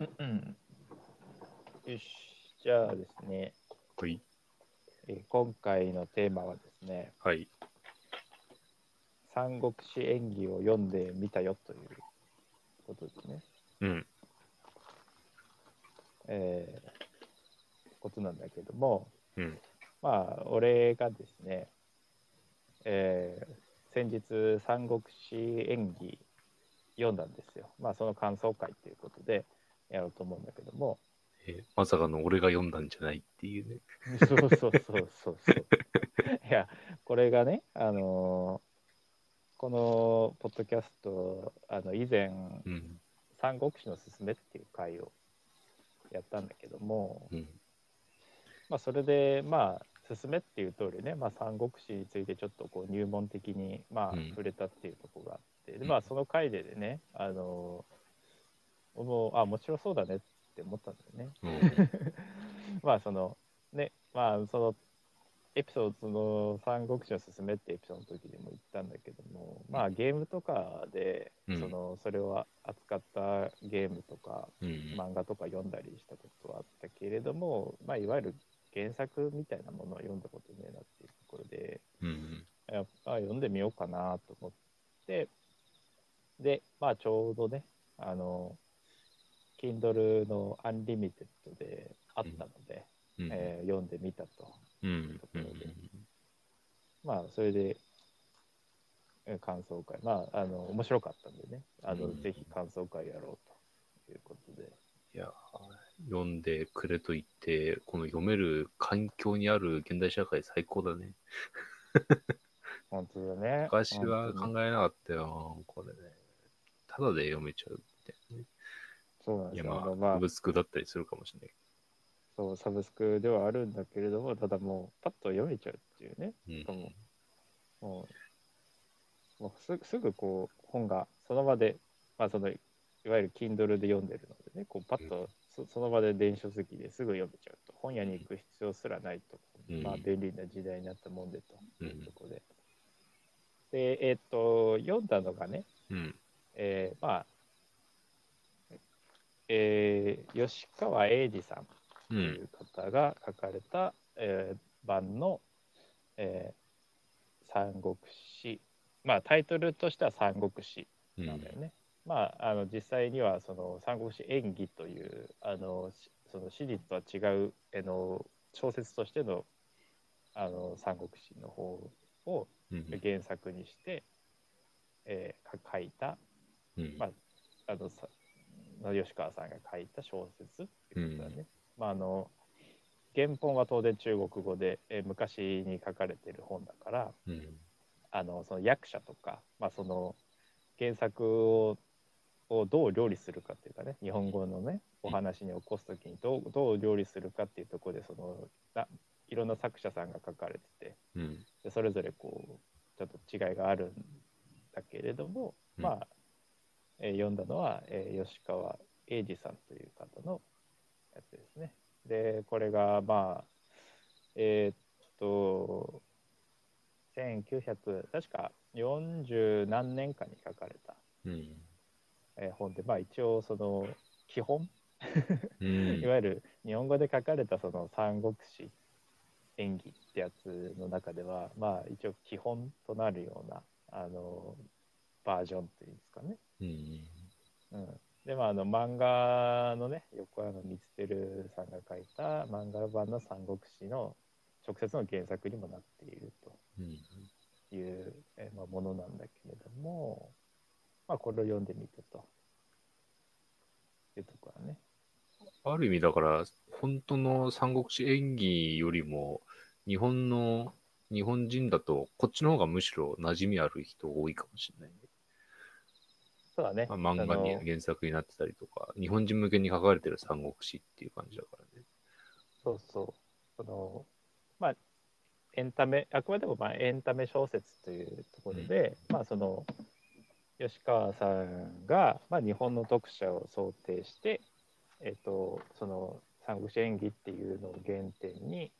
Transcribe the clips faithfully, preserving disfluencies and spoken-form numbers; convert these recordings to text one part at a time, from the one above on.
うんうん。よし、じゃあですね。はい。え今回のテーマはですね。はい。三国志演義を読んでみたよということですね。うん。えー、ことなんだけども、うん、まあ俺がですね、えー、先日三国志演義読んだんですよ。まあその感想会ということでやろうと思うんだけども、えー、まさかの俺が読んだんじゃないっていうね。そうそうそうそうそう。いやこれがね、あのー、このポッドキャストあの以前、うん、三国志のすすめっていう回をやったんだけども。うん、まあ、それでまあ進めっていう通りね、まあ、三国志についてちょっとこう入門的にまあ触れたっていうところがあって、うん、でまあその回でね、あのー、もうあ面白そうだねって思ったんだよね。うん、まあそのね、まあそのエピソードの三国志を進めってエピソードの時でも言ったんだけども、まあゲームとかでそのそれを扱ったゲームとか漫画とか読んだりしたことはあったけれども、まあいわゆる原作みたいなものは読んだことねえなっていうところで、うん、やっぱ読んでみようかなと思って、で、まあちょうどね、あの、Kindle のアンリミテッドであったので、うんえー、読んでみたというところで、うん、まあそれで感想会、まああの面白かったんでね、あの、うん、ぜひ感想会やろうということで。いや、読んでくれと言って、この読める環境にある現代社会最高だね。本当だね。昔は考えなかったよ、これね。ただで読めちゃうみたいなね。そうなんですよ。いや、まあ、まあ、サブスクだったりするかもしれない。そう、サブスクではあるんだけれども、ただもうパッと読めちゃうっていうね。うん、もう、もう、もう す, すぐこう本がその場で、まあその、いわゆる Kindle で読んでるのでね、こうパッと そ, その場で電子書籍ですぐ読めちゃうと、本屋に行く必要すらないと、うん、まあ便利な時代になったもんでというところで、うん、でえっ、ー、と読んだのがね、うん、えー、まあ、えー、吉川英治さんという方が書かれた、うん、えー、版の、えー、三国志、まあタイトルとしては三国志なんだよね。うん、まあ、あの実際にはその三国志演義というあのその史実とは違うあの小説としての、 あの三国志の方を原作にして、うん、えー、書いた、うん、まあ、あのさ吉川さんが書いた小説っていうことだね、うん、まあ、あの原本は当然中国語で、えー、昔に書かれている本だから、うん、あのその役者とか、まあ、その原作ををどう料理するかっていうかね、日本語のねお話に起こすときにど う, どう料理するかっていうところで、そのないろんな作者さんが書かれてて、うん、でそれぞれこうちょっと違いがあるんだけれども、うん、まあ、えー、読んだのは、えー、吉川英治さんという方のやつですね。でこれがまあえー、っとせんきゅうひゃく確かよんじゅうなんねんかに書かれた、うん、えー、本で、まあ一応その基本いわゆる日本語で書かれたその三国志演義ってやつの中では、まあ一応基本となるようなあのバージョンというんですかね。うん、うん、でまああの漫画のね、横山光輝さんが書いた漫画版の三国志の直接の原作にもなっているという、うん、えーまあ、ものなんだけれども。まあ、これを読んでみてというところはね。ある意味だから本当の三国志演義よりも日本の日本人だとこっちの方がむしろ馴染みある人多いかもしれない、ね。そうだね。まあ、漫画に原作になってたりとか、日本人向けに書かれてる三国志っていう感じだからね。そうそう。そのまあエンタメ、あくまでもまあエンタメ小説というところで、うん、まあその。吉川さんが、まあ、日本の読者を想定して、えっと、その三国志演義っていうのを原点に、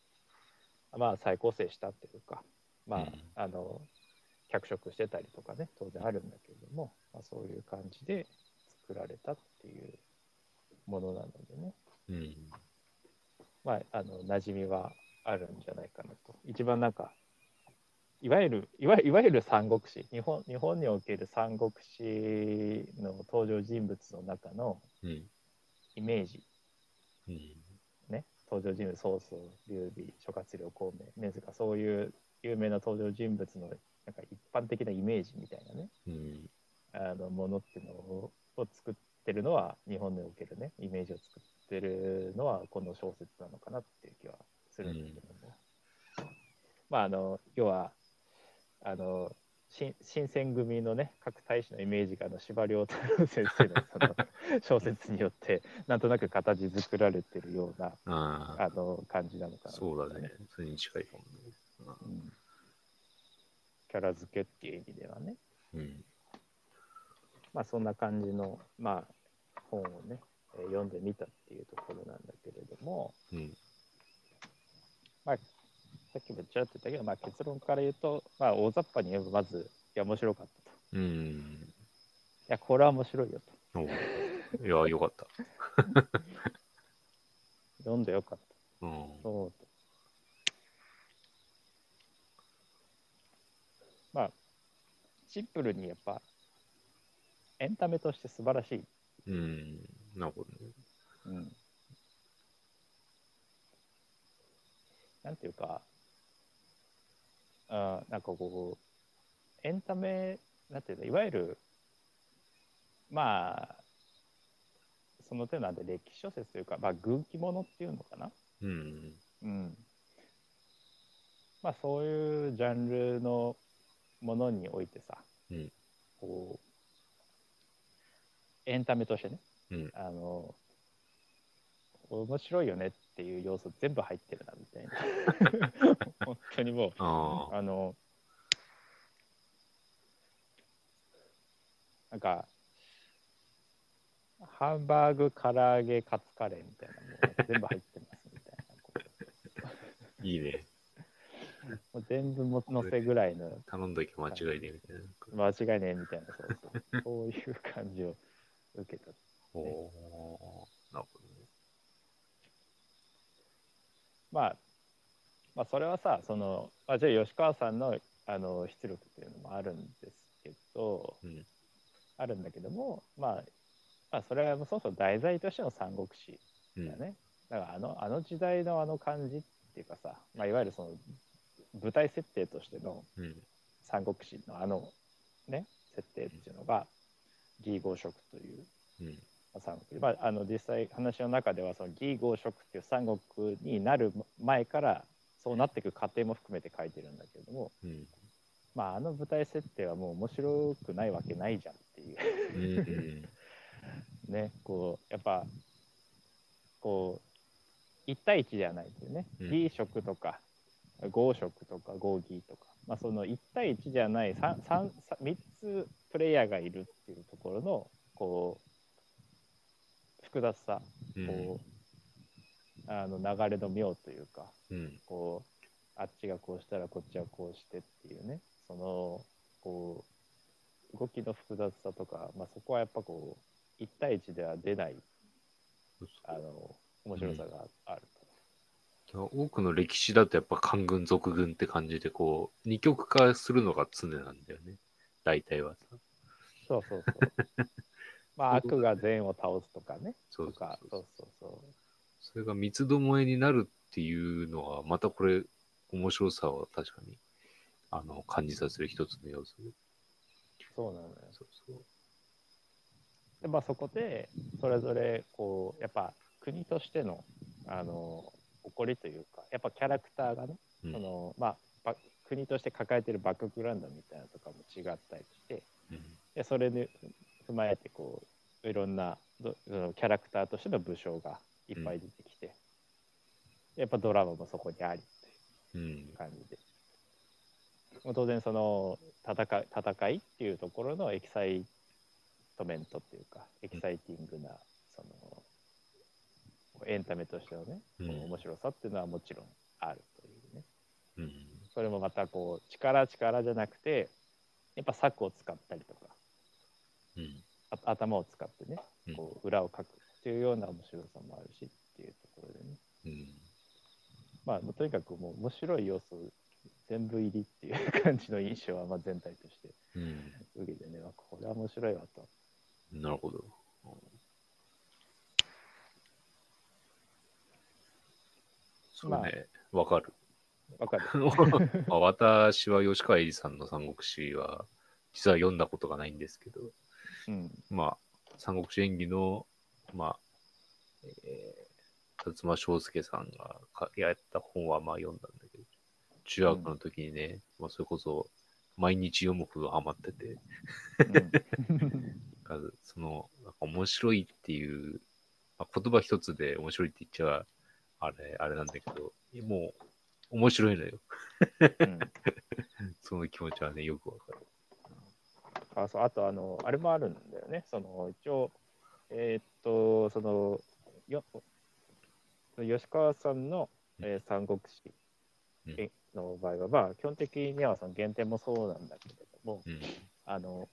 まあ、再構成したっていうか、まあ、あの脚色してたりとかね、当然あるんだけれども、まあ、そういう感じで作られたっていうものなのでね、うん、まあ、あの馴染みはあるんじゃないかなと。一番なんかいわゆるいわ、いわゆる三国志、日本、日本における三国志の登場人物の中のイメージ、うんうん、ね、登場人物、曹操、劉備、諸葛亮、孔明、明かそういう有名な登場人物のなんか一般的なイメージみたいなね、うん、あのものっていうのを、を作ってるのは、日本におけるね、イメージを作ってるのはこの小説なのかなっていう気はするんですけども、ね、うん、まああの要はあの新選組のね各大使のイメージがあの司馬遼太郎先生 の, その小説によってなんとなく形作られてるようなああの感じなのかな、ね、そうだね、それに近いかもね、うん、キャラ付けっていう意味ではね、うん、まあそんな感じの、まあ、本をね読んでみたっていうところなんだけれども、うん、まあさっきもちらっと言ったけど、まあ、結論から言うと、まあ、大雑把に言えばまずいや面白かったと、うん、いやこれは面白いよと、おいやよかった読んでよかった、うん、そうと、まあシンプルにやっぱエンタメとして素晴らしい、うん、なるほどね、うん、なんていうか、あ、なんかこうエンタメなんていうの、いわゆるまあその手なんで歴史小説というか、まあ軍記物っていうのかな、うん、うん、まあそういうジャンルのものにおいてさ、うん、こうエンタメとしてね、うん、あの面白いよねっていう要素全部入ってるなみたいな本当にもう あ, あのなんかハンバーグ唐揚げカツカレーみたいなもう全部入ってますみたいなこういいねもう全部ものせぐらいの頼んどき間違いねみたいな、間違いねみたいな、そうそうそういう感じを受けた、ね、おお、なるほど。まあ、まあそれはさ、その、まあ、じゃあ吉川さんの、あの出力っていうのもあるんですけど、うん、あるんだけども、まあ、まあそれはもうそもそも題材としての三国志だね、うん、だからあの、あの時代のあの感じっていうかさ、まあ、いわゆるその舞台設定としての三国志のあのね設定っていうのが魏呉蜀という、うん、三国、まあ、あの実際話の中ではその魏呉蜀っていう三国になる前からそうなっていく過程も含めて書いてるんだけれども、うん、まああの舞台設定はもう面白くないわけないじゃんっていうね、こうやっぱこう一対一ではないっていうね、魏蜀とか呉蜀とか呉魏とか、まあ、その一対一じゃない 3, 3, 3つプレイヤーがいるっていうところのこう複雑さ、こう、うん、あの流れの妙というか、うん、こうあっちがこうしたらこっちはこうしてっていうね、そのこう動きの複雑さとか、まあ、そこはやっぱこう一対一では出ないあの面白さがあると、うん、多くの歴史だとやっぱ官軍賊軍って感じでこう二極化するのが常なんだよね、大体はさ、そうそうそうまあ、悪が善を倒すとかね、そうそうそう、それが三つどもえになるっていうのはまたこれ面白さは確かにあの感じさせる一つの要素、そうなのよ、そうそうで、まあ、そこでそれぞれこうやっぱ国としてのあの誇りというか、やっぱキャラクターがね、うん、そのまあ、国として抱えてるバックグラウンドみたいなとかも違ったりして、うん、でそれで踏まえてこういろんなどそのキャラクターとしての武将がいっぱい出てきて、うん、やっぱドラマもそこにありっていう感じで、うん、当然その 戦, 戦いっていうところのエキサイトメントっていうか、エキサイティングなそのエンタメとしてのね、うん、この面白さっていうのはもちろんあるというね、うん、それもまたこう力力じゃなくてやっぱ策を使ったりとか、うん、頭を使ってねこう裏をかくっていうような面白さもあるしっていうところでね、うん、まあとにかくもう面白い要素全部入りっていう感じの印象はまあ全体として受けてね、うん、これは面白いわと。なるほど。そうね、わ、まあ、かる。わかる。まあ、私は吉川英治さんの三国志は実は読んだことがないんですけど、うん、まあ三国志演義のまあ、えー、薩摩章介さんがやった本はまあ読んだんだけど、中学の時にね、うん、まあそれこそ毎日読むほどハマってて、うん、そのなんか面白いっていう、まあ、言葉一つで面白いって言っちゃあれあれなんだけど、もう面白いのよ、うん、その気持ちはねよくわかる。あ、そう、あとあのあれもあるんだよね、その一応えー、っとそのよ吉川さんの、えー、三国志の場合は、まあ、基本的にはその原点もそうなんだけれども、うん、あの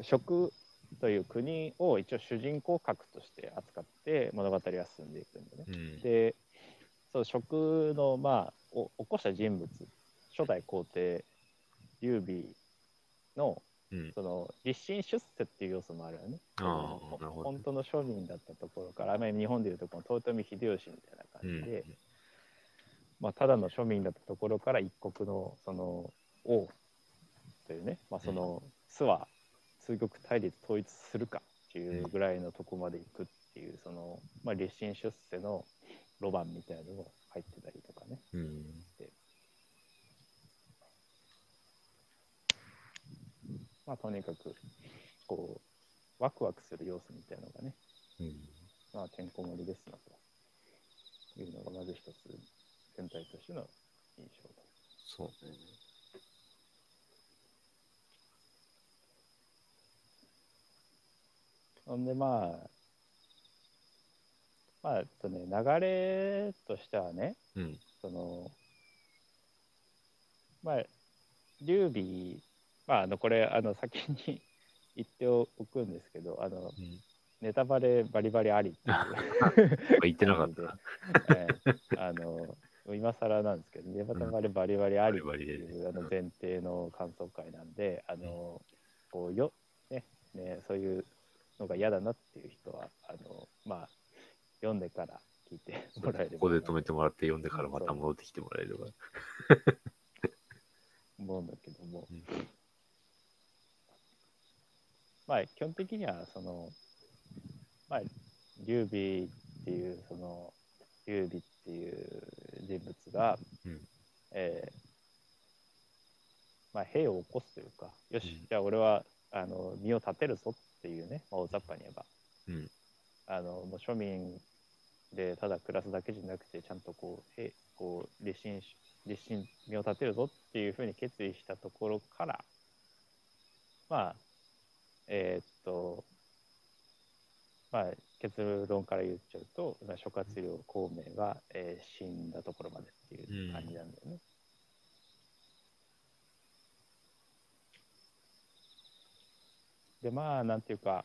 食という国を一応主人公格として扱って物語は進んでいくんでね、うん、でその食の、まあ、お起こした人物、初代皇帝劉備の、うん、その立身出世っていう要素もあるよね。あ、本当の庶民だったところから、まあ、日本でいうとこの豊臣秀吉みたいな感じで、うん、まあ、ただの庶民だったところから一国のその王というね、まあ、その諏訪通極対立統一するかっていうぐらいのとこまで行くっていう、その、まあ、立身出世のロマンみたいなのが入ってたりとかね、うん、で、まあ、とにかくこうワクワクする要素みたいなのがね、うん、まあ、てんこ盛りですなというのがまず一つ全体としての印象です。そうね、ほんでまあまあとね、流れとしてはね、うん、そのまあ劉備、まあ、あのこれあの先に言っておくんですけど、あの、うん、ネタバレバリバリありっていう言ってなかった、ええ、あの今更なんですけど、ネタバレバリバリありっていうあの前提の感想会なんで、あのこうよ、ねね、そういうのが嫌だなっていう人はあのまあ読んでから聞いてもらえれば、ここで止めてもらって読んでからまた戻ってきてもらえれば思うんだけども、うん、まあ基本的にはそのまあ劉備っていうその劉備っていう人物が、うん、えー、まあ兵を起こすというか、よし、うん、じゃあ俺はあの身を立てるぞっていうね、まあ、大雑把に言えば、うん、あのもう庶民でただ暮らすだけじゃなくて、ちゃんとこうえこう立身立身身を立てるぞっていうふうに決意したところから、まあえー、っとまあ結論から言っちゃうと、諸葛亮孔明が、えー、死んだところまでっていう感じなんだよね。うん、でまあなんていうか、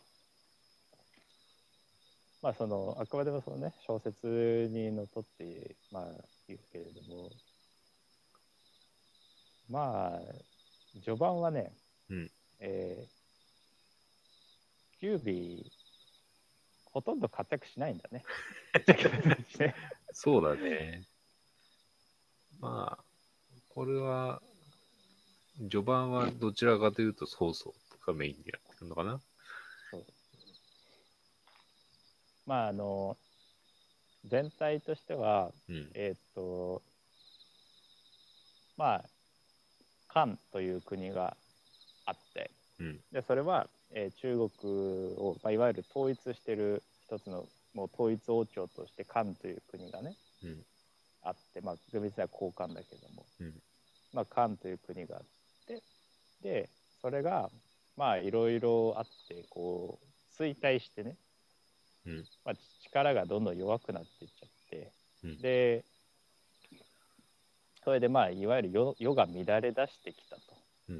まあ、そのあくまでもその、ね、小説にのとって、まあ、言うけれども、まあ序盤はね、うん、えー、劉備ほとんど活躍しないんだねそうだね、まあこれは序盤はどちらかというと曹操とかメインでやってるのかな。まああの全体としては、うん、えっとまあ漢という国があって、うん、でそれは、えー、中国を、まあ、いわゆる統一してる一つのもう統一王朝として漢という国がね、うん、あって、まあ厳密には高漢だけども、うん、まあ漢という国があって、でそれがまあいろいろあってこう衰退してね、まあ、力がどんどん弱くなっていっちゃって、うん、でそれでまあいわゆる世、世が乱れ出してきたと、うん、っ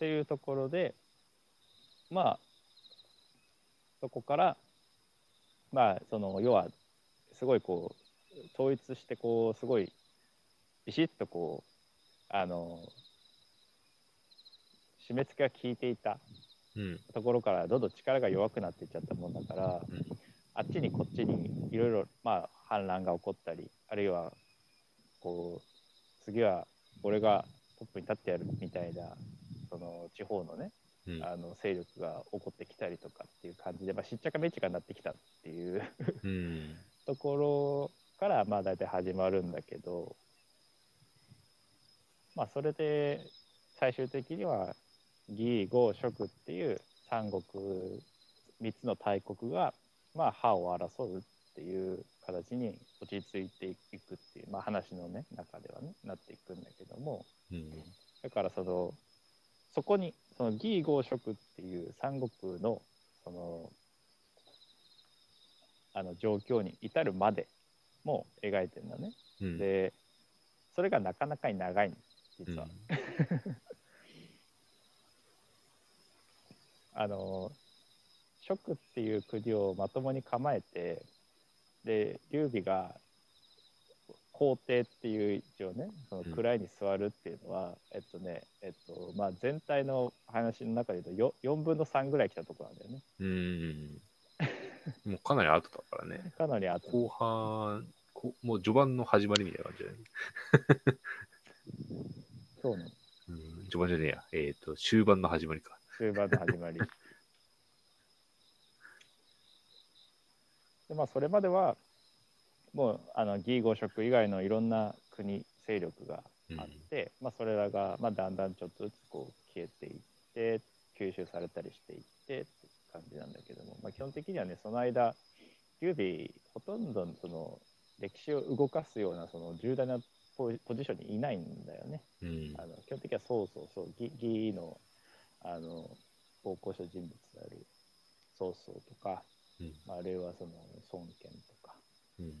ていうところで、まあそこからまあその要はすごいこう統一してこうすごいビシッとこうあの締め付けが効いていたところからどんどん力が弱くなっていっちゃったもんだから、うん、あっちにこっちにいろいろまあ反乱が起こったり、あるいはこう次は俺がトップに立ってやるみたいなその地方のね、うん、あの勢力が起こってきたりとかっていう感じで、まあ、しっちゃかめっちゃかになってきたっていう、うん、ところからまあ大体始まるんだけど、まあ、それで最終的には魏、呉、蜀っていう三国みっつの大国がまあ覇を争うっていう形に落ち着いていくっていう、まあ、話の、ね、中では、ね、なっていくんだけども、うん、だからそのそこにその魏、呉、蜀っていう三国のそのあの状況に至るまでも描いてるんだね、うん、でそれがなかなかに長いんです実は、うん、あの蜀っていう国をまともに構えて、で劉備が皇帝っていう一応ねその位に座るっていうのは、うん、えっとねえっとまあ全体の話の中で言うとよんぶんのさんぐらい来たとこなんだよね。うーんもうかなり後だからね。かなり後。後半こもう序盤の始まりみたいな感じだね。そうなの。うん序盤じゃねえやえっ、ー、と終盤の始まりか。終盤の始まり。でまあそれまでは。もうあの魏呉蜀以外のいろんな国勢力があって、うんまあ、それらが、まあ、だんだんちょっとずつこう消えていって吸収されたりしていってって感じなんだけども、まあ、基本的にはねその間劉備ほとんどその歴史を動かすようなその重大なポジションにいないんだよね、うん、あの基本的には曹操魏の暴行した人物である曹操とか、うんまあ、あるいはその孫権とか、うん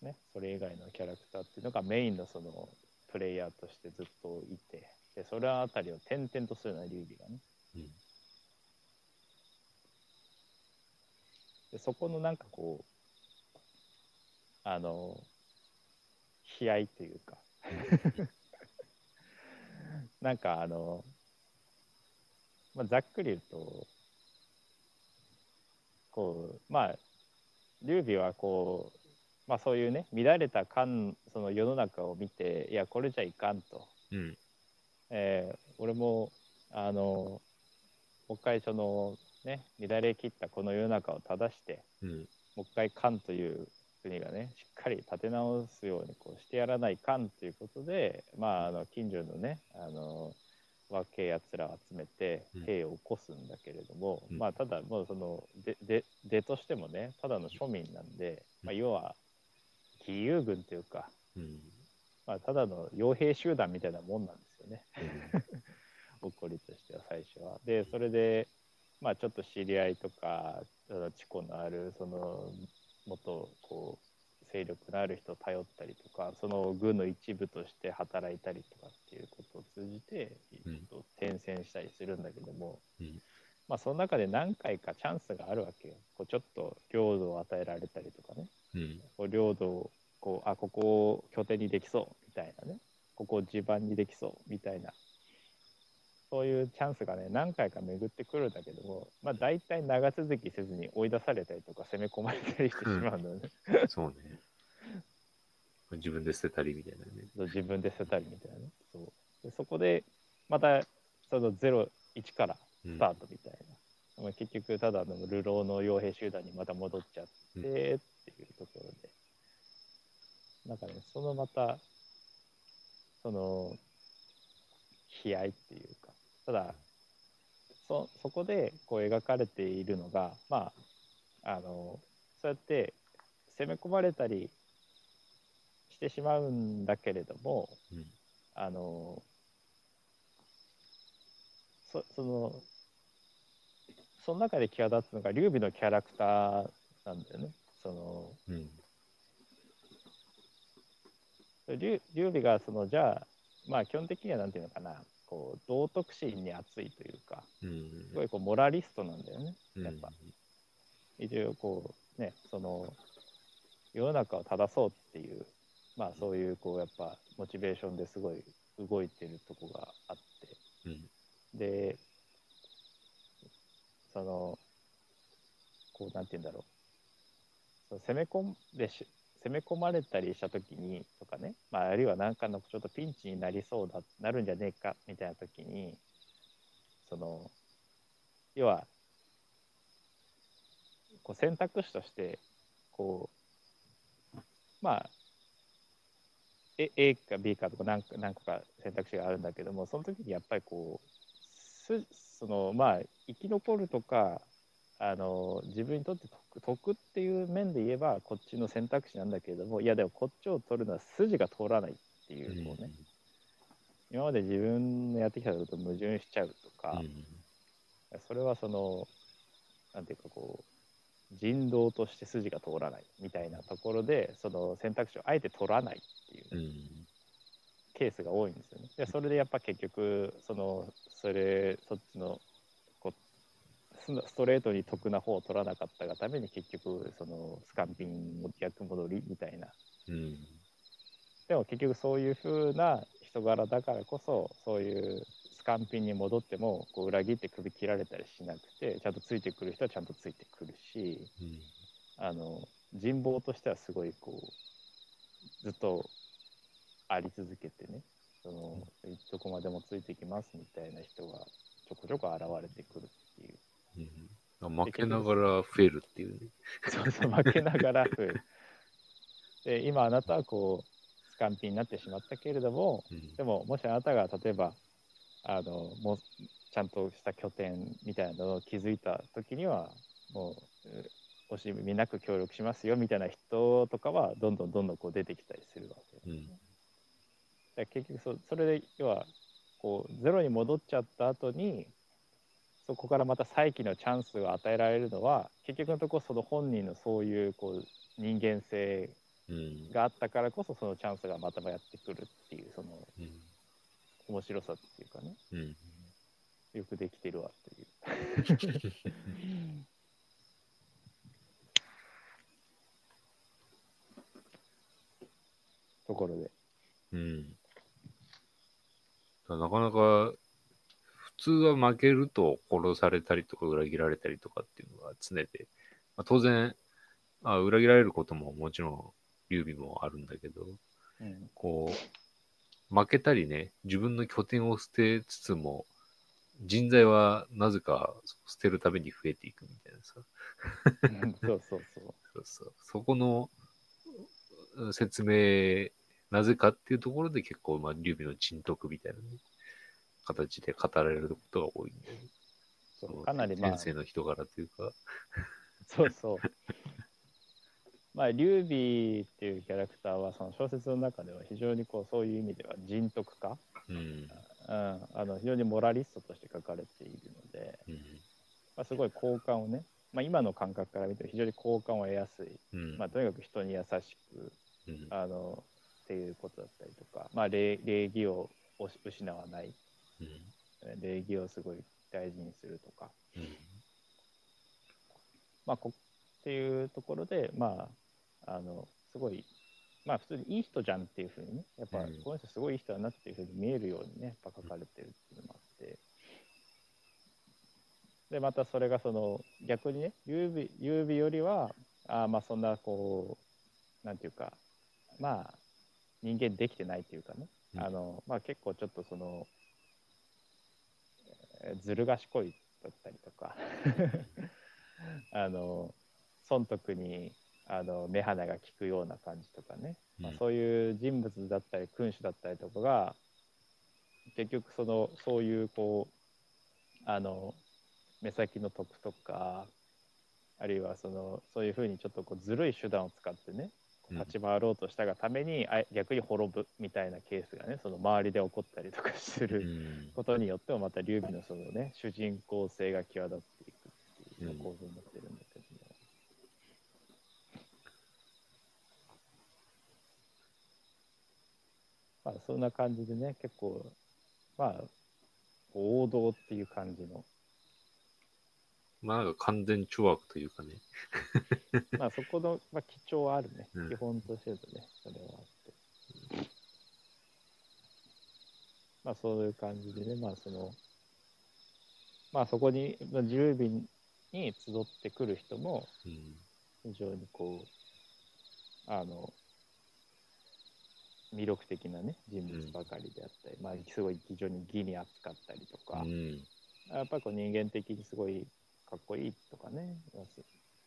ね、それ以外のキャラクターっていうのがメインのそのプレイヤーとしてずっといて、でそれあたりを転々とするのは劉備がね、うん、でそこのなんかこうあの悲哀というかなんかあの、まあ、ざっくり言うとこうまあ劉備はこうまあ、そういうね乱れた感その世の中を見ていやこれじゃいかんと、うんえー、俺もあのもう一回そのね乱れ切ったこの世の中を正して、うん、もう一回漢という国がねしっかり立て直すようにこうしてやらないかんということで、まあ、あの近所のねあの若いやつらを集めて兵を起こすんだけれども、うんまあ、ただもうそのでで出としてもねただの庶民なんで、まあ、要は義勇軍というか、うんまあ、ただの傭兵集団みたいなもんなんですよね、うん、怒りとしては最初は。でそれで、まあ、ちょっと知り合いとか知己のあるその元こう勢力のある人を頼ったりとかその軍の一部として働いたりとかっていうことを通じてちょっと転戦したりするんだけども、うんまあ、その中で何回かチャンスがあるわけよ。こうちょっと領土を与えられたりとかね、うん、こう領土をこうあここを拠点にできそうみたいなねここを地盤にできそうみたいなそういうチャンスがね何回か巡ってくるんだけども、まあ、大体長続きせずに追い出されたりとか攻め込まれたりしてしまうんだよね、うん、そうね自分で捨てたりみたいなねそう自分で捨てたりみたいなね そ, うでそこでまたそのゼロ、いちからスタートみたいな、うんまあ、結局ただの流浪の傭兵集団にまた戻っちゃって、うん、っていうところでなんかね、そのまたその悲哀っていうかただ そ, そこでこう描かれているのがまああのそうやって攻め込まれたりしてしまうんだけれども、うん、あの そ, そのその中で際立つのが劉備のキャラクターなんだよね。そのうん劉備がそのじゃあまあ基本的には何ていうのかなこう道徳心に熱いというかすごいこうモラリストなんだよねやっぱ、うん、一応こうね、その世の中を正そうっていう、まあそういうこうやっぱモチベーションですごい動いてるとこがあって、うん、でそのこうなんて言うんだろう、攻め込んでし攻め込まれたりした時にとかね、まあ、あるいは何かのちょっとピンチになりそうだなるんじゃねえかみたいな時に、その要はこう選択肢としてこうまあ A, A か B かとか何個か選択肢があるんだけども、その時にやっぱりこうそのまあ生き残るとか、あの自分にとって 得, 得っていう面で言えばこっちの選択肢なんだけれども、いやでもこっちを取るのは筋が通らないっていうこうね、うん、今まで自分のやってきたことと矛盾しちゃうとか、うん、それはそのなんていうかこう人道として筋が通らないみたいなところで、その選択肢をあえて取らないっていうケースが多いんですよね。でそれでやっぱ結局そのそれそっちのストレートに得な方を取らなかったがために結局そのスカンピン逆戻りみたいな、うん、でも結局そういう風な人柄だからこそ、そういうスカンピンに戻ってもこう裏切って首切られたりしなくて、ちゃんとついてくる人はちゃんとついてくるし、うん、あの人望としてはすごいこうずっとあり続けてね、そのどこまでもついてきますみたいな人がちょこちょこ現れてくるっていう。うん、負けながら増えるっていうね。そうそう、負けながら増える。で今あなたはこうスカンピになってしまったけれども、うん、でももしあなたが例えばあのもうちゃんとした拠点みたいなのを築いた時にはもう惜しみなく協力しますよみたいな人とかはどんどんどんどんこう出てきたりするわけです、ね。うん、結局 そ, それで要はこうゼロに戻っちゃった後にそこからまた再起のチャンスを与えられるのは結局のところその本人のそうい う, こう人間性があったからこそ、そのチャンスがまたやってくるっていう、その面白さっていうかね、うん、よくできてるわっていうところで、うん、なかなか普通は負けると殺されたりとか裏切られたりとかっていうのが常で、まあ、当然あ裏切られることももちろん劉備もあるんだけど、うん、こう負けたりね、自分の拠点を捨てつつも人材はなぜか捨てるために増えていくみたいなさ、うん、そうそうそうそうそう、そこの説明なぜかっていうところで結構まあ劉備の人徳みたいなね形で語られることが多いんで、そうかなりまあ先生の人柄というかそうそうまあ劉備っていうキャラクターはその小説の中では非常にこうそういう意味では人徳家、うん、ああの非常にモラリストとして書かれているので、うん、まあ、すごい好感をね、まあ、今の感覚から見て非常に好感を得やすい、うん、まあ、とにかく人に優しく、うん、あのっていうことだったりとか、まあ、礼, 礼儀を失わない、うん、礼儀をすごい大事にするとか、うん、まあこっていうところで、まああのすごいまあ普通にいい人じゃんっていう風にね、やっぱこの人すごいいい人だなっていう風に見えるようにね、やっぱ書かれてるっていうのもあって、でまたそれがその逆にね、劉備劉備よりはあまあそんなこうなんていうかまあ人間できてないっていうかね、うん、あのまあ結構ちょっとそのずる賢いだったりとかあの損得にあの目鼻が利くような感じとかね、うん、まあ、そういう人物だったり君主だったりとかが結局そのそういうこうあの目先の得とか、あるいはそのそういうふうにちょっとこうずるい手段を使ってね立ち回ろうとしたがために、うん、逆に滅ぶみたいなケースがね、その周りで起こったりとかすることによってもまた劉備のそのね主人公性が際立っていくっていう構造になってるんだけど、ね、うん、まあそんな感じでね、結構まあ王道っていう感じのまあ完全懲悪というかねまあそこの、まあ、基調はあるね、うん、基本としてるとねそれはあって、うん、まあそういう感じでね、まあそのまあそこに自由便に集ってくる人も非常にこう、うん、あの魅力的なね人物ばかりであったり、うん、まあすごい非常に義に扱ったりとか、うん、やっぱりこう人間的にすごいかっこいいとかね、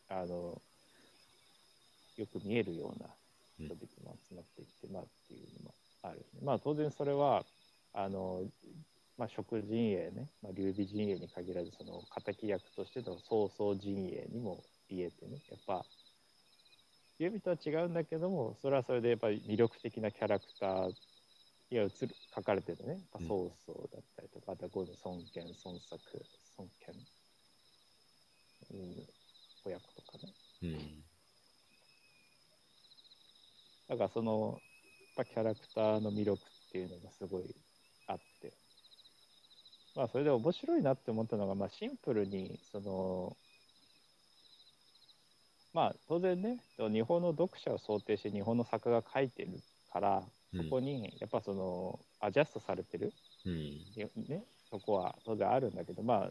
あのよく見えるような人々も集まってきて、うん、まあっていうのもある、ね。まあ当然それはあのまあ職陣営ね、まあ、劉備陣営に限らずその敵役としての曹操陣営にも言えてね、やっぱ劉備とは違うんだけども、それはそれでやっぱり魅力的なキャラクターには映る書かれてるね、やっぱ曹操だったりとか、うん、あとこういう孫権、孫策、孫権。うん、親子とかね、うん、だからそのやっぱキャラクターの魅力っていうのがすごいあって、まあそれで面白いなって思ったのが、まあシンプルにそのまあ当然ね日本の読者を想定して日本の作家が書いてるから、そこにやっぱそのアジャストされてる、うんね、そこは当然あるんだけど、まあ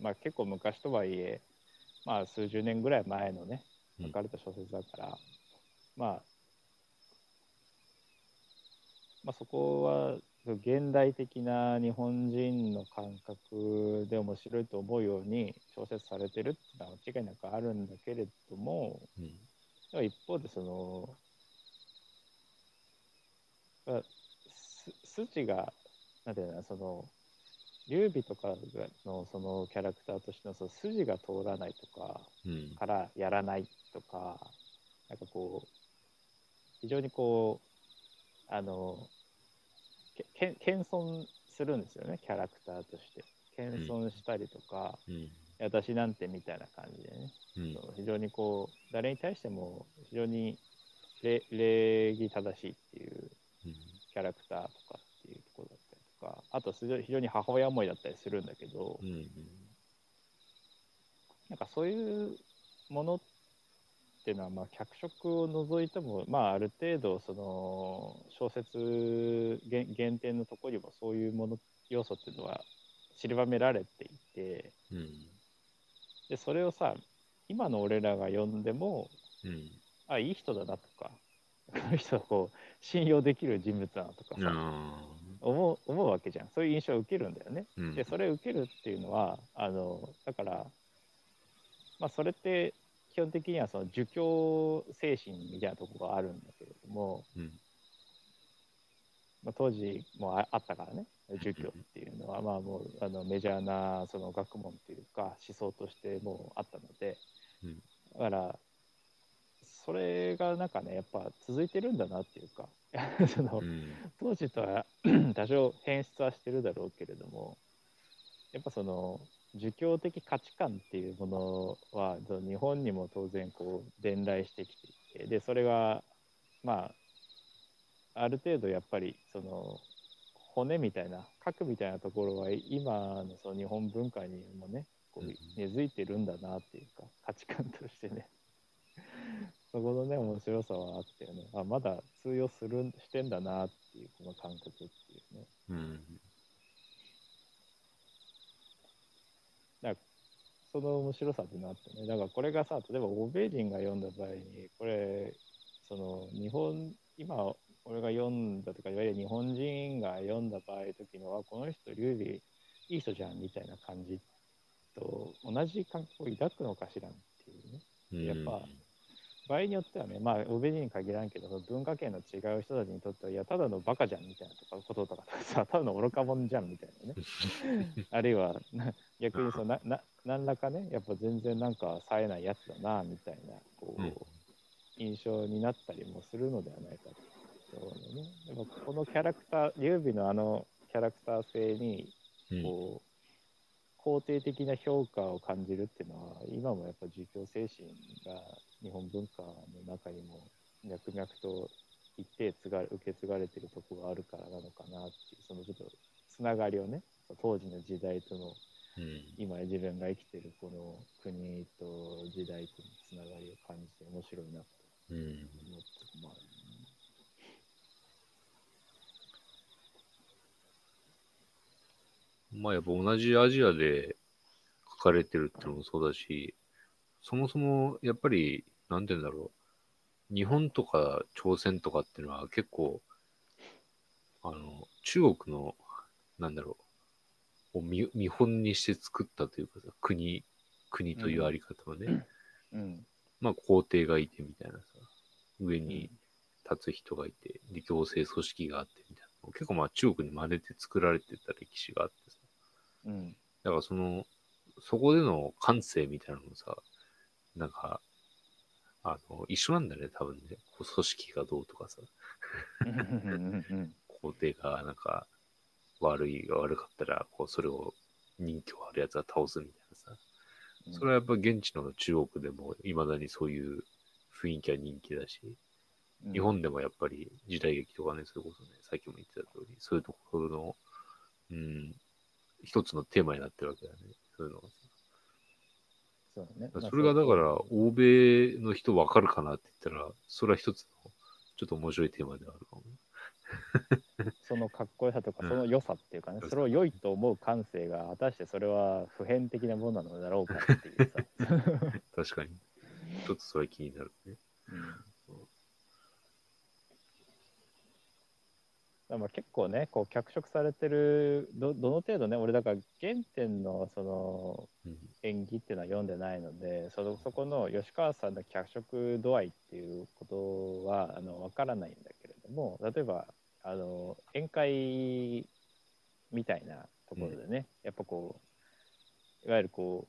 まあ、結構昔とはいえ、まあ、数十年ぐらい前のね書かれた小説だから、うんまあ、まあそこは現代的な日本人の感覚で面白いと思うように小説されてるっていうのは間違いなくあるんだけれども、うん、一方でその、まあ、筋がなんていうのその劉備とか の, そのキャラクターとして の, その筋が通らないとかからやらないとか、うん、なんかこう非常にこうあのけ謙遜するんですよね、キャラクターとして謙遜したりとか、うん、私なんてみたいな感じでね、うん、そう非常にこう誰に対しても非常に礼儀正しいっていうキャラクターとかっていうところだったりとか、あと非常に母親思いだったりするんだけど、うんうん、なんかそういうものっていうのはまあ脚色を除いても、まあ、ある程度その小説原点のところにもそういうもの要素っていうのは散りばめられていて、うん、でそれをさ今の俺らが読んでも、うん、あいい人だなとかこの人はこう信用できる人物だなとかさ思う、思うわけじゃん。そういう印象を受けるんだよね、うん、でそれを受けるっていうのはあのだから、まあ、それって基本的にはその儒教精神みたいなところがあるんだけれども、うんまあ、当時も あ, あったからね儒教っていうのはまあもうあのメジャーなその学問っていうか思想としてもうあったので、うん、だからそれがなんかねやっぱ続いてるんだなっていうかその、うん、当時とは多少変質はしてるだろうけれども、やっぱその儒教的価値観っていうものは日本にも当然こう伝来してきていて、でそれがまあある程度やっぱりその骨みたいな核みたいなところは今 の, その日本文化にもねこう根付いてるんだなっていうか、価値観としてねそこのね面白さはあってね、あまだ通用するしてんだなっていうこの感覚っていうね、うん、だその面白さってなってね、だからこれがさ例えば欧米人が読んだ場合にこれその日本今俺が読んだとかいわゆる日本人が読んだ場合の時のはこの人劉備いい人じゃんみたいな感じと同じ感覚を抱くのかしらっていうね、やっぱ場合によってはね、まあ欧米人に限らんけど文化圏の違う人たちにとってはいやただのバカじゃんみたいなとかこととかさただの愚か者じゃんみたいなねあるいは逆にそうなな何らかねやっぱ全然なんか冴えないやつだなみたいなこう、うん、印象になったりもするのではないかと思うのね。でもこのキャラクター劉備のあのキャラクター性にこう、うん肯定的な評価を感じるっていうのは今もやっぱり儒教精神が日本文化の中にも脈々と一定継が受け継がれてるところがあるからなのかなっていう、そのちょっとつながりをね当時の時代とのうん、今自分が生きてるこの国と時代とのつながりを感じて面白いなと思って、うん、まあまあやっぱ同じアジアで書かれてるってのもそうだし、そもそもやっぱりなんて言うんだろう、日本とか朝鮮とかっていうのは結構あの中国のなんだろうを見本にして作ったというかさ、国国というあり方はね、うんうん、まあ皇帝がいてみたいなさ、上に立つ人がいて、で行政組織があってみたいな、結構まあ中国に真似て作られてた歴史があってさ、うん、だからそのそこでの感性みたいなのもさ、なんかあの一緒なんだね多分ね、こう組織がどうとかさ皇帝がなんか悪いが悪かったらこうそれを人気をあるやつは倒すみたいなさ、うん、それはやっぱ現地の中国でもいまだにそういう雰囲気は人気だし、うん、日本でもやっぱり時代劇とかね、それこそねさっきも言ってた通りそういうところの、うん、一つのテーマになってるわけだね、そういうのが。そうね、それがだから欧米の人分かるかなって言ったら、それは一つのちょっと面白いテーマではあるかもそのかっこよさとかその良さっていうかね、うん、それを良いと思う感性が果たしてそれは普遍的なものなのだろうかっていうさ確かにちょっとそれ気になるね、うん、だから結構ねこう脚色されてる ど, どの程度ね、俺だから原点のその演技っていうのは読んでないので、 そ, そこの吉川さんの脚色度合いっていうことはあの分からないんだけれども、例えばあの宴会みたいなところでね、うん、やっぱこういわゆるこう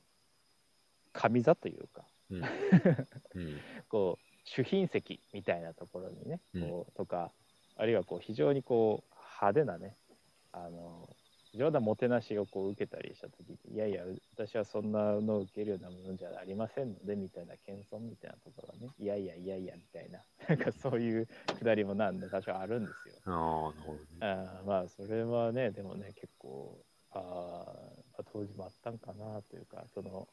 神座というか、うんうん、こう主賓席みたいなところにねこう、うん、とかあるいはこう非常にこう派手なねあの非常なもてなしをこう受けたりした時に、いやいや私はそんなのを受けるようなものじゃありませんのでみたいな謙遜みたいなところがね、いやいやいやいやみたいななんかそういうくだりもなんで多少あるんですよ。ああ、なるほどね。あまあそれはねでもね結構あ当時もあったんかなというか、その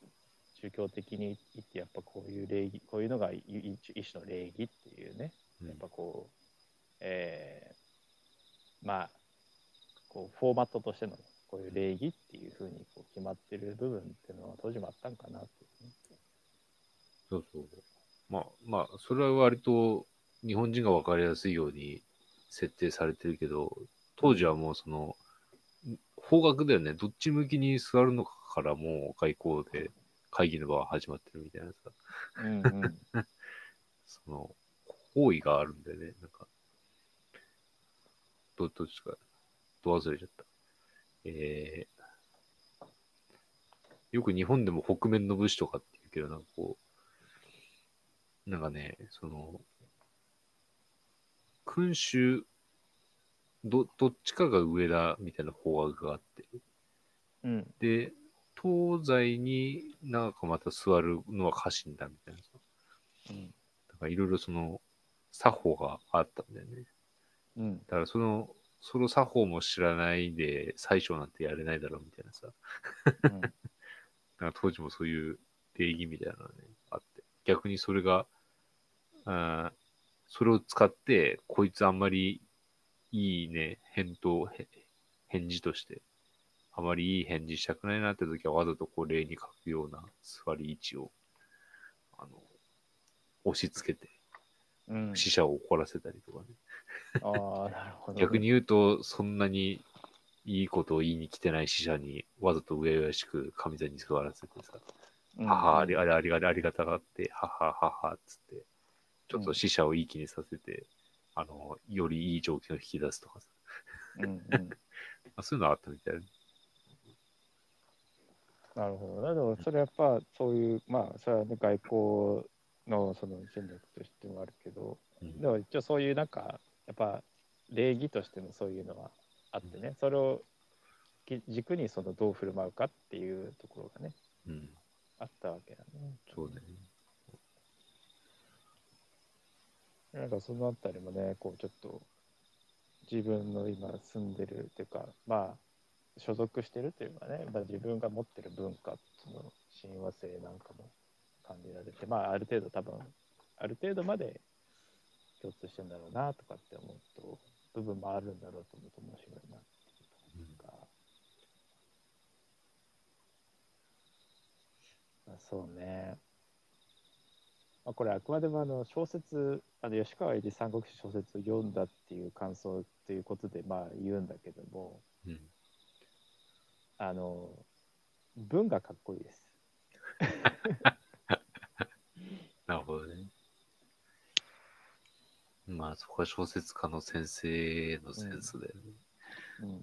宗教的に言ってやっぱこういう礼儀、こういうのが一種の礼儀っていうね、やっぱこう、うん、えー、まあこうフォーマットとしてのこういう礼儀っていう風にこう決まってる部分っていうのは当時もあったんかなって、ね、そうそう、まあまあそれは割と日本人が分かりやすいように設定されてるけど、当時はもうその方角だよね、どっち向きに座るのかからもう外交で会議の場が始まってるみたいなさ、うんうん、その行為があるんだよね、なんかどどっちかど忘れちゃった、えー、よく日本でも北面の武士とかっていうけど、なんかこうなんかねその君主 ど, どっちかが上だみたいな方角があって、うん、で東西になんかまた座るのは家臣だみたいな、うん、だからいろいろその作法があったんだよね、うん、だからそのその作法も知らないで最初なんてやれないだろうみたいなさ、うん、だから当時もそういう礼儀みたいなのが、ね、あって、逆にそれがあそれを使ってこいつあんまりいいね返答返事としてあまりいい返事したくないなって時はわざとこう礼に書くような座り位置をあの押し付けて死者を怒らせたりとかね、うん、あなるほどね逆に言うとそんなにいいことを言いに来てない死者にわざと上々しく神座に座らせてさ、うん、ははあれあれあれありがたがってははははっつってちょっと死者をいい気にさせて、うん、あのよりいい状況を引き出すとかさ、うんうん、そういうのあったみたいな。なるほど。でもそれやっぱそういうまあそれはね外交のその戦略としてもあるけど、でも一応そういうなんかやっぱ礼儀としてのそういうのはあってね、うん、それを軸にそのどう振る舞うかっていうところがね、うん、あったわけだね。そうだね。なんかそのあたりもねこうちょっと自分の今住んでるっていうかまあ所属してるというかね、まあ、自分が持ってる文化の親和性なんかも感じられて、まあ、ある程度多分ある程度まで共通してんだろうなとかって思うと部分もあるんだろうと思うと面白いなっていうか、うん、まあ、そうね、まあ、これあくまでもあの小説、あの吉川英治三国志小説を読んだっていう感想ということでまあ言うんだけども、うん、あの文がかっこいいです。なるほどね。まあそこは小説家の先生のセンスだよね。うんうん、い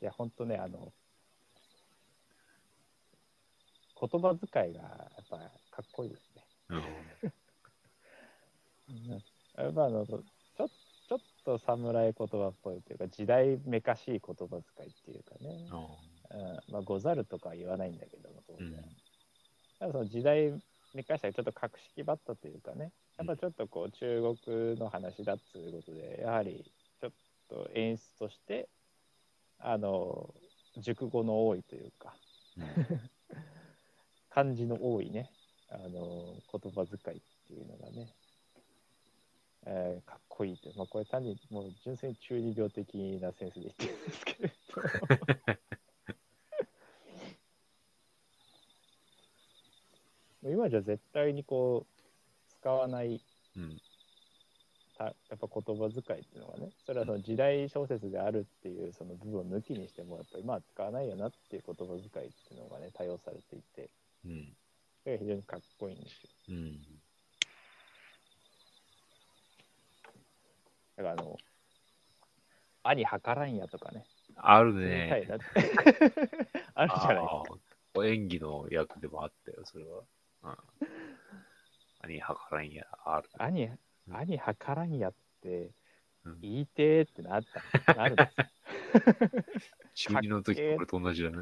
や本当ね、あの言葉遣いがやっぱかっこいいですね。うん、やっぱあのちょちょっと侍言葉っぽいというか時代めかしい言葉遣いっていうかね。うん、まあござるとかは言わないんだけども当然、うん、ただその時代に関してはちょっと格式ばったというかね、やっぱちょっとこう中国の話だっていうことでやはりちょっと演出としてあの熟語の多いというか、うん、漢字の多いね、あの言葉遣いっていうのがね、えー、かっこいいという、まあ、これ単にもう純粋に中二病的なセンスで言ってるんですけれど今じゃ絶対にこう使わない、うん、たやっぱ言葉遣いっていうのがね、それはその時代小説であるっていうその部分を抜きにしてもやっぱり今は使わないよなっていう言葉遣いっていうのがね多用されていて、うん、それが非常にかっこいいんですよ、うん、だからあの「兄はからんや」とかねあるねあるじゃないですか、演技の役でもあったよそれは。うん、兄はからんやある、兄、うん、兄はからんやって言いてーってなった、うん、なるんですよ。中二の時これと同じだね。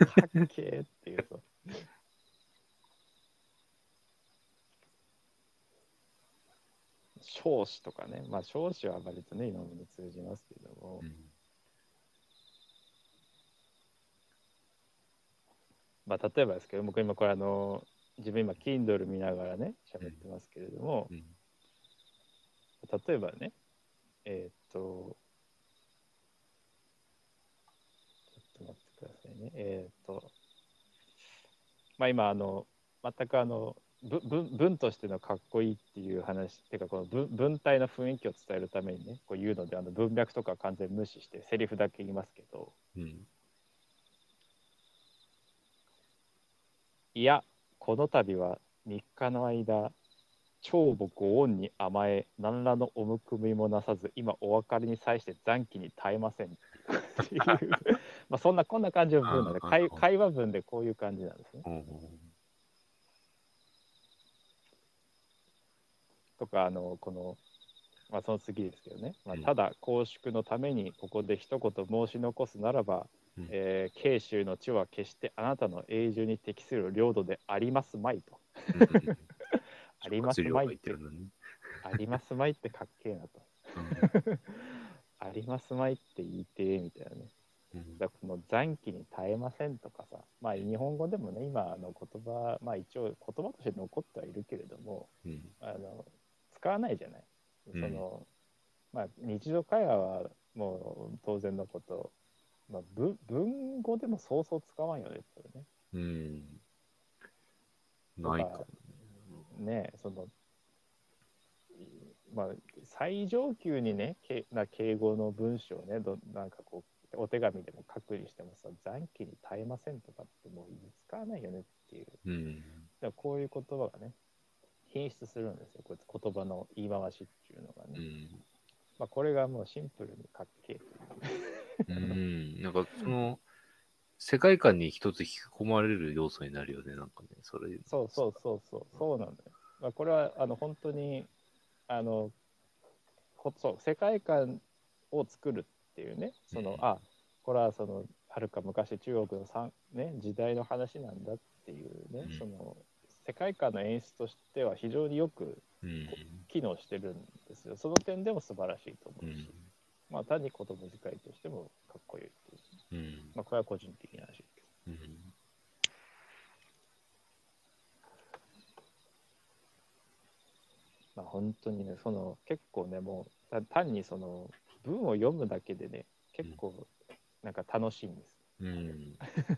かっけーっていうと彰子とかね、まあ彰子は割とね今まで通じますけども、うん、まあ例えばですけど僕今これあの自分今 Kindle 見ながらね喋ってますけれども、うん、例えばねえっ、ー、とちょっと待ってくださいね、えっ、ー、とまあ今あの全くあの文文としてのかっこいいっていう話っていうかこの 文, 文体の雰囲気を伝えるためにねこう言うので、あの文脈とか完全無視してセリフだけ言いますけど、うん、いやこの度はみっかの間、長母ご恩に甘え、何らのおむくみもなさず、今お別れに際して残機に耐えませんっていうまあそんなこんな感じの文なので、会、会話文でこういう感じなんですね。うんうん、とかあのこの、まあ、その次ですけどね、まあ、ただ公祝のためにここで一言申し残すならば、えー、慶州の地は決してあなたの永住に適する領土でありますまいとありますまいってありますまいってかっけえなとありますまいって言いてえみたいなね、うん、だからこの残機に耐えませんとかさ、まあ日本語でもね今の言葉まあ一応言葉として残ってはいるけれども、うん、あの使わないじゃない、その、うん、まあ日常会話はもう当然のこと、まあ、文, 文語でもそうそう使わんよねそれね。うん。ないかねえ、そのまあ最上級にねな敬語の文章をねどなんかこうお手紙でも書くにしてもさ残機に耐えませんとかってもう使わないよねっていう。うん。だこういう言葉がね品質するんですよ。こう言葉の言い回しっていうのがね。うん、まあこれがもうシンプルにかっけえ。うん、なんかその世界観に一つ引き込まれる要素になるよね、なんかね、それ。そうそうそうそう、そうなんだよ。まあ、これはあの本当にあのこそう世界観を作るっていうね、その、うん、あこれはそのはるか昔中国の三、ね、時代の話なんだっていうね、うん、その世界観の演出としては非常によく、うん、機能してるんですよ。その点でも素晴らしいと思うし。うんまあ、単に言葉遣いとしてもかっこいいっていう、うん、まあ、これは個人的な話ですけど、うん、まあ、本当にね、その結構ね、もう単にその文を読むだけでね、結構なんか楽しいんです、うん、なる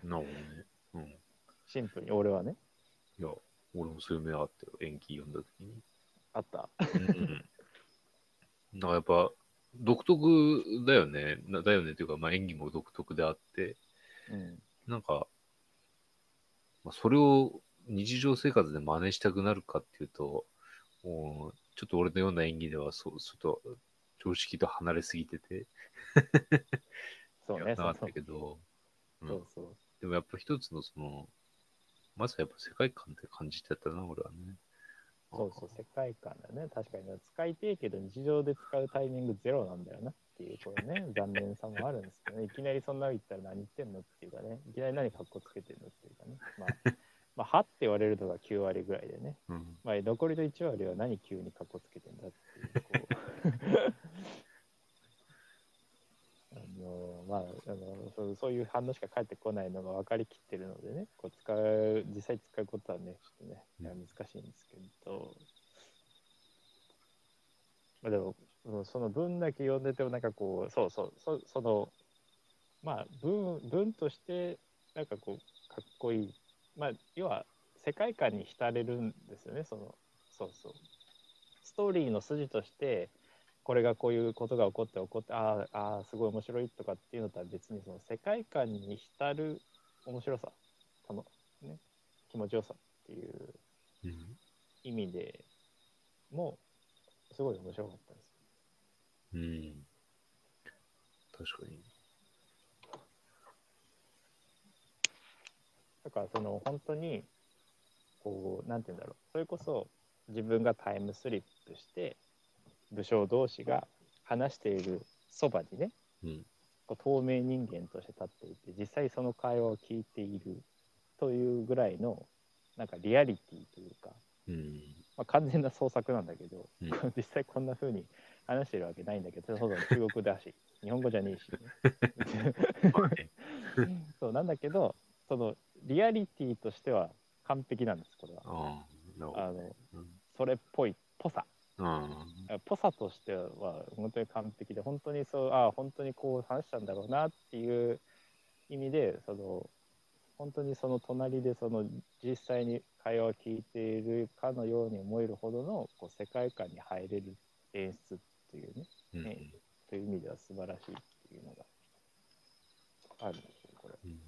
ほどね、うん、シンプルに俺はね、いや俺もそういう目あったよ、延期読んだ時にあった、うん、なんかやっぱ独特だよね。だよねというか、まあ、演技も独特であって、うん、なんか、まあ、それを日常生活で真似したくなるかっていうと、もうちょっと俺のような演技ではそう、ちょっと常識と離れすぎててそうね、やったなったけど、そうそう、うん、でもやっぱ一つのその、まずはやっぱ世界観って感じてたな、俺はね。そうそう、世界観だね。確かに、ね、使いてえけど日常で使うタイミングゼロなんだよなっていう、これね、残念さもあるんですけどね。いきなりそんなの言ったら何言ってんのっていうかね、いきなり何かっこつけてんのっていうかね。まあ、まあ、はって言われるのがきゅう割ぐらいでね。うん、まあ、残りのいち割は何急にかっこつけてんだっていう、こうあのまあ、あの そう、そういう反応しか返ってこないのが分かりきってるのでね、こう使う、実際使うことはね、ちょっとね、難しいんですけど、まあ、でもその文だけ読んでてもなんかこう、そうそう、そ、そのまあ文、文としてなんかこうかっこいい、まあ要は世界観に浸れるんですよね、その、そうそう、ストーリーの筋としてこれがこういうことが起こって起こって、ああすごい面白いとかっていうのとは別に、その世界観に浸る面白さ、その、ね、気持ちよさっていう意味でもすごい面白かったです。うん、確かに。だからその本当にこう、なんていうんだろう、それこそ自分がタイムスリップして武将同士が話しているそばにね、うん、透明人間として立っていて、実際その会話を聞いているというぐらいのなんかリアリティというか、うん、まあ、完全な創作なんだけど、うん、実際こんな風に話してるわけないんだけど、そうそう、中国だし日本語じゃねえし、ね、そうなんだけど、そのリアリティとしては完璧なんです、これは。ああの、うん、それっぽいぽさ、うん、ポサとしては本当に完璧で、本当にそう、ああ本当にこう話したんだろうなっていう意味で、その本当にその隣でその実際に会話を聞いているかのように思えるほどのこう世界観に入れる演出っていうね、うん、という意味では素晴らしいっていうのがあるんですよ、これ。うん、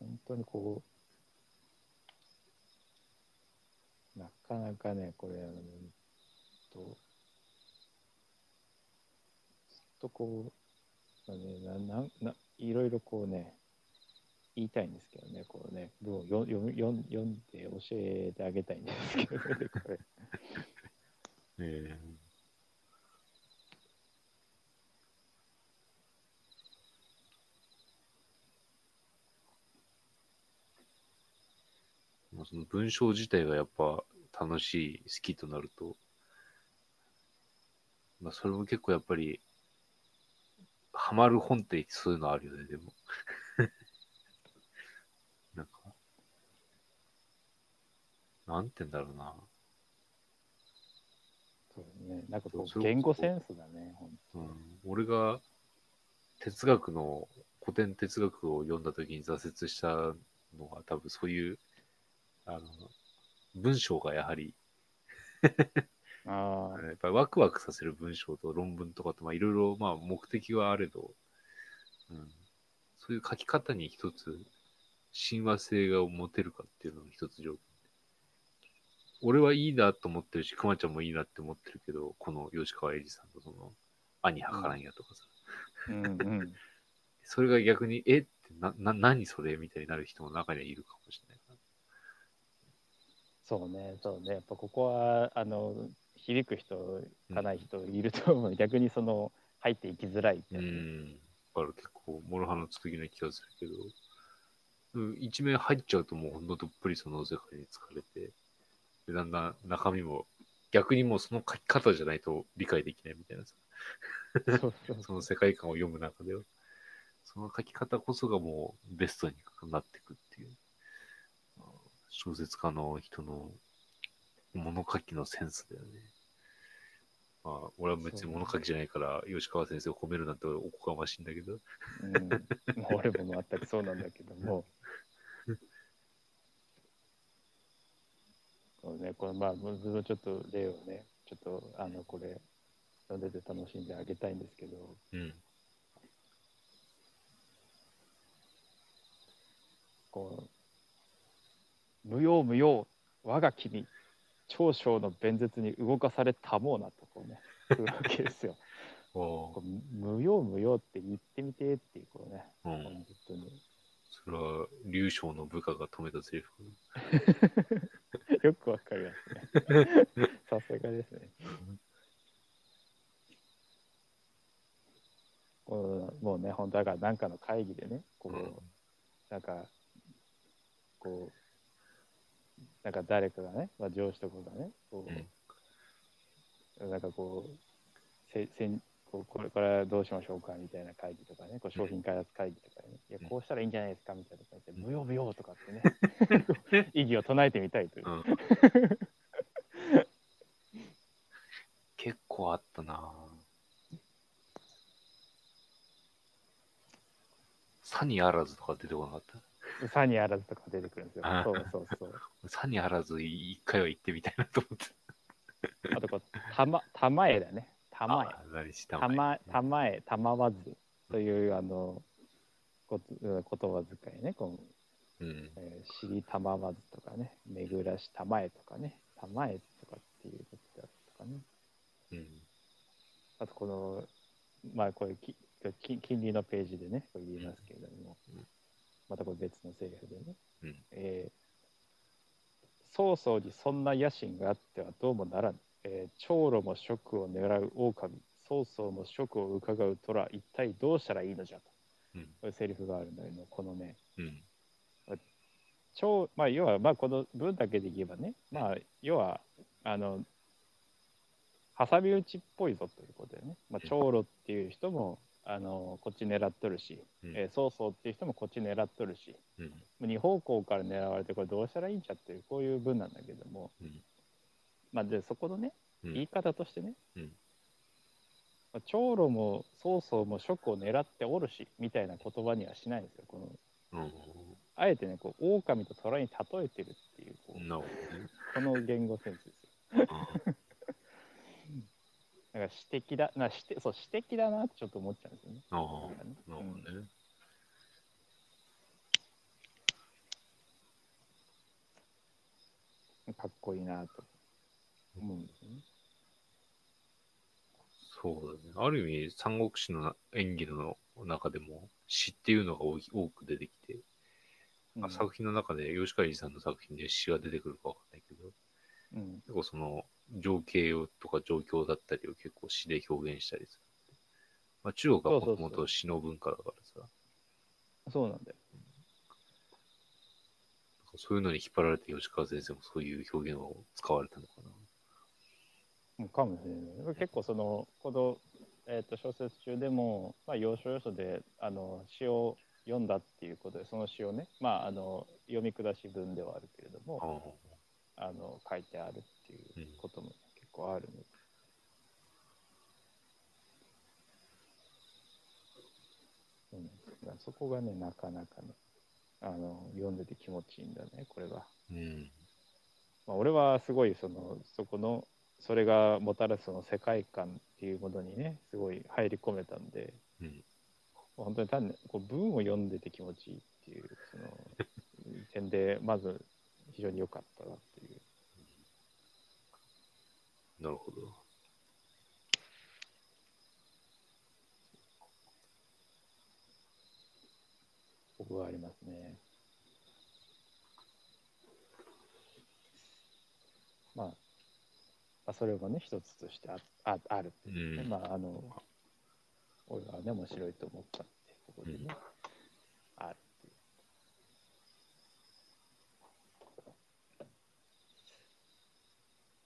本当にこう、なかなかね、これ、あの、ずっとこう、まあね、ななな、いろいろこうね、言いたいんですけどね、こうね、文を読んで教えてあげたいんですけどね、これ。えーその文章自体がやっぱ楽しい、好きとなると、まあ、それも結構やっぱりハマる本ってそういうのあるよね、でもなんかなんて言うんだろうな、そうね、なんかこう言語センスだね、うん、俺が哲学の古典哲学を読んだ時に挫折したのは多分そういうあの文章がやはりあやっぱりワクワクさせる文章と論文とかと、まあいろいろまあ目的はあれど、うん、そういう書き方に一つ親和性が持てるかっていうのが一つ条件。俺はいいなと思ってるし、くまちゃんもいいなって思ってるけど、この吉川英治さんとその兄はからんやとかさ、うんうん、それが逆にえってなな何それみたいになる人も中にはいるかもしれない。そうね、そうね、やっぱここはあの響く人かない人いると思う、うん、逆にその入っていきづらいって、うん、だから結構諸刃の剣な気がするけど、一面入っちゃうともうほんのどっぷりその世界に疲れて、だんだん中身も逆にもうその書き方じゃないと理解できないみたいなさその世界観を読む中ではその書き方こそがもうベストになっていくっていう、小説家の人の物書きのセンスだよね。まあ、俺は別に物書きじゃないから、吉川先生を褒めるなんておこがましいんだけど。うん、まあ、俺も全くそうなんだけども。そうね、これまあ、僕のちょっと例をね、ちょっとあの、これ、読んでて楽しんであげたいんですけど、うん、こう、無用無用、我が君。長将の弁舌に動かされたもうなとこうね来るわけですよこう無用無用って言ってみてっていうこうね、うん、本当にそれは劉将の部下が止めたセリフよくわかりますねさすがですね、うん、こうもうね本当だから何かの会議でねこう、うん、なんかこうなんか誰かがね、まあ、上司とかがね、こう、うん、なんかこう、せせんこうこれからどうしましょうかみたいな会議とかね、こう商品開発会議とかね、うん、いやこうしたらいいんじゃないですかみたいなとか言って、無用無用とかってね、意義を唱えてみたいという。うん、結構あったなぁ。さにあらずとか出てこなかった。さにあらずとか出てくるんですよ。そうそうそう。さにあらず一回は行ってみたいなと思って。あとこうたまたまえだね。たまえ。たまたまえたまわずというあのこ言葉遣いね。こう、うんえー、知りたまわずとかね。巡らしたまえとかね。たまえとかっていうことだとかね。うん、あとこのまあこれき金利のページでねこう言いますけれども。うんうんまたこれ別のセリフでね、うんえー、曹操にそんな野心があってはどうもならん、えー、長老も職を狙う狼、曹操も職を伺う虎、一体どうしたらいいのじゃと、うん、こういうセリフがあるんだけど、このね、うん長まあ、要はまあこの文だけで言えばね、まあ、要はあの挟み撃ちっぽいぞということでね、まあ、長老っていう人も、あのこっち狙っとるし、うんえー、曹操っていう人もこっち狙っとるし、うん、もう二方向から狙われてこれどうしたらいいんちゃっていうこういう文なんだけども、うん、まあでそこのね、うん、言い方としてね、うんまあ、長老も曹操も職を狙っておるしみたいな言葉にはしないんですよこの、うん、あえてねこう狼と虎に例えてるっていうこう、うん、この言語センスですよ。うんなんか私的だな私的そう私的だなってちょっと思っちゃうんですよね。ああ、ね、なるほどね、うん。かっこいいなと思うんですよね。そうだね。ある意味三国志の演技の中でも詩っていうのが多く出てきて、うん、作品の中で吉川英治さんの作品で詩が出てくるかわかんないけど、うん、結構その情景とか状況だったりを結構詩で表現したりする。まあ、中国はもともと詩の文化だからさ。そうなんだよ。そういうのに引っ張られて吉川先生もそういう表現を使われたのかな。かもしれない。結構そのこの、えー、と小説中でも、まあ、要所要所であの詩を読んだっていうことでその詩をね、まあ、あの読み下し文ではあるけれども。あの書いてあるっていうことも結構あるので、うんうん、そこがねなかなかねあの読んでて気持ちいいんだねこれが、うんまあ、俺はすごいそのそこのそれがもたらすその世界観っていうものにねすごい入り込めたんで、うん、本当に単にこう文を読んでて気持ちいいっていうその点でまず非常に良かったなっていう。なるほど。ここがありますね。まあ、まあ、それもね一つとして あ, あ, あるっていう、ねうん、まああの俺はね面白いと思ったってここでね、うん、ある。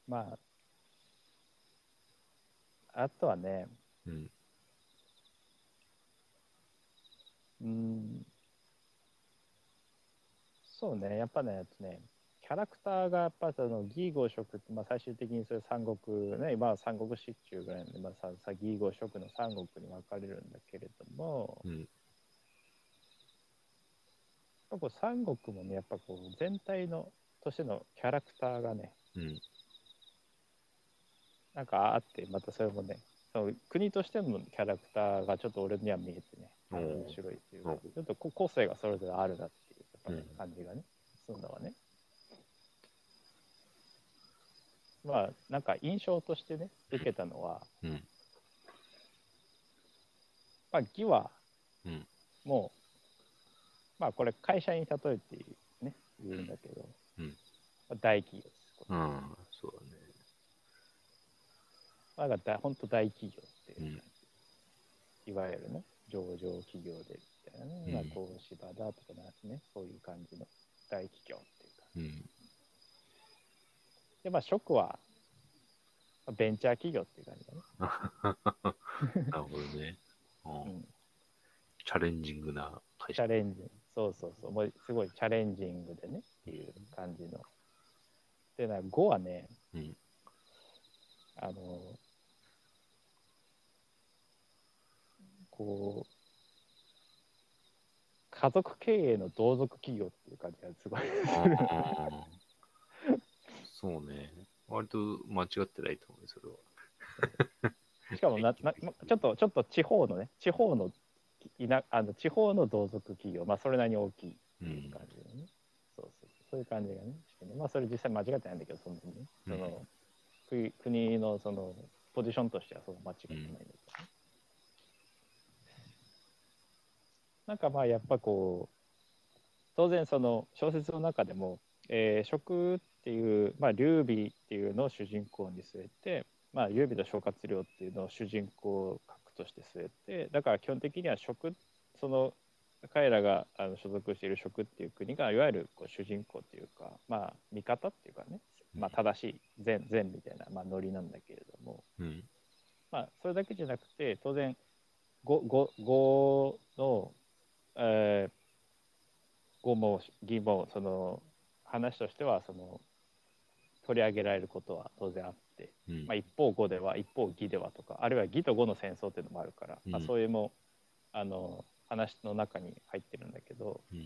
まああとはね、うん、うん、そうね、やっぱね、ねキャラクターがやっぱそのギーゴー色って、まあ、最終的にそれ三国ね、今は三国志っていうぐらいの、まあ、ささギーゴー色の三国に分かれるんだけれども、うん、こう三国もねやっぱこう全体のとしてのキャラクターがね、うん、なんかあって、またそれもねその国としてのキャラクターがちょっと俺には見えてね面白いっていう、うん、ちょっと個性がそれぞれあるなっていうやっぱ、ね、感じがねするのはね。まあ、なんか印象としてね受けたのは、うん、まあ義はもう、うん、まあこれ会社に例えてね言うんだけど、うんまあ、大企業です。ああそうだね、まあ、だからほんと大企業っていう、うん、いわゆるね上場企業でみたいなね、うんまあ、東芝だとかなんてねそういう感じの大企業っていうか、うんでまあ、職はベンチャー企業っていう感じだね。なるほどね、うん。チャレンジングな会社。チャレンジング。そうそうそう。もうすごいチャレンジングでねっていう感じの。で、なんかごはね、うん、あの、こう、家族経営の同族企業っていう感じがすごい。そうね。割と間違ってないと思う、それは。しかもななちょっと、ちょっと地方のね、地方の、いなあの地方の同族企業、まあ、それなりに大きいっていう感じでね、うんそうそう。そういう感じがね、してねまあ、それ実際間違ってないんだけど、そのね、そのうん、国のそのポジションとしてはその間違ってないんだけど、ねうん。なんかまあ、やっぱこう、当然、その小説の中でも、えー、食っていう、まあ、劉備っていうのを主人公に据えて、まあ、劉備の諸葛亮っていうのを主人公格として据えて、だから基本的には食、その彼らがあの所属している食っていう国がいわゆるこう主人公っていうか、まあ、味方っていうかね、まあ、正しい善、善みたいな、まあ、ノリなんだけれども、うんまあ、それだけじゃなくて当然語の、えー、語も義もその話としてはその取り上げられることは当然あって、うんまあ、一方語では一方義ではとかあるいは義と語の戦争っていうのもあるから、うんまあ、そういうもあの話の中に入ってるんだけど、うんま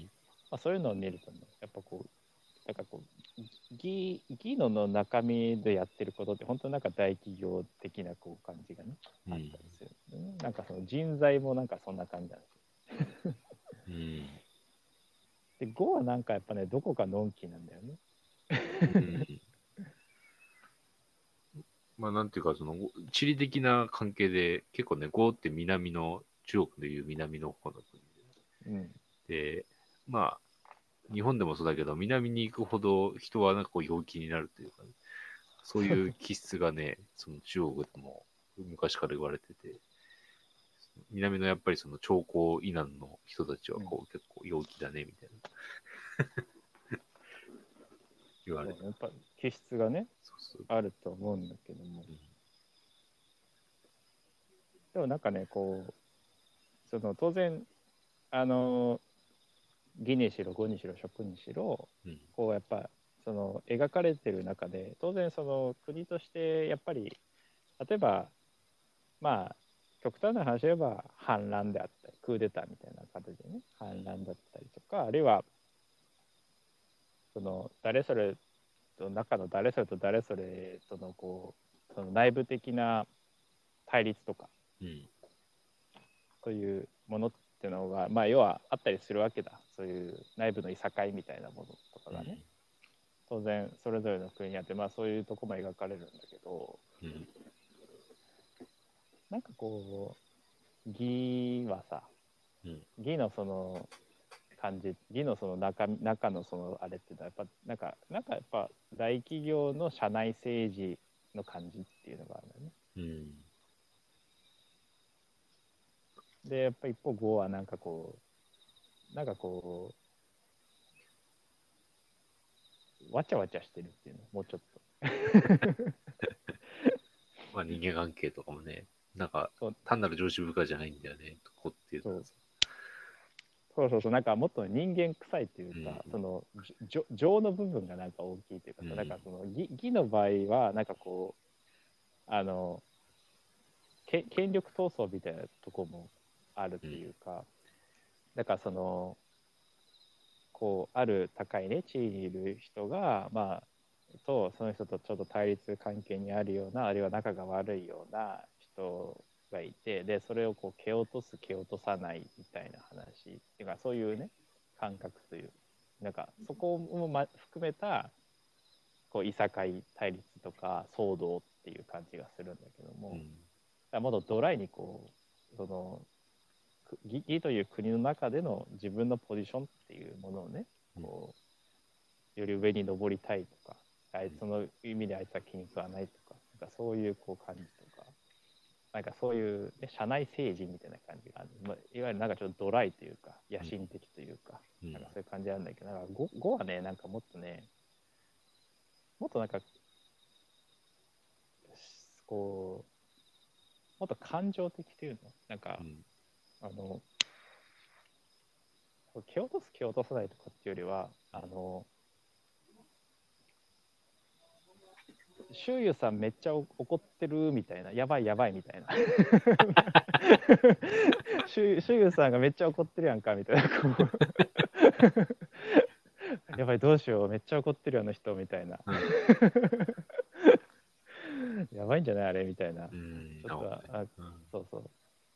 あ、そういうのを見ると、ね、やっぱこうなんかこう義、義のの中身でやってることって本当になんか大企業的なこう感じがねあったりする、うん、なんかその人材もなんかそんな感じなんですよ、うんでごはなんかやっぱねどこかのんきなんだよね、うん、まあなんていうかその地理的な関係で結構ねごって南の中国でいう南の方の国で、うん、でまあ日本でもそうだけど南に行くほど人はなんかこう陽気になるというか、ね、そういう気質がねその中国でも昔から言われてて南のやっぱりその長江以南の人たちはこう、うん、結構陽気だねみたいな言われて、やっぱ気質がねそうそうあると思うんだけども、うん、でもなんかねこうその当然あの義にしろ語にしろ食にしろ、うん、こうやっぱその描かれてる中で当然その国としてやっぱり例えばまあ極端な話で言えば反乱であったりクーデターみたいな形でね反乱だったりとかあるいはその誰それと中の誰それと誰それとのこうその内部的な対立とか、うん、そういうものってのがまあ要はあったりするわけだ。そういう内部のいさかいみたいなものとかがね、うん、当然それぞれの国にあってまあそういうとこも描かれるんだけど、うんなんかこう義はさ、うん、義のその感じ義のその中中のそのあれってやっぱなんかなんかやっぱ大企業の社内政治の感じっていうのがあるんだよね、うん、でやっぱ一方語はなんかこうなんかこうわちゃわちゃしてるっていうのもうちょっとまあ、人間関係とかもね、なんか単なる上司部下じゃないんだよね、とこっていうと。そうそうそう、なんかもっと人間臭いっていうか、うん、その情の部分がなんか大きいというか、うん、なんかその義義の場合はなんかこうあのけ権力闘争みたいなとこもあるっていうか、だ、うん、からそのこうある高いね地位にいる人がまあとその人とちょっと対立関係にあるような、あるいは仲が悪いような人がいて、でそれをこう蹴落とす蹴落とさないみたいな話っていうか、そういうね感覚というなんかそこも、ま、含めたこういさかい対立とか騒動っていう感じがするんだけども、うん、だからもっとドライにこうその義という国の中での自分のポジションっていうものをね、こうより上に上りたいとか、あいつの意味であいつは気に食わないとか、なんかそういうこう感じとか、なんかそういう、ね、社内政治みたいな感じがある、まあ、いわゆるなんかちょっとドライというか野心的というか、うん、なんかそういう感じなんだけど、なんか ご, ごはね、なんかもっとね、もっとなんかこうもっと感情的というの、なんか、うん、あの蹴落とす蹴落とさないとかっていうよりは、あの周遊さんめっちゃ怒ってるみたいな、やばいやばいみたいな周遊さんがめっちゃ怒ってるやんかみたいなやばいどうしようめっちゃ怒ってるあの人みたいなやばいんじゃないあれみたいな、うん、ちょっと、あ、そうそう、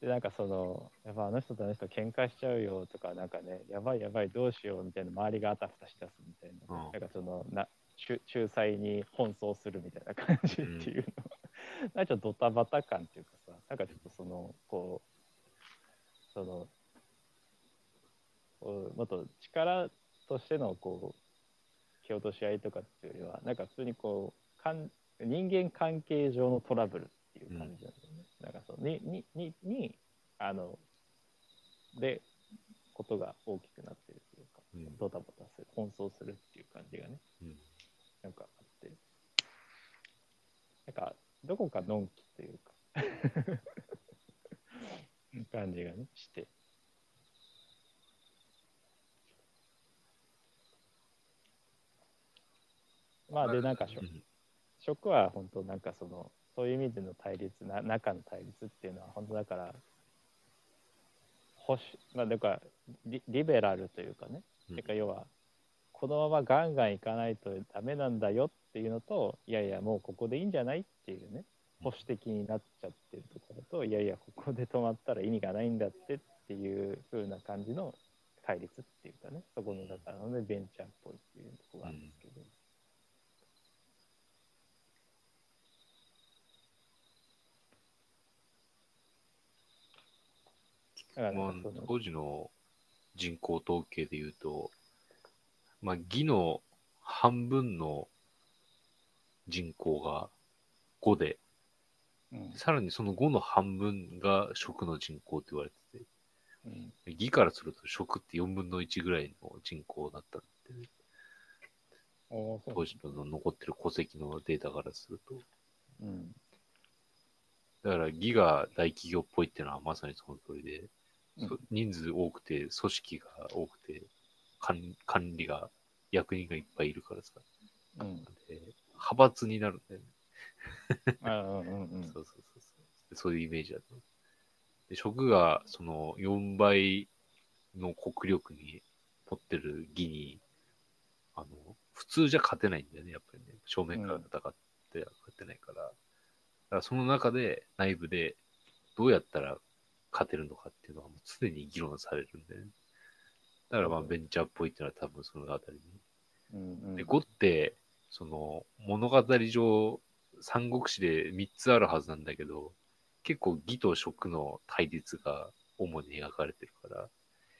でなんかそのやっぱあの人とあの人喧嘩しちゃうよとか、なんかねやばいやばいどうしようみたいな、周りがあたふたしだすみたいな、うん、なんかそのな仲裁に奔走するみたいな感じっていうのは、うん、なんかちょっとドタバタ感っていうかさ、なんかちょっとそのこうそのこうもっと力としてのこう蹴落とし合いとかっていうよりは、なんか普通にこうかん人間関係上のトラブルっていう感じなんですよね、うん、なんかそうににににあのでことが大きくなってるっていうか、うん、ドタバタする奔走するっていう感じがね、うん、なんかあって、なんかどこかのんきというか感じがねして、まあでなんか食は本当なんかそのそういう意味での対立な中の対立っていうのは本当だから保守、まあだから リ, リベラルというかね、うん、てか要はこのままガンガンいかないとダメなんだよっていうのと、いやいやもうここでいいんじゃないっていうね、保守的になっちゃってるところと、いやいやここで止まったら意味がないんだってっていう風な感じの対立っていうかね、そこのだからのねベンチャーっぽいっていうところがあるんですけど、うん、まあ、当時の人口統計でいうと、まあ、義の半分の人口がごで、うん、さらにそのごの半分が食の人口って言われてて、うん、義からすると食ってよんぶんのいちぐらいの人口だったって、ね、当時の残ってる戸籍のデータからすると。うん、だから義が大企業っぽいっていうのはまさにその通りで、人数多くて、組織が多くて、管理が、役人がいっぱいいるからさ、うん、で派閥になるんだよね。そういうイメージだと。で、職がそのよんばいの国力に持ってる義に、あの普通じゃ勝てないんだよね、やっぱりね。正面から戦っては勝てないから。うん、だからその中で、内部で、どうやったら勝てるのかっていうのはもう常に議論されるんだよね。だからまあベンチャーっぽいっていうのは多分そのあたりに、うんうん、でごってその物語上三国志でみっつあるはずなんだけど、結構義と食の対立が主に描かれてるから、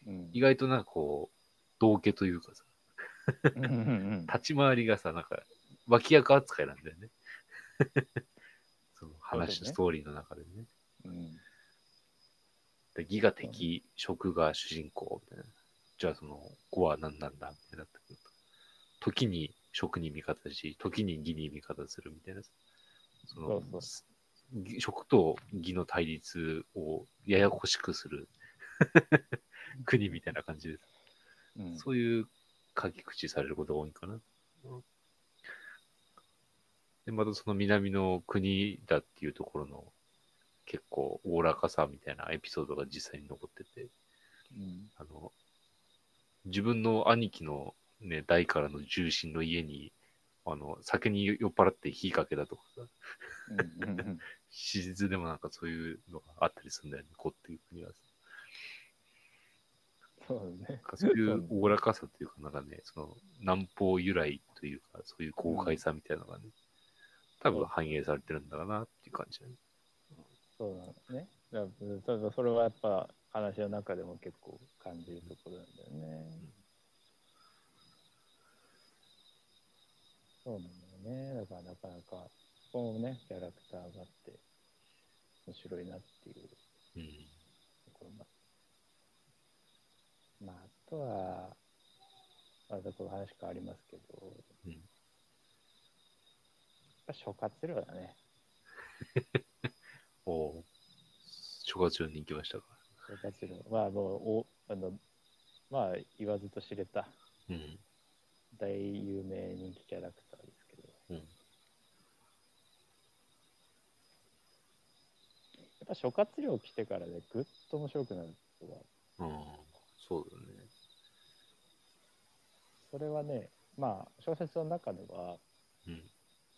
うん、意外となんかこう道家というかさうんうん、うん、立ち回りがさなんか脇役扱いなんだよねその話のストーリーの中でね、うん、で義が敵、食が主人公みたいな。じゃあそのごは何なんだみたいになってくると、時に食に味方し、時に義に味方するみたいな、その食と義の対立をややこしくする国みたいな感じです、うん、そういう書き口されることが多いかな。でまたその南の国だっていうところの結構おおらかさみたいなエピソードが実際に残ってて、うん、あの自分の兄貴の、ね、代からの重臣の家にあの酒に酔っ払って火かけだとかさ、うんうんうん、史実でもなんかそういうのがあったりするんだよね、こっていう国は。そうね、そういうおおらかさというか、なんかね、その南方由来というか、そういう豪快さみたいなのがね、うん、多分反映されてるんだろうなっていう感じだね。そうなんですね。だからそれはやっぱ話の中でも結構感じるところなんだよね。うん、そうなんだよね。だからなかなかこのねキャラクターがあって面白いなっていうところも。うんまあ、あとは、またこの話変わりますけど、うん、やっぱ諸葛亮だね。おぉ、諸葛亮に行きましたか。諸葛亮、まあもうおあの、まあ言わずと知れた、うん、大有名人気キャラクターですけど、うん、やっぱ諸葛亮来てからね、ぐっと面白くなるとは。うんそうだね。それはね、まあ小説の中では、うん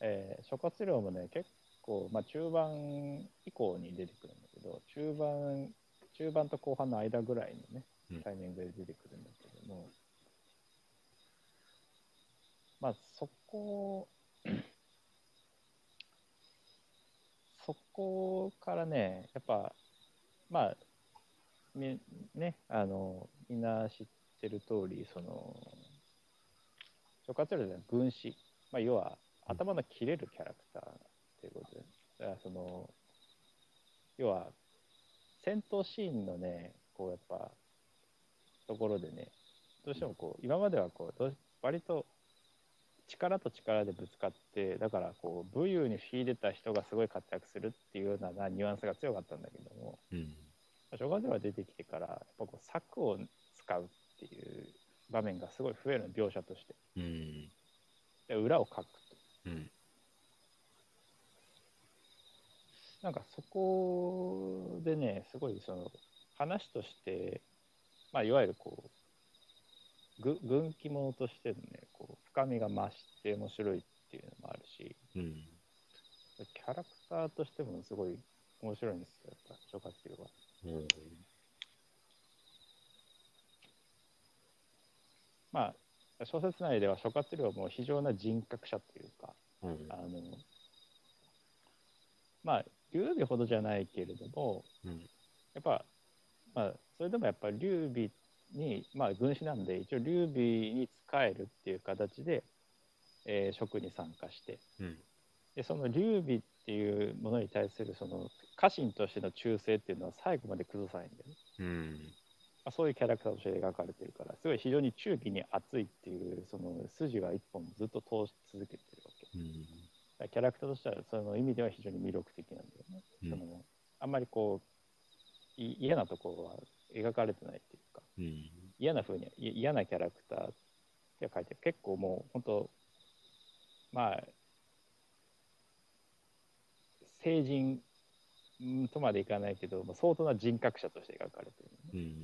えー、諸葛亮もね結構、まあ、中盤以降に出てくるんだけど、中盤中盤と後半の間ぐらいのねタイミングで出てくるんだけども、うん、まあそこそこからねやっぱまあねね、あのみんな知ってる通りその諸葛亮は軍師、まあ、要は頭の切れるキャラクターということで、だからその要は戦闘シーンのねこうやっぱところでねどうしてもこう今まではこう割と力と力でぶつかってだからこう武勇に秀でた人がすごい活躍するっていうようなニュアンスが強かったんだけども、うん諸葛亮が出てきてからやっぱこう策を使うっていう場面がすごい増えるの描写として、うん、で裏をかくと、うん、なんかそこでねすごいその話として、まあ、いわゆるこうぐ軍記物としてのねこう深みが増して面白いっていうのもあるし、うん、キャラクターとしてもすごい面白いんですよやっぱ諸葛亮は。うん、まあ小説内では諸葛亮も非常な人格者というか、うん、あのまあ劉備ほどじゃないけれども、うん、やっぱ、まあ、それでもやっぱり劉備にまあ軍師なんで一応劉備に仕えるっていう形で、えー、職に参加して、うん、でその劉備っていうものに対するその家臣としての忠誠っていうのは最後まで崩さないんだよね、うんまあ、そういうキャラクターとして描かれてるからすごい非常に忠義に厚いっていうその筋は一本ずっと通し続けてるわけ、うん、だからキャラクターとしてはその意味では非常に魅力的なんだよね、うん、そのあんまりこう嫌なところは描かれてないっていうか、うん、嫌な風に嫌なキャラクターって書いてる結構もう本当まあ成人とまでいかないけど相当な人格者として描かれてる、ねうん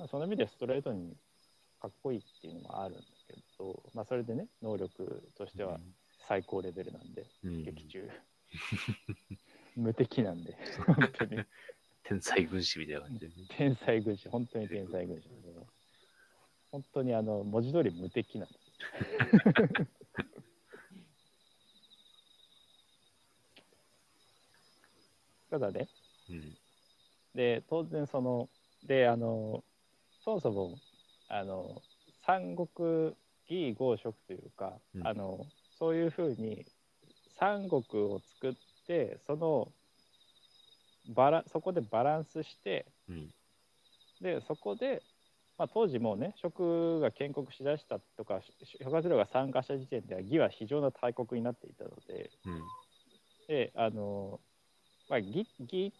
まあ、その意味でストレートにかっこいいっていうのもあるんだけど、まあ、それでね能力としては最高レベルなんで、うん、劇中無敵なんで本当に天才軍師みたいな感じで、ね、天才軍師本当に天才軍師本当にあの文字通り無敵なんですただね、うん、で当然そのであのそもそもあの三国義豪食というか、うん、あのそういうふうに三国を作ってそのバラそこでバランスして、うん、でそこでまあ、当時もうね食が建国しだしたとか諸葛亮が参加した時点では魏は非常な大国になっていたので、うん、であの、まあ、魏, 魏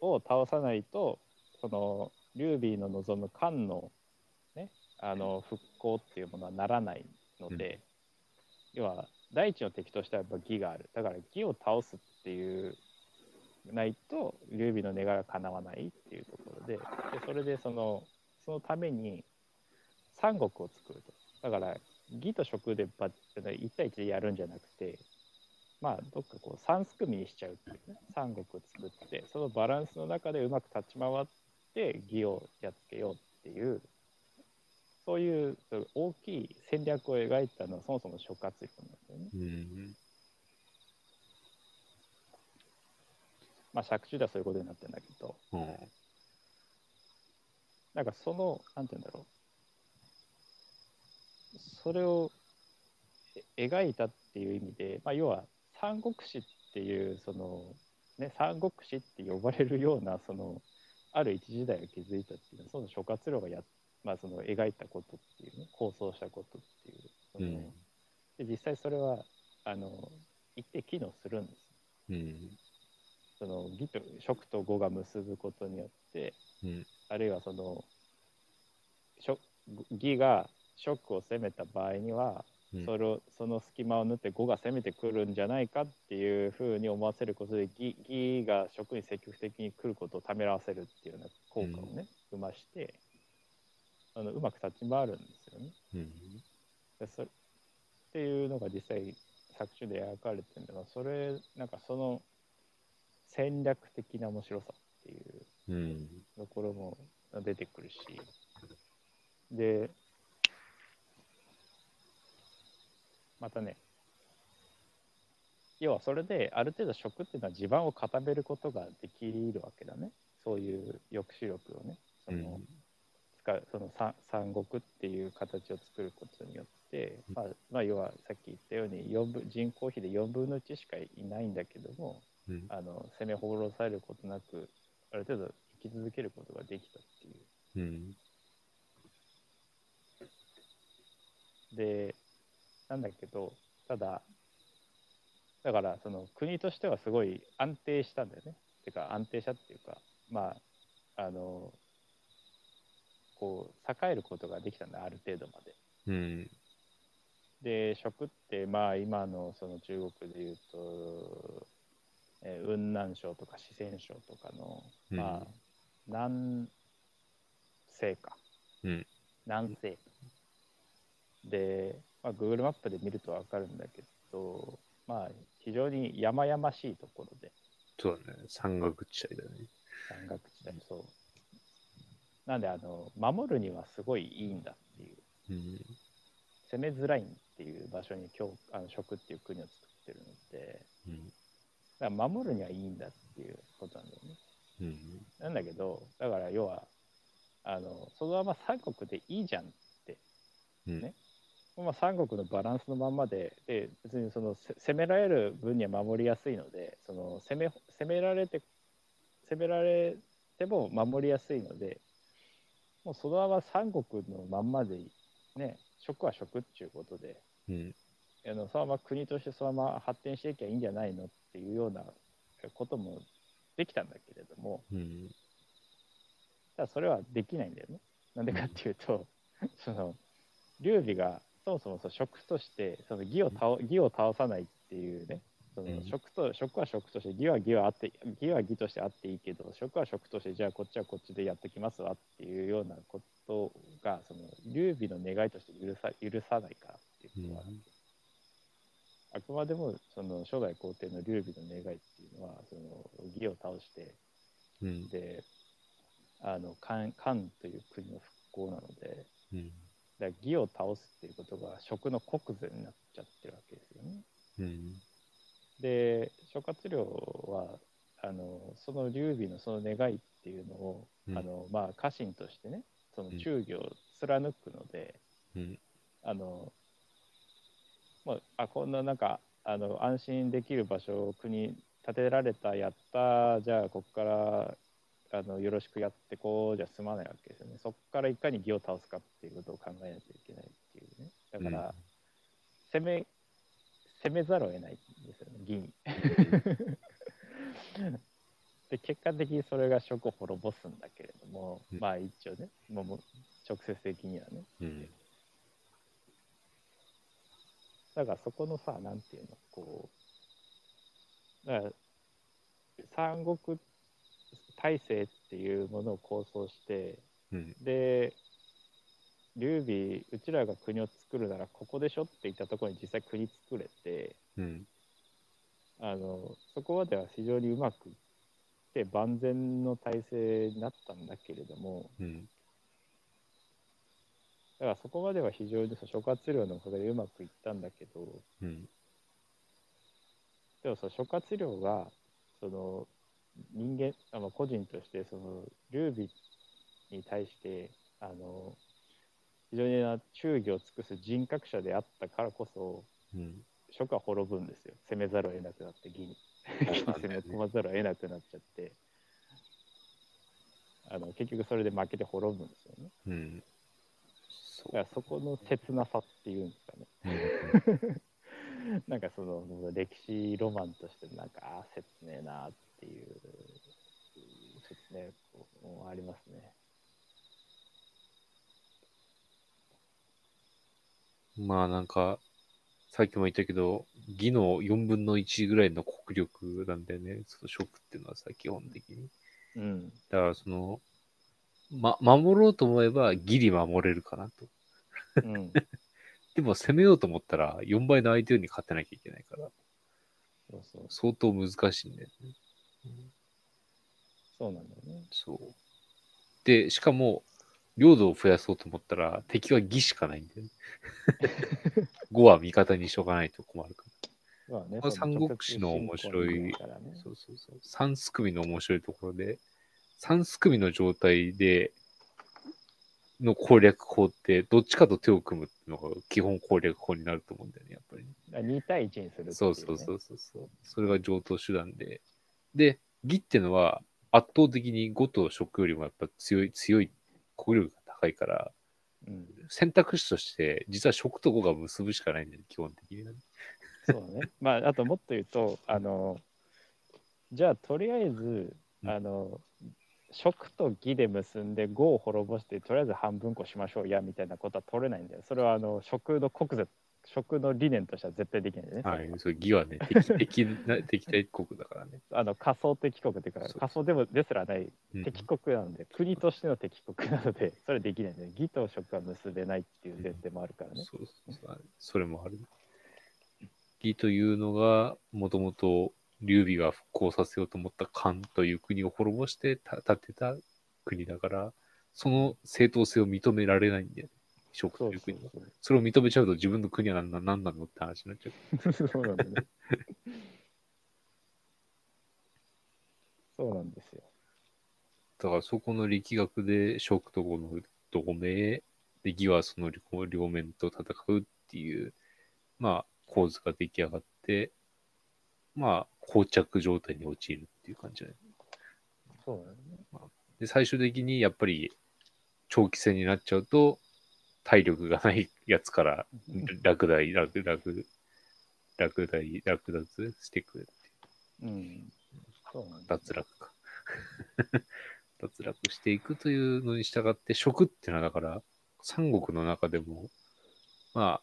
を倒さないとその劉備の望む漢の、ね、あの復興っていうものはならないので、うん、要は第一の敵としてはやっぱ魏がある。だから魏を倒すっていうないと劉備の願いが叶わないっていうところ で, でそれでそのそのために三国を作ると。だから魏と蜀でバッいち対いちでやるんじゃなくて、まあどっかこう三すくみにしちゃうっていうね、三国を作ってそのバランスの中でうまく立ち回って魏をやっつけようっていう、そういう大きい戦略を描いたのはそもそも諸葛亮なんですよね。うんまあ、作中ではそういうことになってるんだけど、うん、なんかそのなんて言うんだろう、それを描いたっていう意味で、まあ、要は三国志っていうその、ね、三国志って呼ばれるようなそのある一時代を築いたっていうのはその諸葛亮がや、まあ、その描いたことっていう、ね、構想したことっていうその、うん、で実際それはあの一定機能するんです。うんその義と食と語が結ぶことによって、うん、あるいはその義が食を攻めた場合には、うん、それをその隙間を縫って語が攻めてくるんじゃないかっていうふうに思わせることで義、義が食に積極的に来ることをためらわせるっていうような効果をね、うん、生ましてあのうまく立ち回るんですよね。うん、でそれっていうのが実際作中で描かれてるんだが、それなんかその戦略的な面白さっていうところも出てくるし、うん、でまたね要はそれである程度食っていうのは地盤を固めることができるわけだね。そういう抑止力をねその、うん、使うその三国っていう形を作ることによって、まあ、まあ要はさっき言ったようによんぶん人口比でよんぶんのいちしかいないんだけどもあの攻め放浪されることなくある程度生き続けることができたっていう、うん、でなんだけどただだからその国としてはすごい安定したんだよね。てか安定したっていうかまああのこう栄えることができたんだある程度まで、うんで食ってまあ今のその中国でいうと雲南省とか四川省とかの、うん、まあ南西か、うん、南西で、まあ、Google マップで見ると分かるんだけど、まあ非常に山々しいところで、そうだね、山岳地帯だね。山岳地帯、そう。なんであの守るにはすごいいいんだっていう、うん、攻めづらいっていう場所に今日あの食っていう国を作ってるので。うんだから守るにはいいんだっていうことなんだよね。うん、なんだけどだから要はあのそのまま三国でいいじゃんって、ねうんまあ、三国のバランスのまんま で, で別にその攻められる分には守りやすいのでその 攻, め攻められて攻められても守りやすいのでもうそのまま三国のまんまでね食は食っていうことで、うん、あのそのまま国としてそのまま発展していけばいいんじゃないのっていうようなこともできたんだけれども、うん、ただそれはできないんだよね。なんでかっていうと、うん、その劉備がそもそもそ食としてその義を倒、義を倒さないっていうねその食と食は食として義は義はあって義は義としてあっていいけど食は食としてじゃあこっちはこっちでやってきますわっていうようなことがその劉備の願いとして許さ、許さないからっていうことはある。うんあくまでもその初代皇帝の劉備の願いっていうのはその義を倒して、うん、であの漢という国の復興なので、うん、だから義を倒すっていうことが食の国是になっちゃってるわけですよね。うん、で諸葛亮はあのその劉備のその願いっていうのを、うん、あのまあ家臣としてねその忠義を貫くので、うん、あのまあ、あこんななんかあの安心できる場所を国建てられたやったじゃあここからあのよろしくやってこうじゃ済まないわけですよね。そこからいかに義を倒すかっていうことを考えなきゃいけないっていうね。だから、うん、攻め攻めざるを得ないんですよね、義に。で結果的にそれが職を滅ぼすんだけれども、うん、まあ一応ね、もう直接的にはね、うん、だからそこのさ、なんていうの、こうだから三国体制っていうものを構想して、うん、で劉備うちらが国を作るならここでしょって言ったところに実際国作れて、うん、あのそこまでは非常にうまくいって万全の体制になったんだけれども、うん、だからそこまでは非常に諸葛亮のおかげでうまくいったんだけど、うん、でもその諸葛亮がその人間あの個人としてその劉備に対してあの非常に忠義を尽くす人格者であったからこそ、うん、職は滅ぶんですよ。攻めざるを得なくなって義に攻め込まざるを得なくなっちゃってあの結局それで負けて滅ぶんですよね、うん、だからそこの切なさっていうんですかね、うんなんかその歴史ロマンとしてなんかあ切ねえなっていう切ねもありますね。まあなんかさっきも言ったけど義のよんぶんのいちぐらいの国力なんだよね、その職っていうのはさ基本的に、うん、だからその、ま、守ろうと思えば義理守れるかなと、うんでも攻めようと思ったらよんばいの相手に勝てなきゃいけないからそうそう相当難しいんだよね、うん、そうなんだよね。そうでしかも領土を増やそうと思ったら敵は義しかないんだよねごは味方にしとかないと困るから、まあね、この三国志の面白いそうそうそう三すくみの面白いところで三すくみの状態での攻略法ってどっちかと手を組むっていうのが基本攻略法になると思うんだよねやっぱり、ね、に対いちにするっていう、ね、そうそうそうそうそれが常套手段でで義ってのは圧倒的に呉と蜀よりもやっぱ強い強い攻力が高いから、うん、選択肢として実は蜀と呉が結ぶしかないんだよ基本的に、ね、そうねまああともっと言うとあのじゃあとりあえず、うん、あの食と義で結んで語を滅ぼしてとりあえず半分こしましょうやみたいなことは取れないんだよ。それはあの食の国是食の理念としては絶対できないんだよね。はい、そう義はね敵敵対国だからね。あの仮想敵国っていうか仮想でもですらない敵国なので、うん、国としての敵国なのでそれできないんだよ。義と食は結べないっていう前提もあるからね。うん、そうそうそれもある。義というのがもともと劉備が復興させようと思った漢という国を滅ぼして建てた国だからその正当性を認められないんだよね蜀という国は。 そうそうそうそれを認めちゃうと自分の国は何なんだろうって話になっちゃうそうなんだねそうなんですよ。だからそこの力学で蜀と呉の同盟で義はその両面と戦うっていうまあ構図が出来上がってまあ膠着状態に陥るっていう感じだよね。そうだね、まあ、で最終的にやっぱり長期戦になっちゃうと体力がないやつから落第落落落第落脱してくるっていう、うん、そうなんだね、脱落か脱落していくというのに従って食っていうのはだから三国の中でもまあ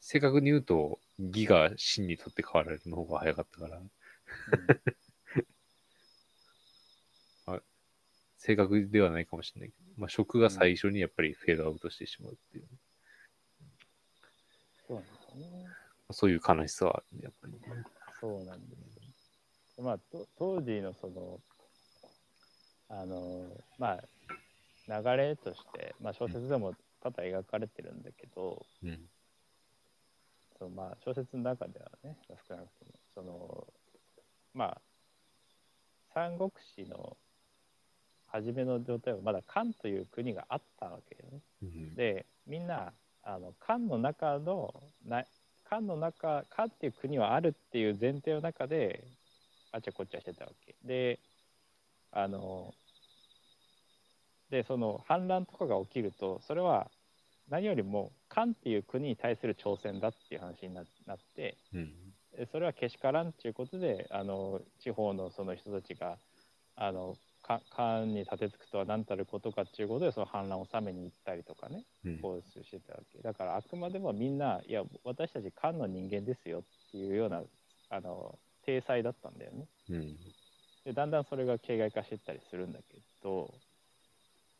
正確に言うと義が真にとって変わられるの方が早かったから、うん、あ正確ではないかもしれないけど、まあ、食が最初にやっぱりフェードアウトしてしまうっていう、うん、そうなんですね。そういう悲しさはあるねやっぱりね。そうなんです、まあ、と当時のそのあのまあ流れとして、まあ、小説でも多々描かれてるんだけど、うんうんまあ、小説の中ではね少なくともそのまあ三国志の初めの状態はまだ漢という国があったわけよね、うん、でみんなあの漢の中のな漢の中漢っていう国はあるっていう前提の中であっちゃこっちゃしてたわけであのでその反乱とかが起きるとそれは何よりも漢っていう国に対する挑戦だっていう話になって、うん、それはけしからんっていうことであの地方のその人たちがあの漢に立てつくとは何たることかっていうことでその反乱を収めに行ったりとかね、うん、こうしてたわけだからあくまでもみんないや私たち漢の人間ですよっていうようなあの体裁だったんだよね、うん、でだんだんそれが形骸化していったりするんだけど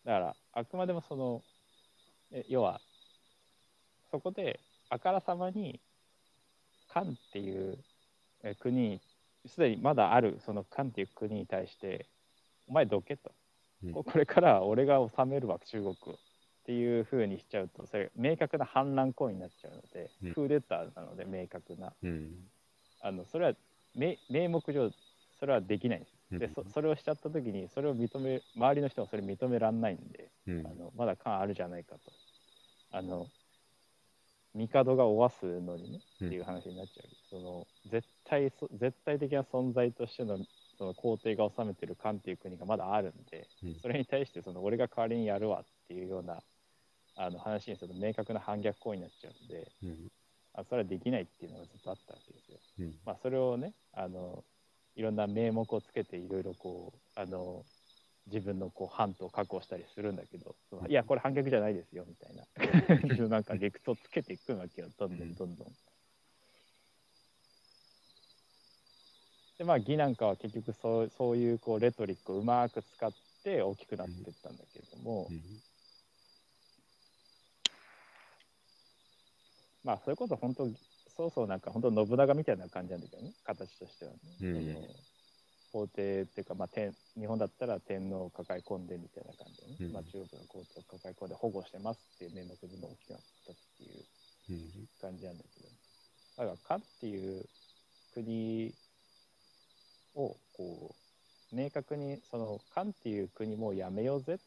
だからあくまでもその要はそこであからさまに漢っていう国すでにまだあるその漢っていう国に対してお前どけと、うん、これから俺が治めるわ中国をっていう風にしちゃうとそれ明確な反乱行為になっちゃうので、うん、クーデターなので明確な、うん、あのそれは名目上それはできないんです。で そ, それをしちゃった時にそれを認め周りの人はそれ認めらんないんで、うん、あのまだ漢あるじゃないかとあの帝がおわすのにねっていう話になっちゃう、うん、その 絶, 対そ絶対的な存在としてのその皇帝が治めてる漢っていう国がまだあるんで、うん、それに対してその俺が代わりにやるわっていうようなあの話にすると明確な反逆行為になっちゃうんで、うん、あそれはできないっていうのがずっとあったわけですよ、うんまあ、それをねあのいろんな名目をつけていろいろこうあの自分のこう反とを確保したりするんだけどそのいやこれ反逆じゃないですよみたいななんか理屈をつけていくわけよどんどんどんどん。でまあ魏なんかは結局そう、そういうこうレトリックをうまく使って大きくなっていったんだけれども、うんうん、まあそれこそ本当そうそうなんか本当信長みたいな感じなんだけどね形としてはね、うん、皇帝っていうか、まあ、天日本だったら天皇を抱え込んでみたいな感じでね、うんまあ、中国の皇帝を抱え込んで保護してますっていう名目でも大きくなったっていう感じなんだけど、ねうん、だから漢っていう国をこう明確にその漢っていう国もうやめようぜ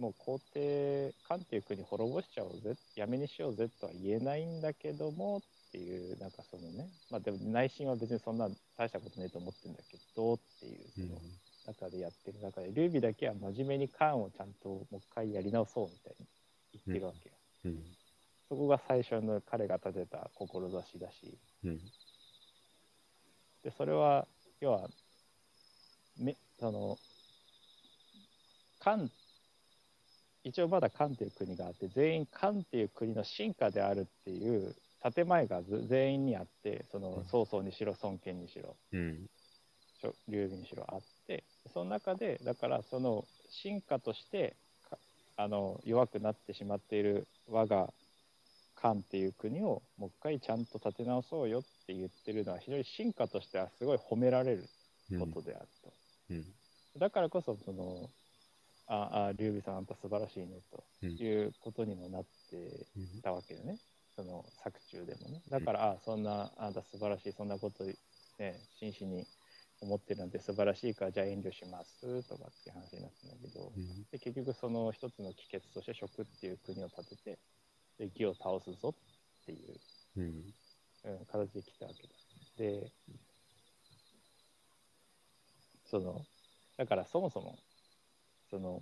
もう皇帝漢っていう国滅ぼしちゃおうぜやめにしようぜとは言えないんだけどもっていうなんかそのねまあでも内心は別にそんな大したことねえと思ってるんだけどっていうその中でやってる中で劉備だけは真面目に漢をちゃんともう一回やり直そうみたいに言ってるわけよ、うんうん、そこが最初の彼が立てた志だし、うん、でそれは要はめその漢一応まだ漢っていう国があって全員漢っていう国の進化であるっていう建前が全員にあってその曹操にしろ孫権にしろ、うん、劉備にしろあってその中でだからその進化としてあの弱くなってしまっている我が漢っていう国をもう一回ちゃんと立て直そうよって言ってるのは非常に進化としてはすごい褒められることであると、うんうん、だからこそそのああ劉備さんあんた素晴らしいねということにもなってたわけでね、うん、その作中でもねだから、うん、ああそんなあんた素晴らしいそんなこと、ね、真摯に思ってるなんて素晴らしいからじゃあ遠慮しますとかっていう話になったんだけど、うん、で結局その一つの帰結として蜀っていう国を立てて魏を倒すぞっていう、うんうん、形で来たわけです、ね、でそのだからそもそもその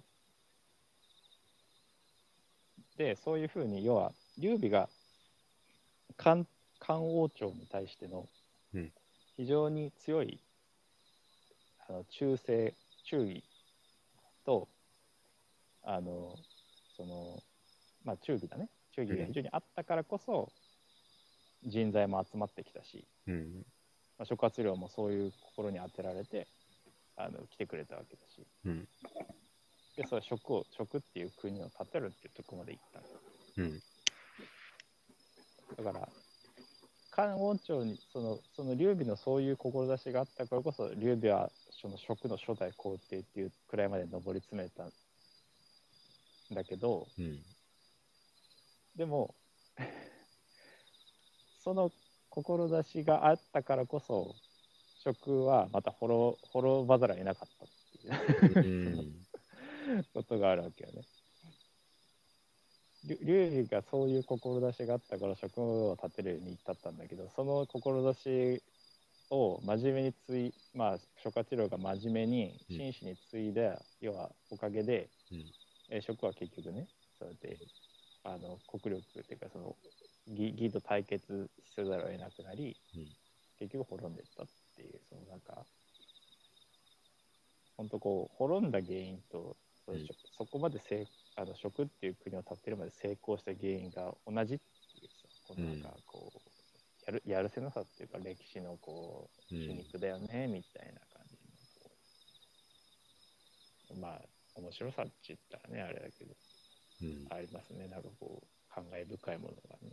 でそういうふうに要は劉備が漢王朝に対しての非常に強い、うん、あの忠誠忠義とあのそのまあ忠義だね忠義が非常にあったからこそ人材も集まってきたし、うんまあ、諸葛亮もそういう心に当てられてあの来てくれたわけだし。うんでそれ食を食っていう国を建てるっていうとこまで行った、うん、だから漢王朝にそのその劉備のそういう志があったからこそ劉備はその食の初代皇帝っていうくらいまで上り詰めたんだけど、うん、でもその志があったからこそ食はまた滅ばざるを得なかったっていう、うんことがあるわけよね。劉備がそういう志があったから職を立てるように至ったんだけどその志を真面目につい、まあ、食化治療が真面目に真摯に継いで、うん、要はおかげで、うんえー、食は結局ねそうやってあの国力っていうかその義と対決せざるを得なくなり、うん、結局滅んでったっていうそのなんか本当こう滅んだ原因と、うん、そこまで成あの食っていう国を立てるまで成功した原因が同じっていうさこのなんかこう、うんや る, やるせなさっていうか歴史のこう皮肉だよね、うん、みたいな感じのこうまあ面白さって言ったらねあれだけど、うん、ありますねなんかこう感慨深いものがね。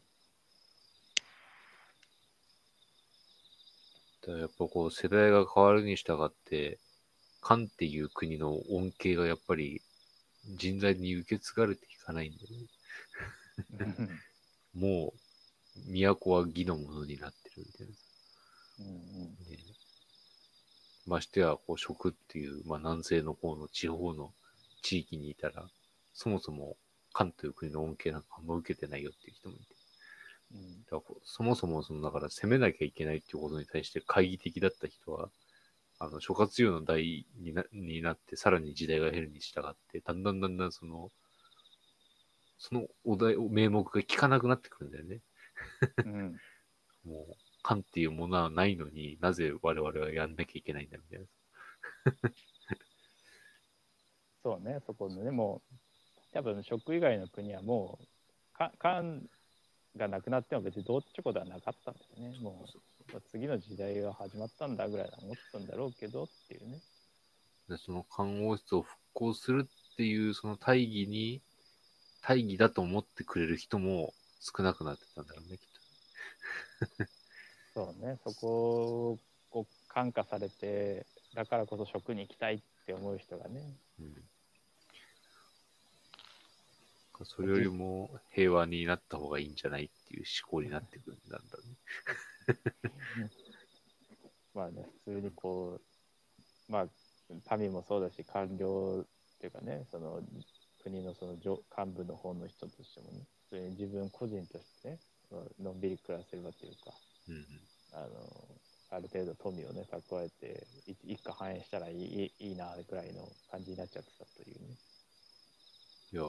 だやっぱこう世代が変わるに従って漢っていう国の恩恵がやっぱり人材に受け継がれていかないんだよね。もう都は義のものになってるみたいな、うんうんね、ましてやこう食っていう、まあ、南西の方の地方の地域にいたらそもそも漢という国の恩恵なんかあんま受けてないよっていう人もいて、うん、だからそもそもそのだから攻めなきゃいけないっていうことに対して懐疑的だった人はあの諸葛亮の代に な, になってさらに時代が減るに従ってだんだんだんだんそのそのお題名目が効かなくなってくるんだよね。うん、もう漢っていうものはないのになぜ我々はやんなきゃいけないんだみたいな。そうねそこでねもう多分食以外の国はもう漢がなくなっても別にどうってことはなかったんですねもう次の時代が始まったんだぐらいは思ったんだろうけどっていうね。でその漢王室を復興するっていうその大義に大義だと思ってくれる人も少なくなってたんだろうねきっと。そうねそこを感化されてだからこそ食に行きたいって思う人がね、うん、それよりも平和になった方がいいんじゃないっていう思考になってくるんだろうね。まあね普通にこうまあ民もそうだし官僚っていうかねその国のその幹部の方の人としてもね自分個人としてねのんびり暮らせればというか、うんうん、あのある程度富をね蓄えて一家繁栄したらい い, い, いなぐらいの感じになっちゃってたというね。いやだ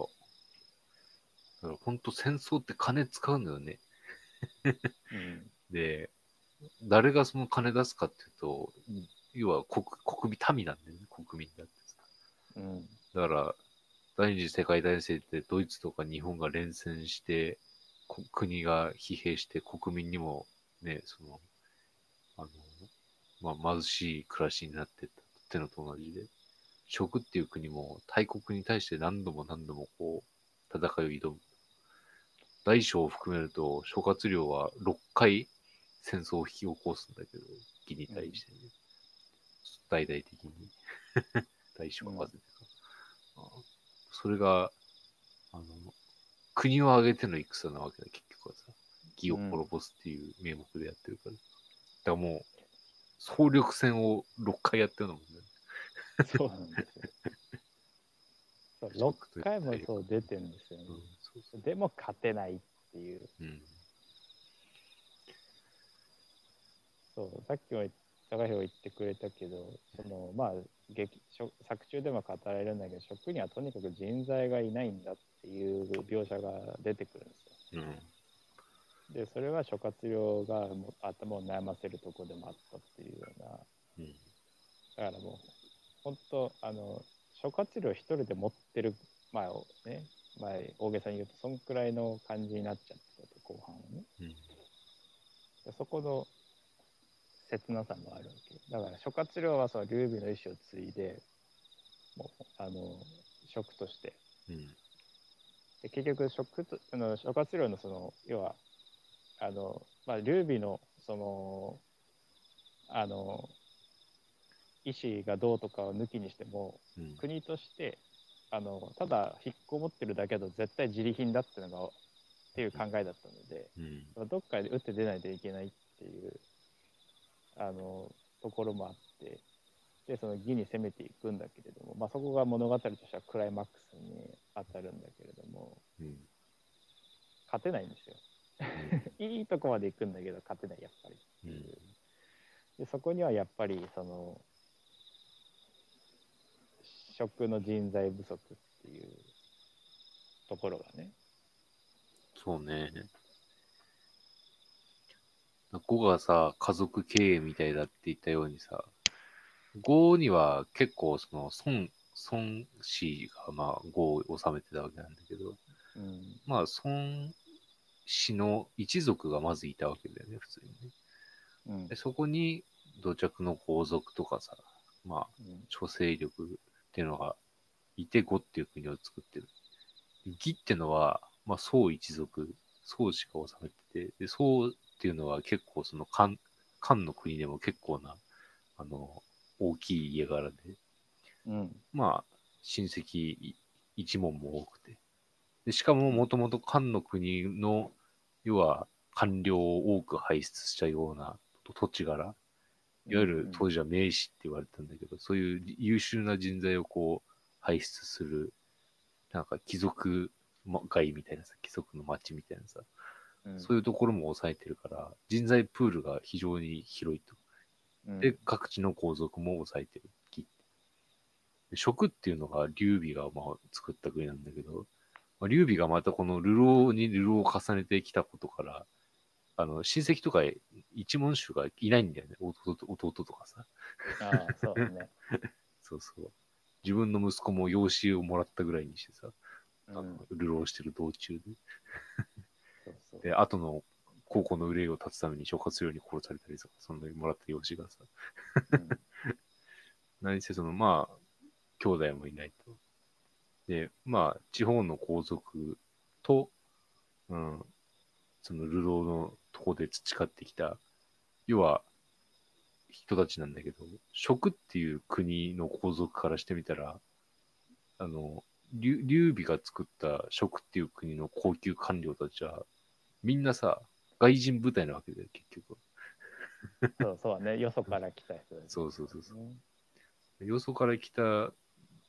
から本当戦争って金使うんだよね。うん、で誰がその金出すかっていうと要は 国, 国民民なんだよね国民だってさ、うん、だから第二次世界大戦ってドイツとか日本が連戦して国が疲弊して国民にもねそのあの、まあ、貧しい暮らしになってったってのと同じで食っていう国も大国に対して何度も何度もこう戦いを挑む。大小を含めると諸葛亮はろっかい戦争を引き起こすんだけど義に対してね、うん、大々的に大小は数えてか、うんそれがあの国を挙げての戦なわけだ結局はさ義を滅ぼすっていう名目でやってるから、うん、だからもう総力戦をろっかいやってるのもんね。そうなんですよ。ろっかいもそう出てるんですよね、うん、そうそうでも勝てないっていう、うん、そうさっきも高橋を言ってくれたけどその、まあ、劇作中でも語られるんだけど食にはとにかく人材がいないんだっていう描写が出てくるんですよ、うん、でそれは諸葛亮がも頭を悩ませるところでもあったっていうような、うん、だからもう本当あの諸葛亮一人で持ってる前をね前大げさに言うとそんくらいの感じになっちゃってた後半はね、うん、でそこの切なさもあるわけだから諸葛亮はその劉備の意思を継いでもうあの食として、うん、で結局食とあの諸葛亮のその要はあの、まあ、劉備のそのあの意思がどうとかを抜きにしても、うん、国としてあのただ引っこもってるだけだと絶対自利品だっていうのがっていう考えだったので、うん、どっかで打って出ないといけないっていうあのところもあってでその義に攻めていくんだけれども、まあ、そこが物語としてはクライマックスに当たるんだけれども、うん、勝てないんですよ。いいとこまで行くんだけど勝てないやっぱりっていう、うん、でそこにはやっぱりその職の人材不足っていうところがね。そうね。ごがさ、家族経営みたいだって言ったようにさ、ごには結構その孫、孫子がまあごを治めてたわけなんだけど、うん、まあ孫子の一族がまずいたわけだよね、普通にね。うん、でそこに土着の皇族とかさ、まあ、諸勢力っていうのがいて呉っていう国を作ってる。魏ってのは、まあ、宋一族、宋しか治めてて、で宋っていうのは結構その漢、漢の国でも結構な、あの、大きい家柄で、うん、まあ、親戚一門も多くて。でしかも、もともと漢の国の、要は、官僚を多く輩出したような土地柄、いわゆる当時は名士って言われたんだけど、うんうん、そういう優秀な人材をこう輩出する、なんか貴族街みたいなさ、貴族の町みたいなさ、うん、そういうところも抑えてるから、人材プールが非常に広いと。で、うん、各地の皇族も抑えてる。食っていうのが劉備がまあ作った国なんだけど、まあ、劉備がまたこの流浪に流浪を重ねてきたことから、あの親戚とか一門衆がいないんだよね、弟, 弟とかさ。ああ、そうね。そうそう。自分の息子も養子をもらったぐらいにしてさ、あの流浪してる道中で。そうそうで、後の高校の憂いを断つために諸葛亮に殺されたりとか、そんなにもらった養子がさ。うん、何せその、まあ、兄弟もいないと。で、まあ、地方の皇族と、うん、その流浪のとこで培ってきた、要は、人たちなんだけど、蜀っていう国の皇族からしてみたら、あの、劉備が作った蜀っていう国の高級官僚たちは、みんなさ、外人部隊なわけだよ、結局。そうそうね、よそから来た人、ね、そうそうそうそう。よそから来た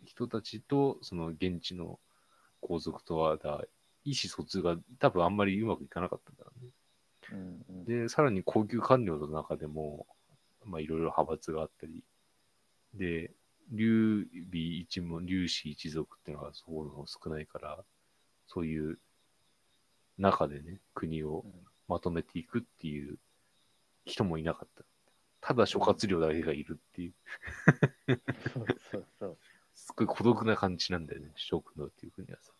人たちと、その現地の皇族とはだ、意思疎通が多分あんまりうまくいかなかったんだろうね。うんうん、で、さらに高級官僚の中でも、まあいろいろ派閥があったり、で、劉備一門、劉氏一族っていうのはそういうの少ないから、そういう中でね、国をまとめていくっていう人もいなかった。ただ諸葛亮だけがいるっていう。そうそうそう。すごい孤独な感じなんだよね、諸葛亮っていう国はさ。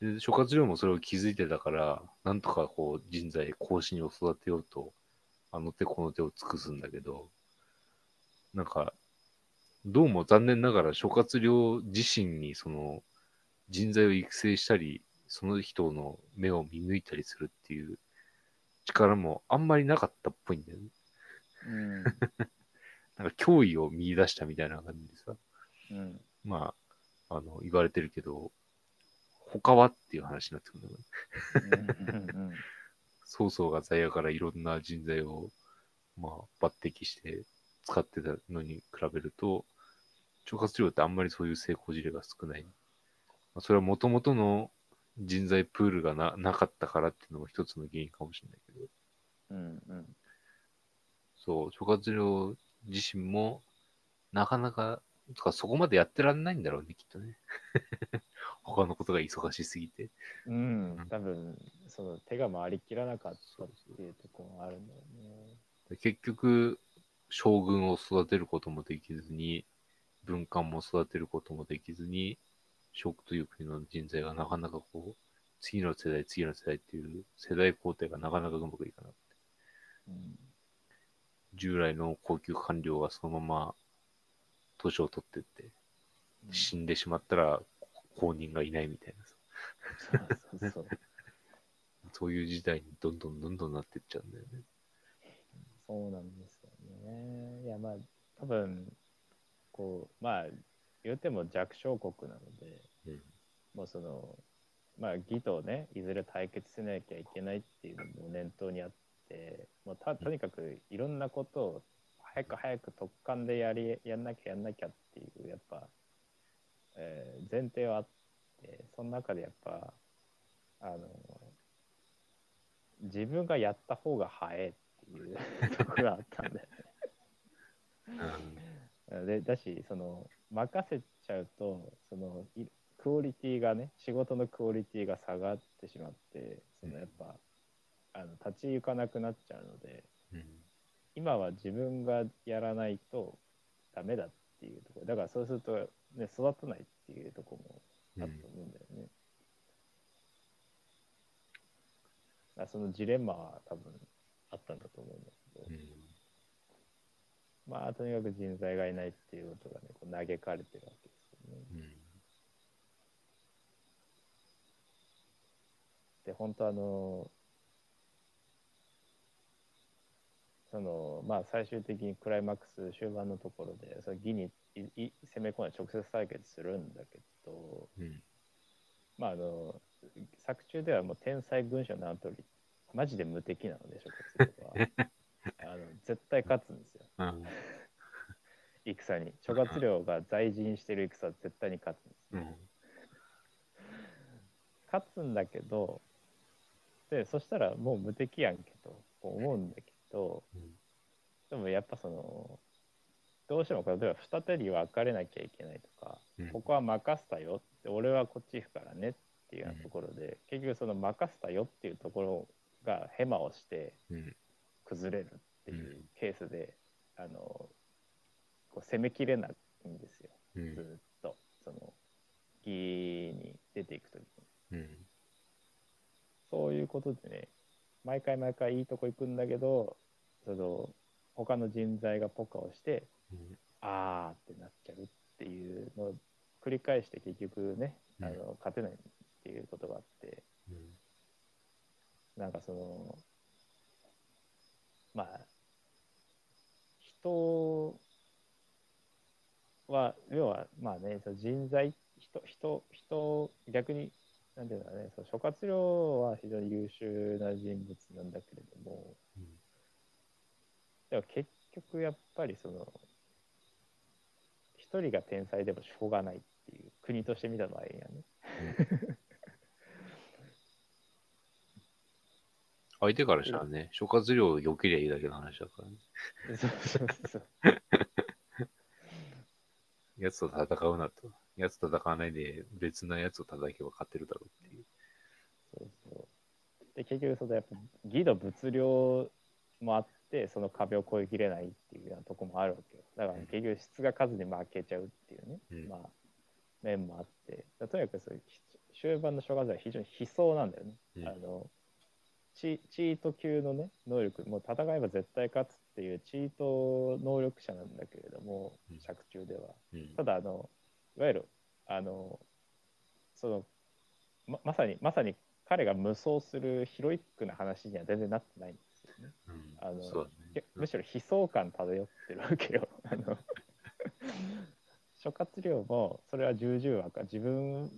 で諸葛亮もそれを気づいてたから、なんとかこう人材、孔子に育てようと、あの手この手を尽くすんだけど、なんか、どうも残念ながら諸葛亮自身にその人材を育成したり、その人の目を見抜いたりするっていう力もあんまりなかったっぽいんだよね。うん、なんか脅威を見出したみたいな感じでさ、うん、まあ、あの、言われてるけど、他はっていう話になってくるんだけど、ね。うんうん、曹操が在野からいろんな人材を、まあ、抜擢して使ってたのに比べると、諸葛亮ってあんまりそういう成功事例が少ない。まあ、それはもともとの人材プールが な, なかったからっていうのも一つの原因かもしれないけど。うんうん、そう、諸葛亮自身もなかなか、とかそこまでやってらんないんだろうね、きっとね。他のことが忙しすぎて。うん、多分、そう、手が回りきらなかったっていうところがあるんだよね。結局、将軍を育てることもできずに、文官も育てることもできずに、蜀という国の人材がなかなかこう、次の世代、次の世代っていう世代交代がなかなかうまくいかなくて。うん、従来の高級官僚がそのまま、年を取ってって死んでしまったら後任がいないみたいな、うん、そうそうそうそういう時代にどんどんどんどんなってっちゃうんだよね。そうなんですよね。いやまあ多分こうまあ言うても弱小国なので、うん、もうそのまあ義とねいずれ対決しなきゃいけないっていうのも念頭にあって、もうたとにかくいろんなことを早く早く突貫でやりやんなきゃやんなきゃっていうやっぱ、えー、前提はあって、その中でやっぱあの自分がやった方が早いっいうところがあったんで、うん、でだしその任せちゃうとそのクオリティがね仕事のクオリティが下がってしまってそのやっぱ、うん、あの立ち行かなくなっちゃうので、うん、今は自分がやらないとダメだっていうところだからそうすると、ね、育たないっていうところもあると思うんだよね、うんそのジレンマは多分あったんだと思うんですけど、うん、まあとにかく人材がいないっていうことがねこう嘆かれてるわけですよね、うん、で本当あのそのまあ最終的にクライマックス終盤のところでその義にい攻め込んで直接対決するんだけど、うん、まああの作中ではもう天才軍師の名の通りマジで無敵なので諸葛亮はあの絶対勝つんですよ、うん、戦に諸葛亮が在陣してる戦は絶対に勝つんです、うん、勝つんだけどでそしたらもう無敵やんけと思うんだけど、うん、でもやっぱそのどうしても例えば二手に分かれなきゃいけないとか、うん、ここは任せたよって俺はこっち行くからねっていうところで、うん、結局その任せたよっていうところがヘマをして崩れるっていうケースで、うん、あのこう攻めきれないんですよ、うん、ずっとその義に出ていくときに、うん、そういうことでね毎回毎回いいとこ行くんだけどその他の人材がポカをして、うん、あーってなっちゃうっていうのを繰り返して結局ねあの勝てないんですっていうことがあって、うん、なんかそのまあ人は要はまあねその人材人人人逆になんていうんだろうねその諸葛亮は非常に優秀な人物なんだけれども、うん、でも結局やっぱりその一人が天才でもしょうがないっていう国として見た場合やね。うん相手からしたらね、諸葛亮良けりゃいいだけの話だからね。そうそうそう。やつと戦うなと。やつと戦わないで別のやつを叩けば勝てるだろうっていう。そうそう。で、結局そのやっぱ義の物量もあって、その壁を越えきれないっていうようなとこもあるわけよ。だから結局質が数に負けちゃうっていうね、うん、まあ面もあって。とにかくそういう終盤の諸葛亮は非常に悲壮なんだよね。うん、あのチ, チート級のね能力もう戦えば絶対勝つっていうチート能力者なんだけれども、うん、作中では、うん、ただあのいわゆるあのその ま, まさにまさに彼が無双するヒロイックな話には全然なってないんですよね、うん、あのそうねむしろ悲壮感漂ってるわけよあの諸葛亮もそれは重々わかる自分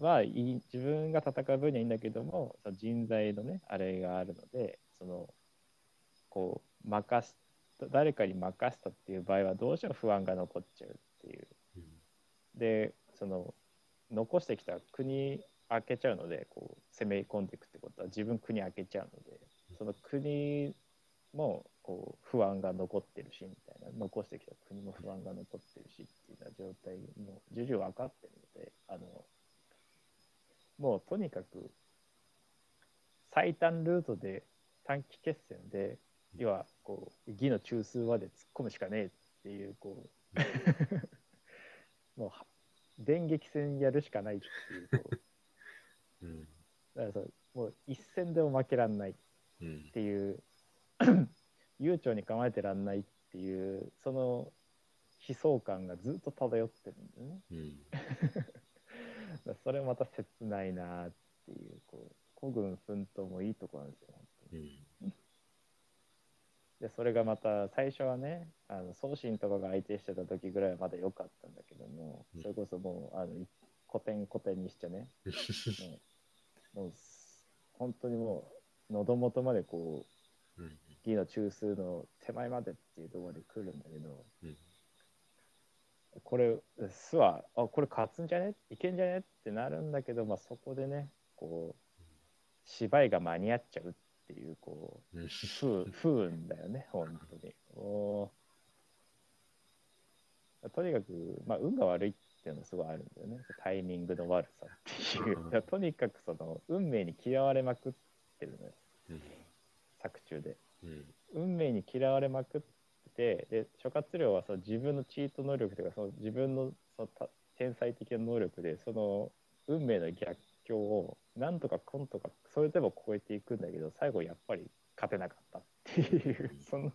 はいい自分が戦う分にはいいんだけどもその人材のねあれがあるのでそのこう任す誰かに任せたっていう場合はどうしても不安が残っちゃうっていう、うん、でその残してきた国開けちゃうのでこう攻め込んでいくってことは自分国開けちゃうのでその国もこう不安が残ってるしみたいな残してきた国も不安が残ってるしっていうような状態も重々分かってるのであのもうとにかく最短ルートで短期決戦で要はこう義の中枢まで突っ込むしかねえっていうこう、うん、もう電撃戦やるしかないっていうこう、うん、だからそうもう一戦でも負けらんないっていう、うん、悠長に構えてらんないっていうその悲壮感がずっと漂ってるんだよね。うんそれまた切ないなっていうこう孤軍奮闘もいいとこなんですよ本当に、うん、でそれがまた最初はねあの宗信とかが相手してた時ぐらいはまだ良かったんだけども、うん、それこそもうあの古典古典にしちゃねもう、もう本当にもう喉元までこう義の中枢の手前までっていうところに来るんだけど、うんこれすはあこれ勝つんじゃねいけんじゃねってなるんだけど、まあ、そこでねこう芝居が間に合っちゃうっっていうこう不運だよね本当に。おとにかく、まあ、運が悪いっていうのはすごいあるんだよね、タイミングの悪さっていういやとにかくその運命に嫌われまくってるのよ、うん、作中で、うん、運命に嫌われまくってて、で諸葛亮はその自分のチート能力というかその自分の、その天才的な能力でその運命の逆境をなんとかこんとかそれでも超えていくんだけど、最後やっぱり勝てなかったっていう、うん、その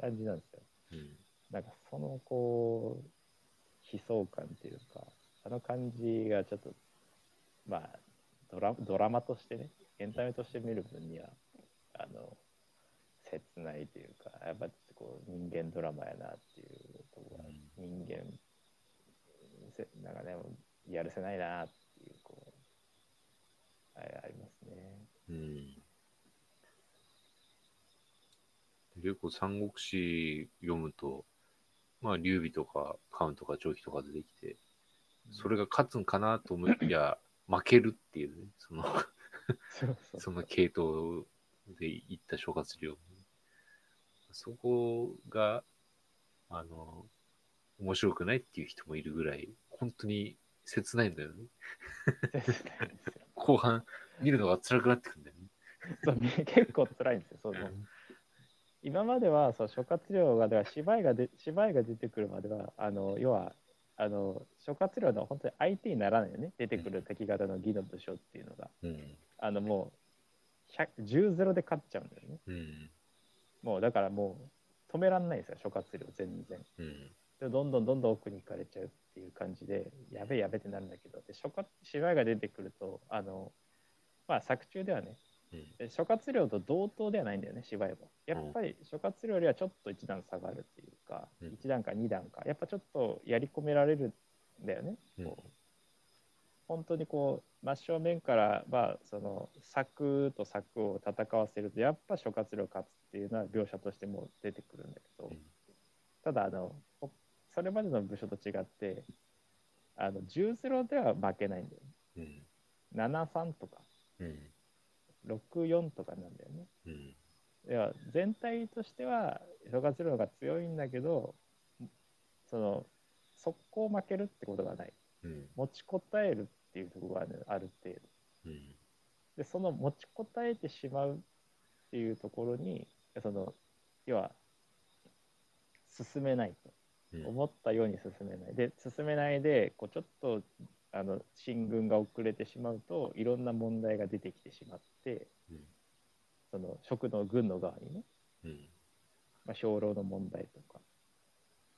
感じなんですよ、うん、なんかそのこう悲壮感っていうかあの感じがちょっとまあド ラ, ドラマとしてねエンタメとして見る分にはあの切ないというかやっぱこう人間ドラマやなっていうところが、うん、人間なんかねやるせないなっていうこうあれありますね。うん。結構三国志読むとまあ劉備とか関羽とか張飛とか出てきて、それが勝つんかなと思いや負けるっていうねそのその系統でいった諸葛亮、そこがあの面白くないっていう人もいるぐらい本当に切ないんだよね後半見るのが辛くなってくるんだよねそう結構辛いんですよその今まではそう諸葛亮がだから芝居がで芝居が出てくるまではあの要はあの諸葛亮の本当に相手にならないよね出てくる敵方の義の武将っていうのが、うん、あのもう じゅうたいゼロ で勝っちゃうんだよね、うん、もうだからもう止めらんないんですよ諸葛亮全然、うんどんどんどんどん奥に行かれちゃうっていう感じでやべえやべえってなるんだけど、で芝居が出てくるとあの、まあ、作中ではね、うん、諸葛亮と同等ではないんだよね芝居もやっぱり諸葛亮よりはちょっと一段下がるっていうか、うん、一段か二段かやっぱちょっとやり込められるんだよね、うん、こう本当にこう真正面から、まあ、その策と策を戦わせるとやっぱ諸葛亮勝つっていうのは描写としても出てくるんだけど、うん、ただあのそれまでの部署と違ってあの じゅうたいゼロ では負けないんだよね、うん、ななたいさん とか、うん、ろくたいよん とかなんだよね、うん、では全体としては諸葛亮が強いんだけどその速攻負けるってことがない、うん、持ちこたえるっていうところがある、ある程度、うん、でその持ちこたえてしまうっていうところにその要は進めないと思ったように進めないで進めないでこうちょっとあの進軍が遅れてしまうといろんな問題が出てきてしまって、うん、その蜀の軍の側にね、うんまあ、兵糧の問題とか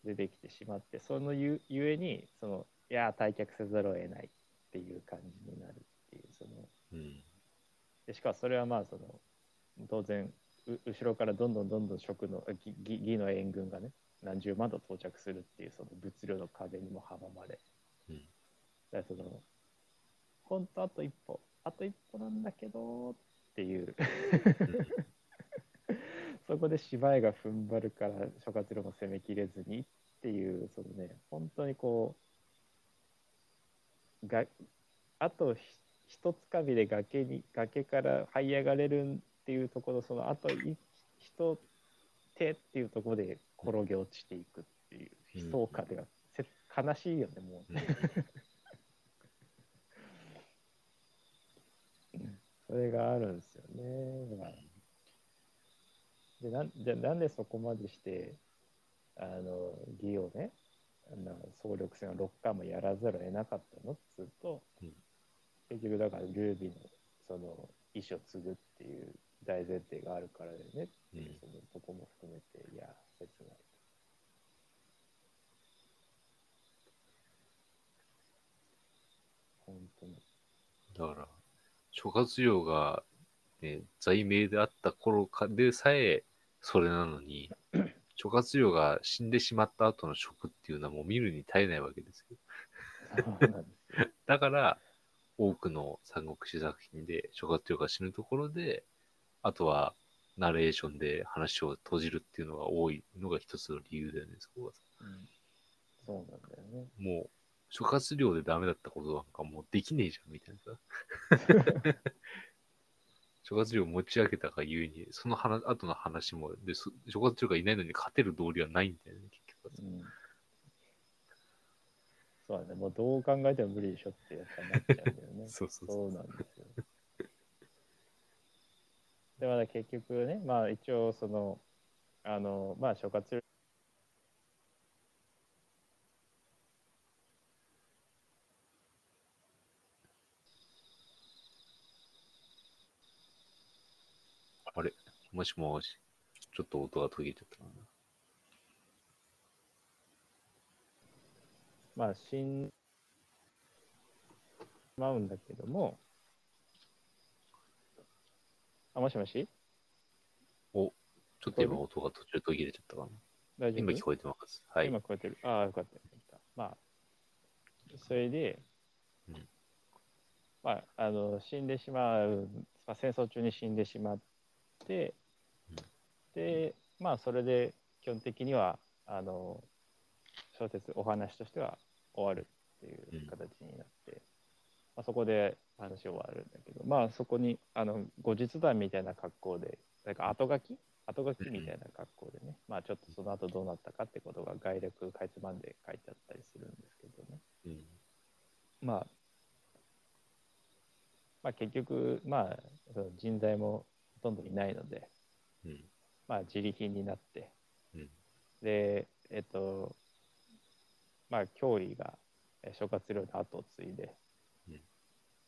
出てきてしまってそのゆえにそのいや退却せざるを得ないっていう感じになるっていうその、うん、でしかもそれはまあその当然う後ろからどんどんどんどん蜀の魏の援軍がね何十万と到着するっていうその物量の壁にも阻まれ、うん、だからその本当あと一歩あと一歩なんだけどっていうそこで芝居が踏ん張るから諸葛亮も攻めきれずにっていうそのね本当にこうがあとひとつかみで崖に崖から這い上がれるっていうところそのあと一歩手っていうところで転げ落ちていくっていう悲壮感が、うん、悲しいよねもう、うん、それがあるんですよね。でな ん, でなんでそこまでしてあの義をね総力戦をろっかいもやらざるを得なかったのっつうと、うん、結局だから劉備のその遺書を継ぐっていう大前提があるからだよねっていう、うん、そこも含めていや切ない。本当にだから諸葛亮が、ね、在名であった頃かでさえそれなのに諸葛亮が死んでしまった後の食っていうのはもう見るに耐えないわけですよそうなんですよだから多くの三国志作品で諸葛亮が死ぬところであとはナレーションで話を閉じるっていうのが多いのが一つの理由だよねそこは、うん、そうなんだよね。もう諸葛亮でダメだったことなんかもうできねえじゃんみたいな諸葛亮を持ち上げたがゆえに、その後の話もで、諸葛亮がいないのに勝てる道理はないんだよね、結局は。うん、そうだね、もうどう考えても無理でしょってやつになっちゃうんだよね。そうそうそう。そうなんですよ。で、まだ結局ね、まあ一応その、あの、まあ諸葛亮あれ、もしもし、ちょっと音が途切れてたな。まあ死んまうんだけども、あ、もしもし？お、ちょっと今音が途中途切れちゃったかな。大丈夫？今聞こえてます。はい。今聞こえてる。ああ、よかった。まあ、それで、うん、まあ、あの、死んでしまう、まあ、戦争中に死んでしまって、で、で、まあそれで基本的にはあの小説お話としては終わるっていう形になって、うん、まあ、そこで話終わるんだけど、まあそこにあの後日談みたいな格好で、なんか後書き後書きみたいな格好でね、うん、まあちょっとその後どうなったかってことが概略かいつまんで書いてあったりするんですけどね、うん、まあ、まあ結局まあ人材もほとんどいないので、うん、まあ自利品になって、うん、でえっとまあ脅威が諸葛亮の後を継いで、うん、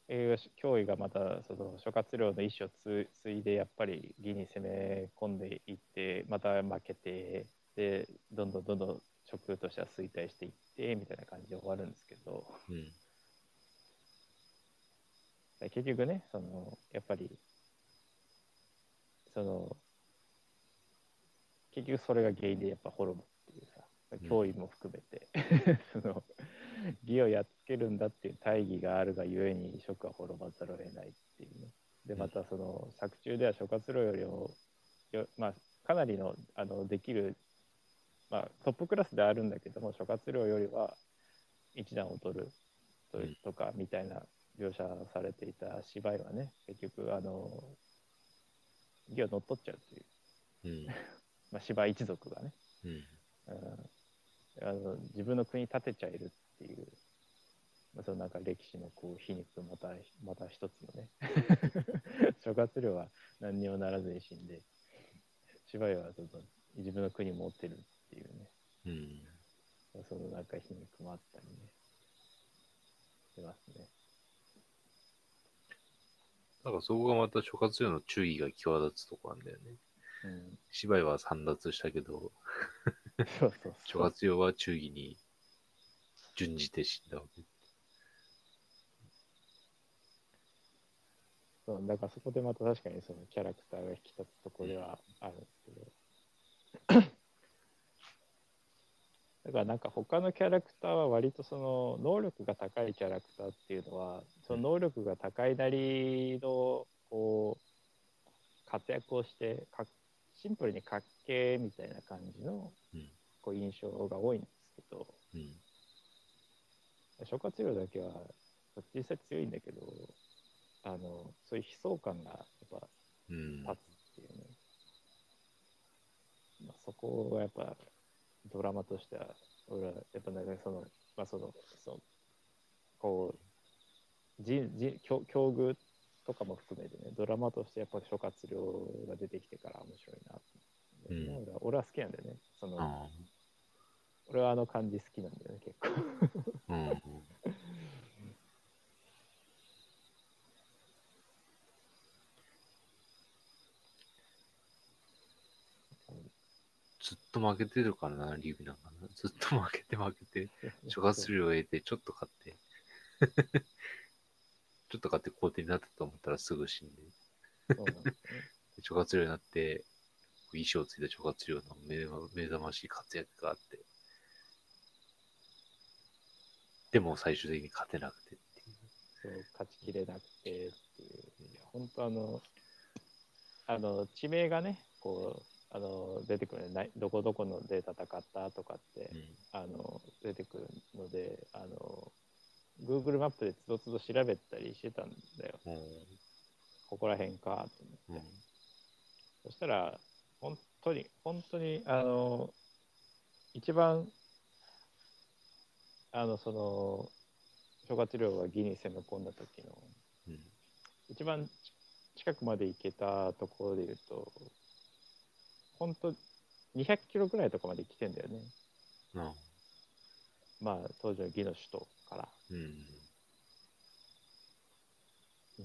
えー、脅威がまたその諸葛亮の意思を 継, 継いでやっぱり義に攻め込んでいって、また負けて、でどんどんどんどん職業としては衰退していってみたいな感じで終わるんですけど、うん、結局ね、そのやっぱりその結局それが原因でやっぱ滅ぶっていうさ、脅威も含めて、うん、その義をやっつけるんだっていう大義があるがゆえに職は滅ばざるを得ないっていうね。でまたその作中では諸葛亮よりもよ、まあ、かなり の, あのできる、まあ、トップクラスであるんだけども、諸葛亮よりは一段劣るとかみたいな描写されていた芝居はね、結局あの義を乗っ取っちゃうという、うん、まあ芝一族がね、うん、あの自分の国立てちゃいるっていう、まあ、そのなんか歴史のこう皮肉、またまた一つのね諸葛亮は何にもならずに死んで、芝居はちょっと自分の国持ってるっていうね、うん、そのなんか皮肉もあったりねしますね。なんかそこがまた諸葛亮の注意が際立つとこなんだよね。うん、芝居は散乱したけどそうそうそう、諸葛亮は注意に準じて死んだわけ。そう、だからそこでまた確かにそのキャラクターが引き立つとこではあるんですけど、だからなんか他のキャラクターは割とその能力が高いキャラクターっていうのは、その能力が高いなりのこう活躍をしてか、シンプルにかっけーみたいな感じのこう印象が多いんですけど、うん、諸葛亮だけは実際強いんだけど、あのそういう悲壮感がやっぱ立つっていうね、うん、まあ、そこがやっぱドラマとしては、俺はやっぱなんかその、まあその、そのこう人人境遇とかも含めてね、ドラマとしてやっぱ諸葛亮が出てきてから面白いなって、うん、なんか俺は好きなんだよね、その俺はあの感じ好きなんだよね結構、うんうん、ずっと負けてるからな、劉備なんかな。ずっと負けて負けて、諸葛亮を得て、ちょっと勝って、ちょっと勝って皇帝になったと思ったらすぐ死んで、そうなんですね、諸葛亮になって、衣装をついた諸葛亮の 目, 目覚ましい活躍があって、でも最終的に勝てなくてっていう。そう、勝ちきれなくてっていう。いや本当あの、あの、地名がね、こう、あの出てくるね、どこどこので戦ったとかって、うん、あの出てくるので、あの Google マップでつどつど調べたりしてたんだよ、うん、ここら辺かと思って、うん、そしたら本当に本当にあの一番あのその消化治療がギに攻め込んだ時の、うん、一番近くまで行けたところでいうと本当にひゃくキロぐらいとかまで来てんだよね。うん、まあ当時のギの首都から、うん、に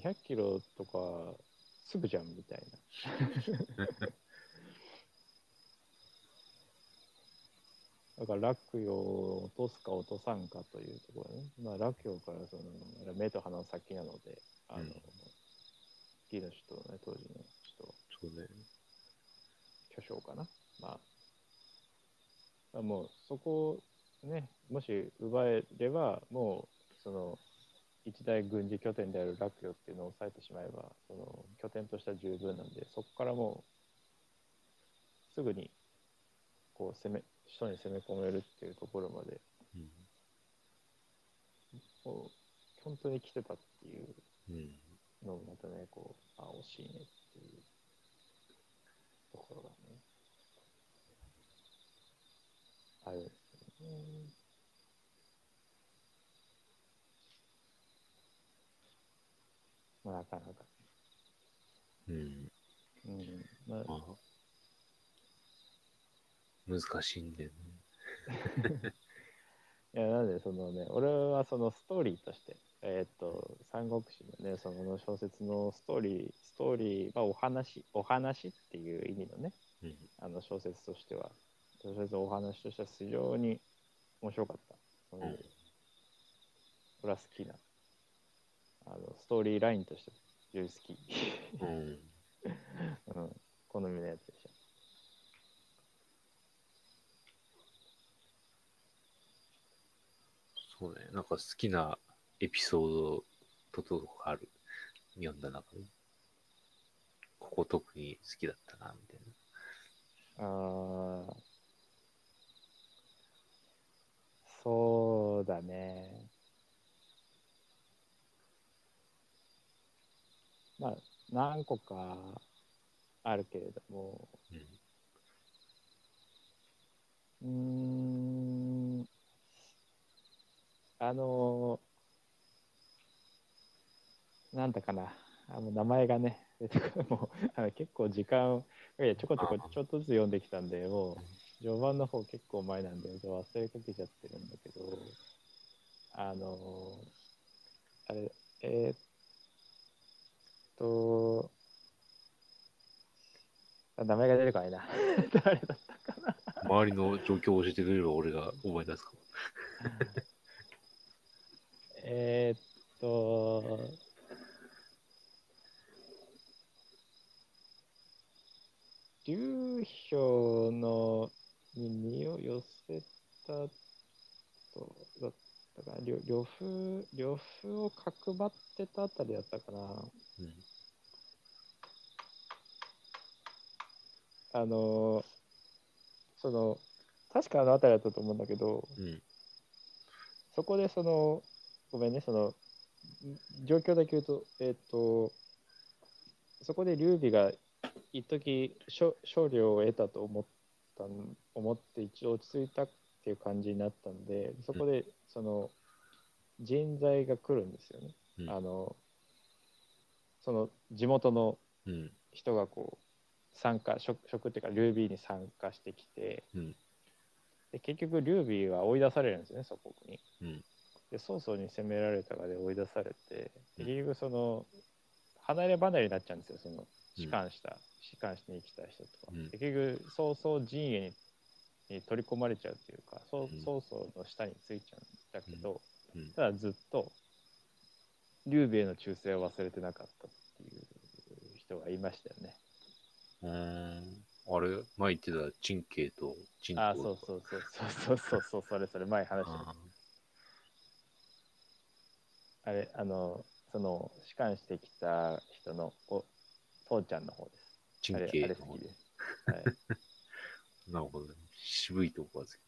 ひゃくキロとかすぐじゃんみたいなだから洛陽を落とすか落とさんかというところね。まあ洛陽からその目と鼻の先なのであの、うん、ギの首都ね、当時の首都そうね巨匠かな。まあ、もうそこをね、もし奪えればもうその一大軍事拠点である洛陽っていうのを抑えてしまえばその拠点としては十分なんで、そこからもうすぐにこう攻め首都に攻め込めるっていうところまで、うん、う本当に来てたっていうのをまたねこう、あ惜しいねっていうところがねあるんですよね。まあなかなか。うん。うん。まあ、あ難しいんだよね。いやなんでそのね、俺はそのストーリーとして、えっと三国志のねその小説のストーリーストーリーはお話お話っていう意味のね、うん、あの小説としては。とりあえずお話としては非常に面白かった。そういう、俺は好きなあのストーリーラインとして非常に好き、うんうん、好みのやつでした。そうね、なんか好きなエピソードとかある読んだ中でここ特に好きだったなみたいな。ああ。そうだね。まあ何個かあるけれども、うん、うーんあのなんだかなあの名前がねもうあの結構時間いやちょこちょこちょっとずつ読んできたんでもう。序盤の方結構前なんで忘れかけちゃってるんだけど、あのー、あれえー、っと名前が出るかないな誰だったかな周りの状況を教えてくれれば俺が思い出すかもえっと流氷のに身を寄せたとだったかな、呂布呂布をかくばってたあたりだったかな、うん、あのその確かあのあたりだったと思うんだけど、うん、そこでそのごめんねその状況だけ言うとえっとそこで劉備が一時勝利を得たと思って思って一応落ち着いたっていう感じになったんで、そこでその人材が来るんですよね、うん、あのその地元の人がこう参加 職, 職っていうか劉備に参加してきて、うん、で結局劉備は追い出されるんですよねそこに、うん、で曹操に攻められたかで追い出されて結局その離れ離れになっちゃうんですよその士官した、士官しに来た人とか、うん、結局曹操陣営 に, に取り込まれちゃうというか、曹操、うん、の下についちゃうんだけど、うんうん、ただずっと劉備への忠誠を忘れてなかったっていう人がいましたよね。うーん、あれ前言ってた陳慶と陳統。あ、そうそうそうそうそうそうそれそれ前話した。あれあのその士官してきた人のお父ちゃんの方です。チンケーの方です。はい、なるほど、ね。渋いとこはです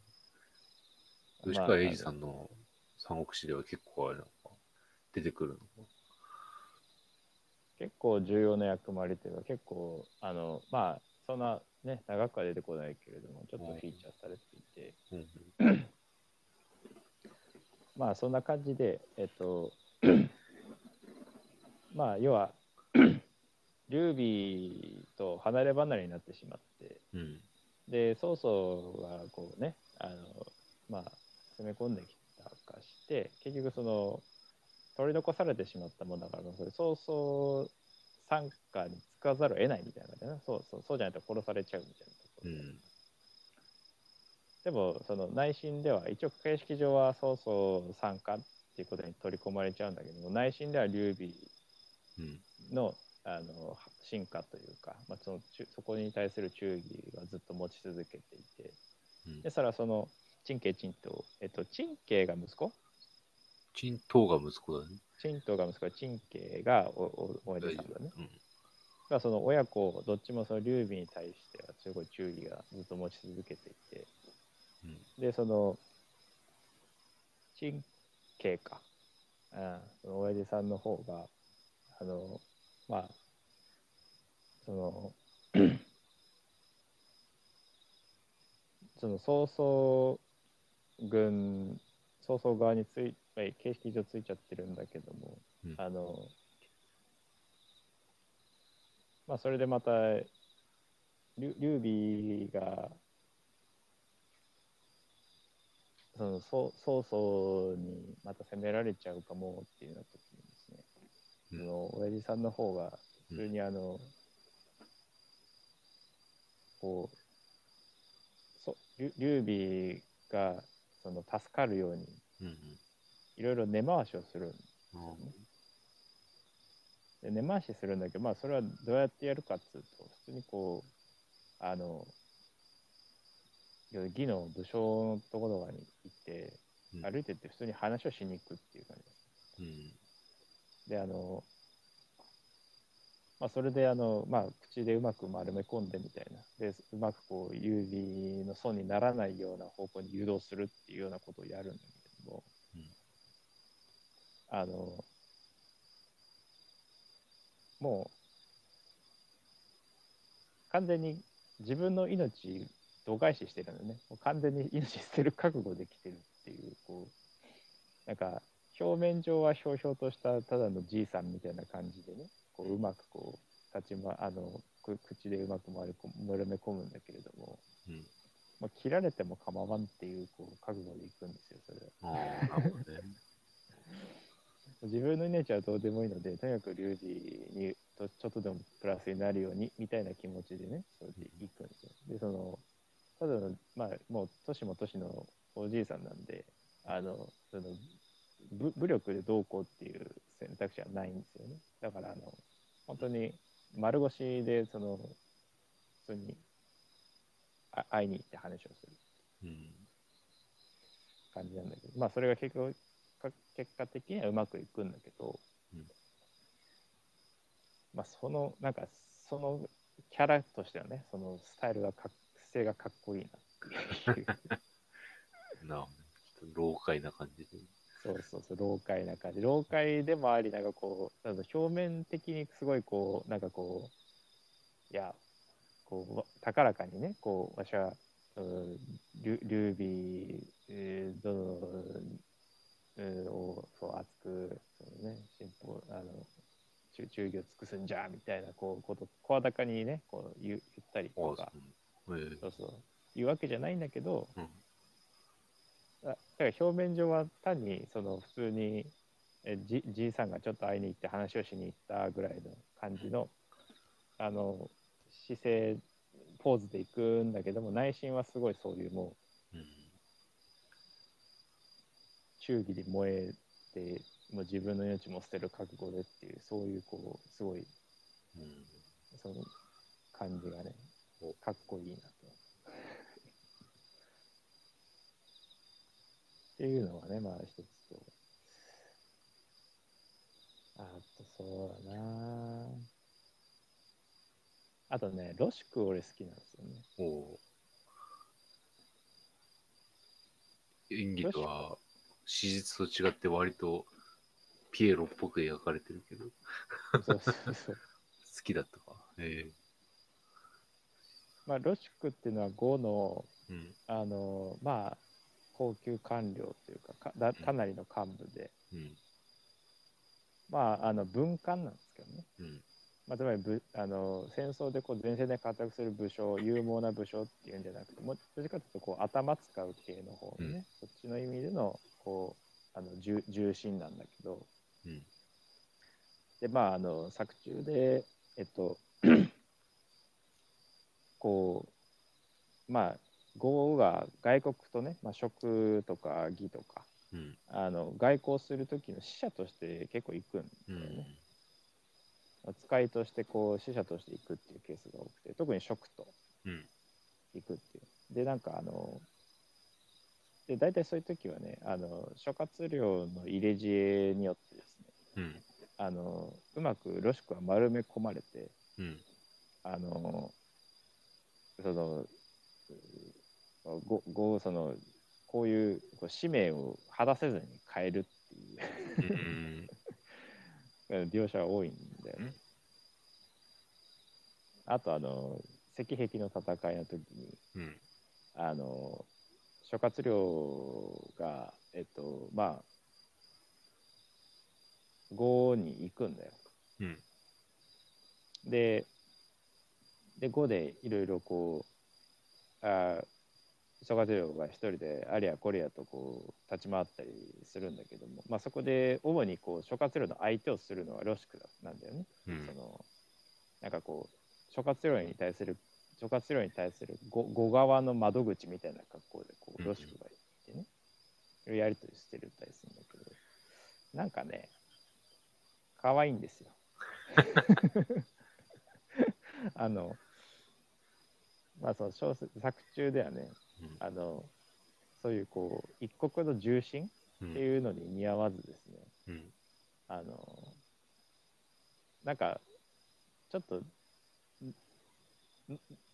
けど。吉川英治さんの三国志では結構あれなんか出てくるのか。結構重要な役割というか、結構あのまあそんなね長くは出てこないけれどもちょっとフィーチャーされていて、うんうん、まあそんな感じでえっとまあ要はRuby と離れ離れになってしまって、うん、でソーソーがこうねあのまあ攻め込んできたかして結局その取り残されてしまったものだからそれソーソー参加につかざるを得ないみたいなね、そうそうそうじゃないと殺されちゃうみたいなところで、うん、でもその内心では一応形式上はソーソー参加っていうことに取り込まれちゃうんだけども内心では Ruby の、うんあの進化というか、まあ、そのそこに対する忠義はずっと持ち続けていて、うん、でそれはその陳慶陳東、えっと陳慶が息子？陳東が息子だね。陳東が息子で陳慶がお親父さんだね。うん、だからその親子どっちもその劉備に対してはすごい忠義がずっと持ち続けていて、うん、でその陳慶か、うん、その親父さんの方があのまあ、そのその曹操軍曹操側につい形式上ついちゃってるんだけども、うん、あのまあそれでまた劉備がその曹操にまた攻められちゃうかもっていうのとその親父さんの方が普通にあの、うん、こうそ劉備がその助かるようにいろいろ根回しをするんですよね、うん、で根回しするんだけどまあそれはどうやってやるかっていうと普通にこうあの魏の武将のところに行って歩いてって普通に話をしに行くっていう感じです、うんであのまあ、それであの、まあ、口でうまく丸め込んでみたいなでうまくこう劉備の損にならないような方向に誘導するっていうようなことをやるんだけども、うん、あのもう完全に自分の命度外視してるんだよねもう完全に命捨てる覚悟できてるっていうこうなんか表面上はひょうひょうとしたただのじいさんみたいな感じでねこううまくこう立ち、ま、あの口でうまく丸め込むんだけれども、うんまあ、切られても構わんってい う, こう覚悟でいくんですよそれはあなるほど、ね、自分の命はどうでもいいのでとにかくリュウジにとちょっとでもプラスになるようにみたいな気持ちでねそれでいくんですよでそのただのまあもう年も年のおじいさんなんであのその武, 武力でどうこうっていう選択肢はないんですよね。だからあの本当に丸腰でその普通に会いに行って話をする感じなんだけど、うん、まあそれが結果結果的にはうまくいくんだけど、うん、まあそのなんかそのキャラとしてはねそのスタイルがか性がかっこいいなっていうなちょっと老快な感じで。そうそうそう老快な感じ老快でもありなんかこうなんか表面的にすごいこうなんかこういやこう高らかにねこう私は劉備、えー、殿をそう熱くそう、ね、進歩あの忠義を尽くすんじゃみたいなこうこと声高にねこう 言, 言ったりとかそう、えー、そうそういうわけじゃないんだけど。うんだから表面上は単にその普通にじじいさんがちょっと会いに行って話をしに行ったぐらいの感じのあの姿勢ポーズで行くんだけども内心はすごいそういうもう忠義で燃えてもう自分の命も捨てる覚悟でっていうそういうこうすごいその感じがねかっこいいなと。っていうのがね、まあ一つと。あと、そうだなあとね、ロシク俺好きなんですよね。お演技とは史実と違って割とピエロっぽく描かれてるけどそうそうそう好きだったか。ええー、まあロシュクっていうのは呉の、うん、あのまあ高級官僚というか か, だかなりの幹部で、うんうん、まああの文官なんですけどね、うんまあ、つまりぶあの戦争でこう前線で活躍する武将勇猛な武将っていうんじゃなくてもうどっちかというとこう頭使う系の方のね、うん、そっちの意味でのこうあの重臣なんだけど、うん、でまああの作中でえっとこうまあ呉が外国とね、まあ、食とか義とか、うん、あの外交する時の使者として結構行くんだよね。うん使いとしてこう使者として行くっていうケースが多くて特に食と行くっていう、うん、でなんかあので大体そういう時はねあの諸葛亮の入れ知恵によってですね、うん、あのうまくロシクは丸め込まれて、うん、あのそのごごそのこういうこう使命を果たせずに変えるっていう、うん描写が多いんだよね。あとあの石壁の戦いの時に、うん、あの諸葛亮がえっとまあ呉に行くんだよ。うん、でで呉でいろいろこうあ諸葛亮が一人でありゃこりゃとこう立ち回ったりするんだけども、まあ、そこで主にこう諸葛亮の相手をするのはロシクなんだよね、うん、そのなんかこう諸葛亮に対する諸葛亮に対する呉側の窓口みたいな格好でこうロシクがいてね、うん、やり取りしてるたりするんだけどなんかね可愛いんですよあのまあその小説作中ではねあのそういうこう一国の重臣っていうのに似合わずですね、うん、あのなんかちょっと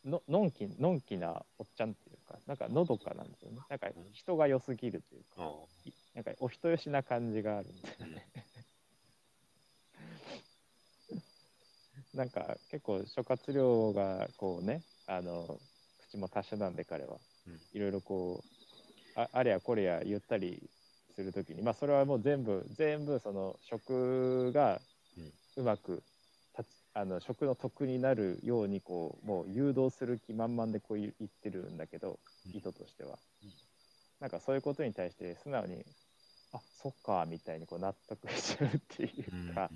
ののんきのんきなおっちゃんっていうかなんかのどかなんですよね。なんか人が良すぎるというか、うん、なんかお人よしな感じがあるんですよねなんか結構諸葛亮がこうねあの口も達者なんで彼はいろいろこう あ, あれやこれや言ったりするときにまあそれはもう全部全部その食がうまくたちあの食の得になるようにこうもう誘導する気満々でこう言ってるんだけど意図としてはなんかそういうことに対して素直にあそっかみたいにこう納得しちゃうっていうか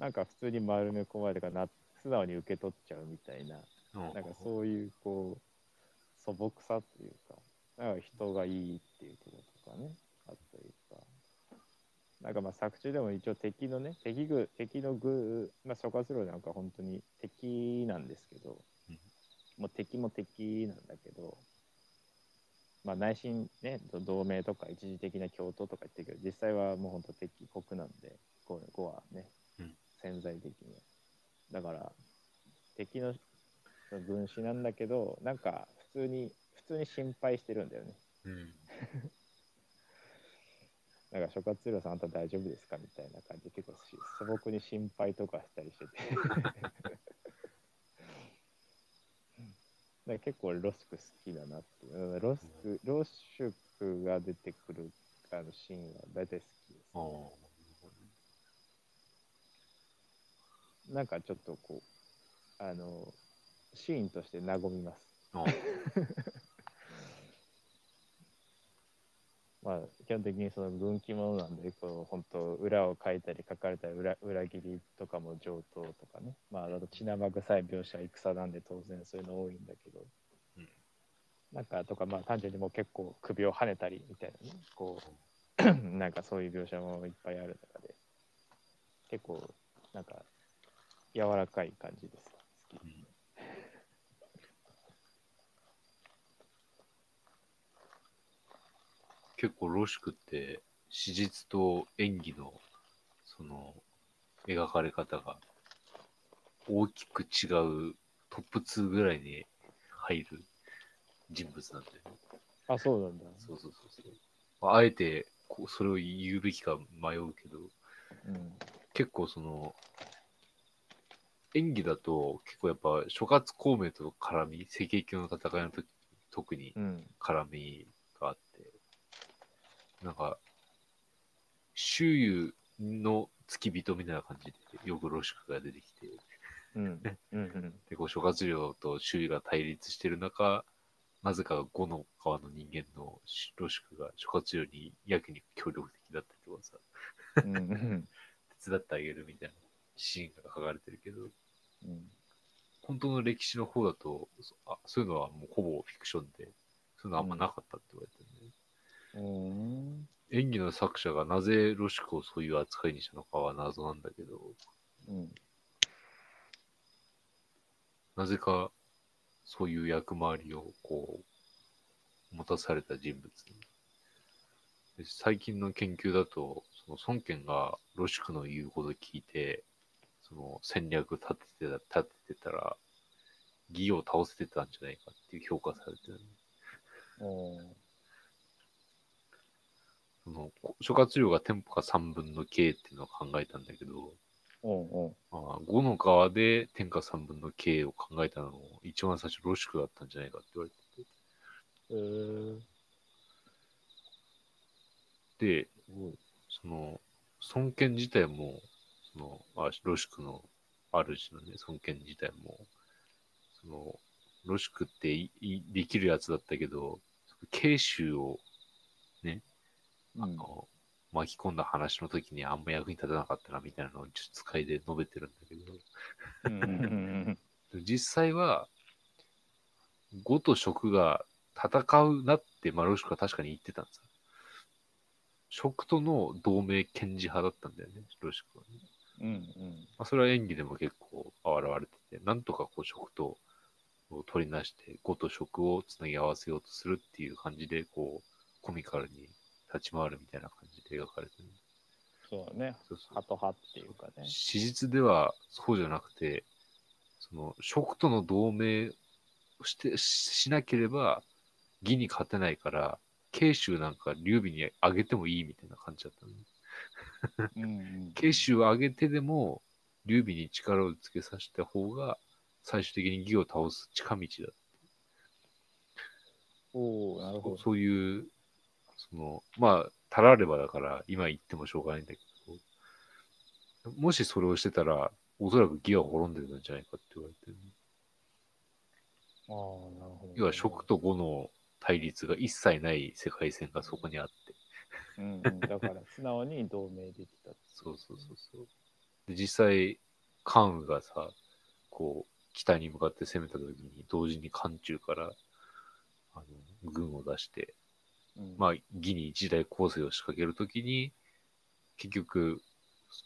なんか普通に丸め込まれるから素直に受け取っちゃうみたいな。なんかそういうこう素朴さっていうか、なんか人がいいっていうこととかね、あったりとか、なんかまあ作中でも一応敵のね、敵軍、敵の軍、まあ諸葛亮なんか本当に敵なんですけど、もう敵も敵なんだけど、まあ内心ね、同盟とか一時的な共闘とか言ってるけど、実際はもう本当敵国なんで、こうはね、潜在的に。だから敵の軍師なんだけどなんか普通に普通に心配してるんだよね、うん、なんか諸葛亮さんあんた大丈夫ですかみたいな感じで結構素朴に心配とかしたりしててだ結構ロシク好きだなっていうロシク、ロシクが出てくるあのシーンは大体好きです、ね、なんかちょっとこうあのシーンとして和みます。ああまあ基本的にその軍記ものなんでこう本当裏を書いたり書かれたり 裏, 裏切りとかも上等とかねまああと血生臭い描写戦なんで当然そういうの多いんだけど、うん、なんかとかまあ単純にもう結構首を跳ねたりみたいなねこうなんかそういう描写もいっぱいある中で結構なんか柔らかい感じですか好き、うん結構ロシクって史実と演技のその描かれ方が大きく違うトップにぐらいに入る人物なんだよね。あ、そうなんだ。そうそうそうそう。あえてこそれを言うべきか迷うけど、うん、結構その演技だと結構やっぱ諸葛孔明との絡み、赤壁の戦いの時特に絡みがあって、うん、なんか周遊の付き人みたいな感じでよくロシクが出てきて、うんうんうん、でこう諸葛亮と周囲が対立してる中、なぜか五の川の人間のロシクが諸葛亮にやけに協力的だったりとかさ、うんうん、手伝ってあげるみたいなシーンが書かれてるけど、うん、本当の歴史の方だとあそういうのはもうほぼフィクションで、そういうのあんまなかったって言われてるね、うん、演技の作者がなぜロシクをそういう扱いにしたのかは謎なんだけど、うんなぜかそういう役回りをこう持たされた人物に。最近の研究だとその孫権がロシクの言うことを聞いてその戦略立ててた、立ててたら義を倒せてたんじゃないかっていう評価されてる、ね、その諸葛亮が天賦下さんぶんの計っていうのを考えたんだけど、おうおうああ五の川で天下三分の計を考えたのも一番最初ロシクだったんじゃないかって言われてて、えー、で、うん、その孫権自体もそのあロシクの主のね孫権自体もそのロシクっていいできるやつだったけど慶州をねあの、うん巻き込んだ話の時にあんま役に立たなかったなみたいなのを術解で述べてるんだけどうんうん、うん、実際は呉と蜀が戦うなってマロシクは確かに言ってたんですよ。蜀との同盟堅持派だったんだよねロシクはね、うんうんまあ、それは演技でも結構現れててなんとかこう蜀と取りなして呉と蜀をつなぎ合わせようとするっていう感じでこうコミカルに立ち回るみたいな感じで描かれてる。そうね。そうそうハト派っていうかね。史実ではそうじゃなくて、その蜀との同盟をしてしなければ義に勝てないから、慶州なんか劉備にあげてもいいみたいな感じだったの、ね。うんうん、慶州をあげてでも劉備に力をつけさせた方が最終的に義を倒す近道だって。おお、なるほど。そういう。そのまあたらればだから今言ってもしょうがないんだけどもしそれをしてたらおそらく義は滅んでるんじゃないかって言われてる、ね、ああなるほど要は蜀と呉の対立が一切ない世界線がそこにあってうん、うん、だから素直に同盟できたってそうそうそうそうで実際関羽がさこう北に向かって攻めた時に同時に漢中からあの軍を出してまあ、義に一大攻勢を仕掛けるときに結局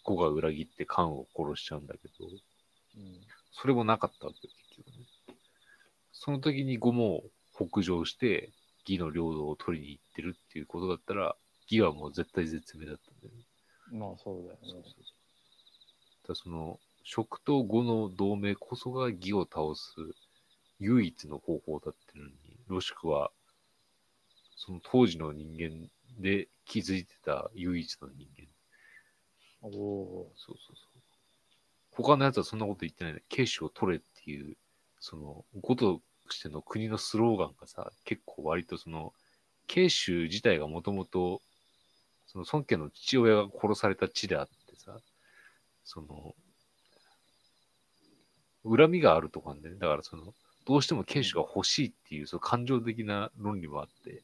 呉が裏切って関を殺しちゃうんだけど、うん、それもなかったわけよ結局ねその時に呉も北上して義の領土を取りに行ってるっていうことだったら義はもう絶対絶命だったんだよねまあそうだよねそうそうそうだその蜀と呉の同盟こそが義を倒す唯一の方法だってのにロシクはその当時の人間で気づいてた唯一の人間。おお。そうそうそう。他のやつはそんなこと言ってないね。慶州を取れっていう、その、呉としての国のスローガンがさ、結構割とその、慶州自体がもともと、その孫権の父親が殺された地であってさ、その、恨みがあるとかなんだよね。だからその、どうしても慶州が欲しいっていう、うん、その感情的な論理もあって、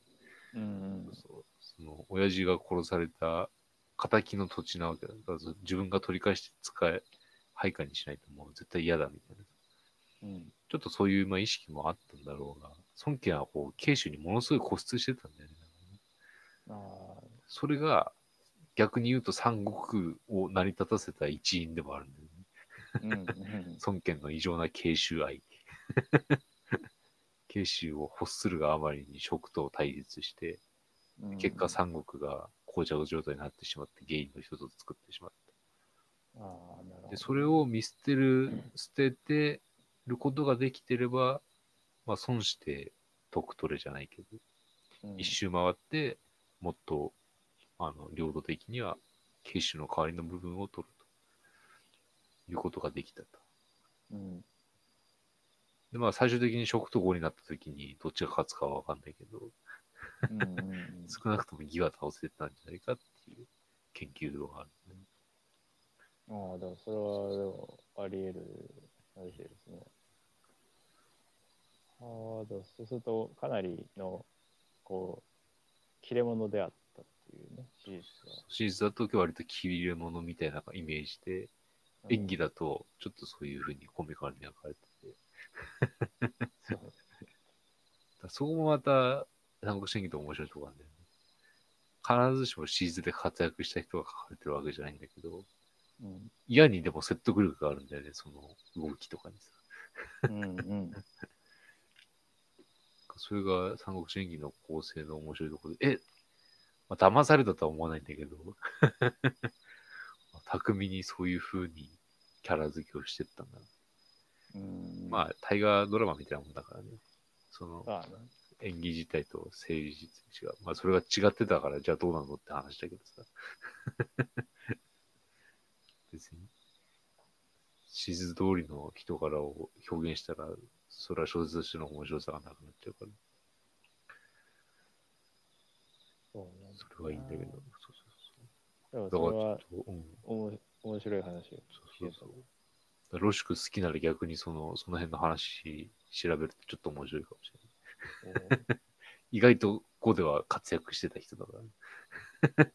うん、そうその親父が殺された敵の土地なわけだから自分が取り返して使え配下にしないともう絶対嫌だみたいな、うん、ちょっとそういうまあ意識もあったんだろうが孫権はこう慶州にものすごい固執してたんだよねあそれが逆に言うと三国を成り立たせた一因でもあるんだよね、うん、孫権の異常な慶州愛慶州を欲するがあまりに蜀と対立して、うん、結果三国が膠着状態になってしまって原因の一つを作ってしまった。ああ、なるほど。でそれを見捨てる捨ててることができてれば、まあ、損して得取れじゃないけど、うん、一周回ってもっとあの領土的には血腫の代わりの部分を取るということができたと。うん、でまあ最終的に食と語になったときにどっちが勝つかは分かんないけど、うんうんうん、少なくとも義は倒せてたんじゃないかっていう研究論がある、ね。ああ、でもそれはでもあり得る話ですね。ああ、でもそうするとかなりのこう切れ者であったっていうね、史実は。史実だと割と切れ者みたいなイメージで、うん、演技だとちょっとそういう風にコミカルに描かれてて。そうだそこもまた三国志演義と面白いところなんだよね。必ずしも史実で活躍した人が描かれてるわけじゃないんだけど、うん、嫌にでも説得力があるんだよね、その動きとかにさ。うんうん、それが三国志演義の構成の面白いところで、え、まあ、騙されたとは思わないんだけど、まあ、巧みにそういう風にキャラ付けをしてったんだ。うん、まあ、大河ドラマみたいなもんだからね。その演技自体と政治自体が、まあ、それが違ってたから、じゃあどうなのって話だけどさ。別に史実通りの人柄を表現したらそれは小説としての面白さがなくなっちゃうから、そうなんだ、それはいいんだけど、そうそうそう、でもそれはだからちょっと、うん、おも面白い話を、そうそうそう、ロシュク好きなら逆にそのその辺の話調べるとちょっと面白いかもしれない意外とこうでは活躍してた人だから、ね、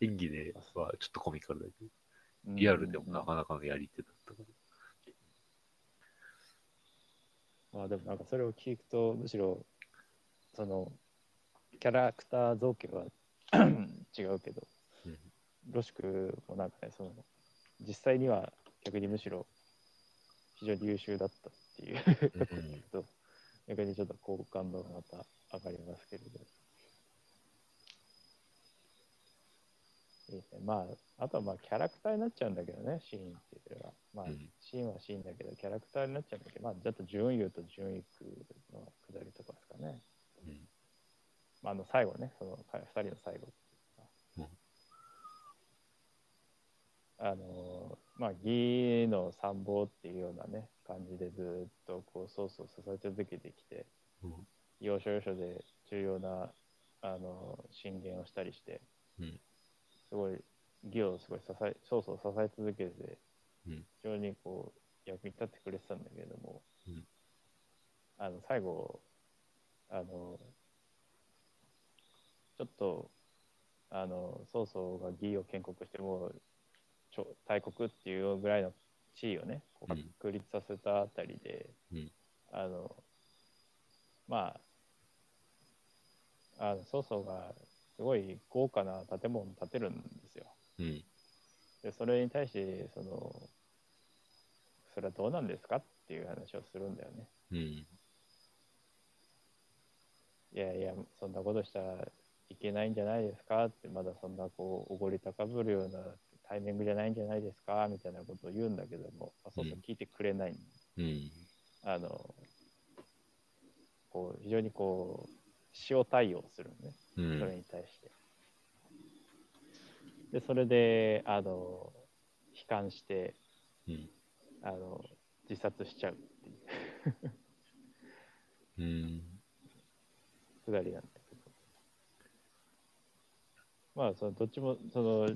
演技ではちょっとコミカルだけどリアルでもなかなかのやり手だったから、うんうんうん、まあでもなんかそれを聞くとむしろそのキャラクター造形は違うけど、うん、ロシクもなんかね、その実際には逆にむしろ非常に優秀だったっていうことを聞くと、うんうん、逆にちょっと好感度がまた上がりますけれど、まあ、あとはまあキャラクターになっちゃうんだけどね、シーンっていうのは、まあ、シーンはシーンだけどキャラクターになっちゃうんだけど、まあ、ちょっと準優と準優の下りとかですかね、うん、まあ、あの最後ね、そのふたりの最後っていうか、うん、あのまあ義の参謀っていうようなね感じでずっとこうソースを支え続けてきて、うん、要所要所で重要なあの進言をしたりして、うん、すごい義をすごい支え、曹操を支え続けて、非常にこう役に立ってくれてたんだけれども、うん、あの最後あのちょっとあの曹操が義を建国してもう大国っていうぐらいの地位をねこう確立させたあたりで、うん、あのまああの曹操がすごい豪華な建物を建てるんですよ、うん、でそれに対してそのそれはどうなんですかっていう話をするんだよね、うん、いやいやそんなことしたらいけないんじゃないですかって、まだそんなこうおごり高ぶるようなタイミングじゃないんじゃないですかみたいなことを言うんだけども、あ、そうそう聞いてくれない、うん、あのこう非常にこう塩対応するね、うん、それに対してで、それであの悲観して、うん、あの自殺しちゃうっていううんくだりなんだけど、まあそのどっちもその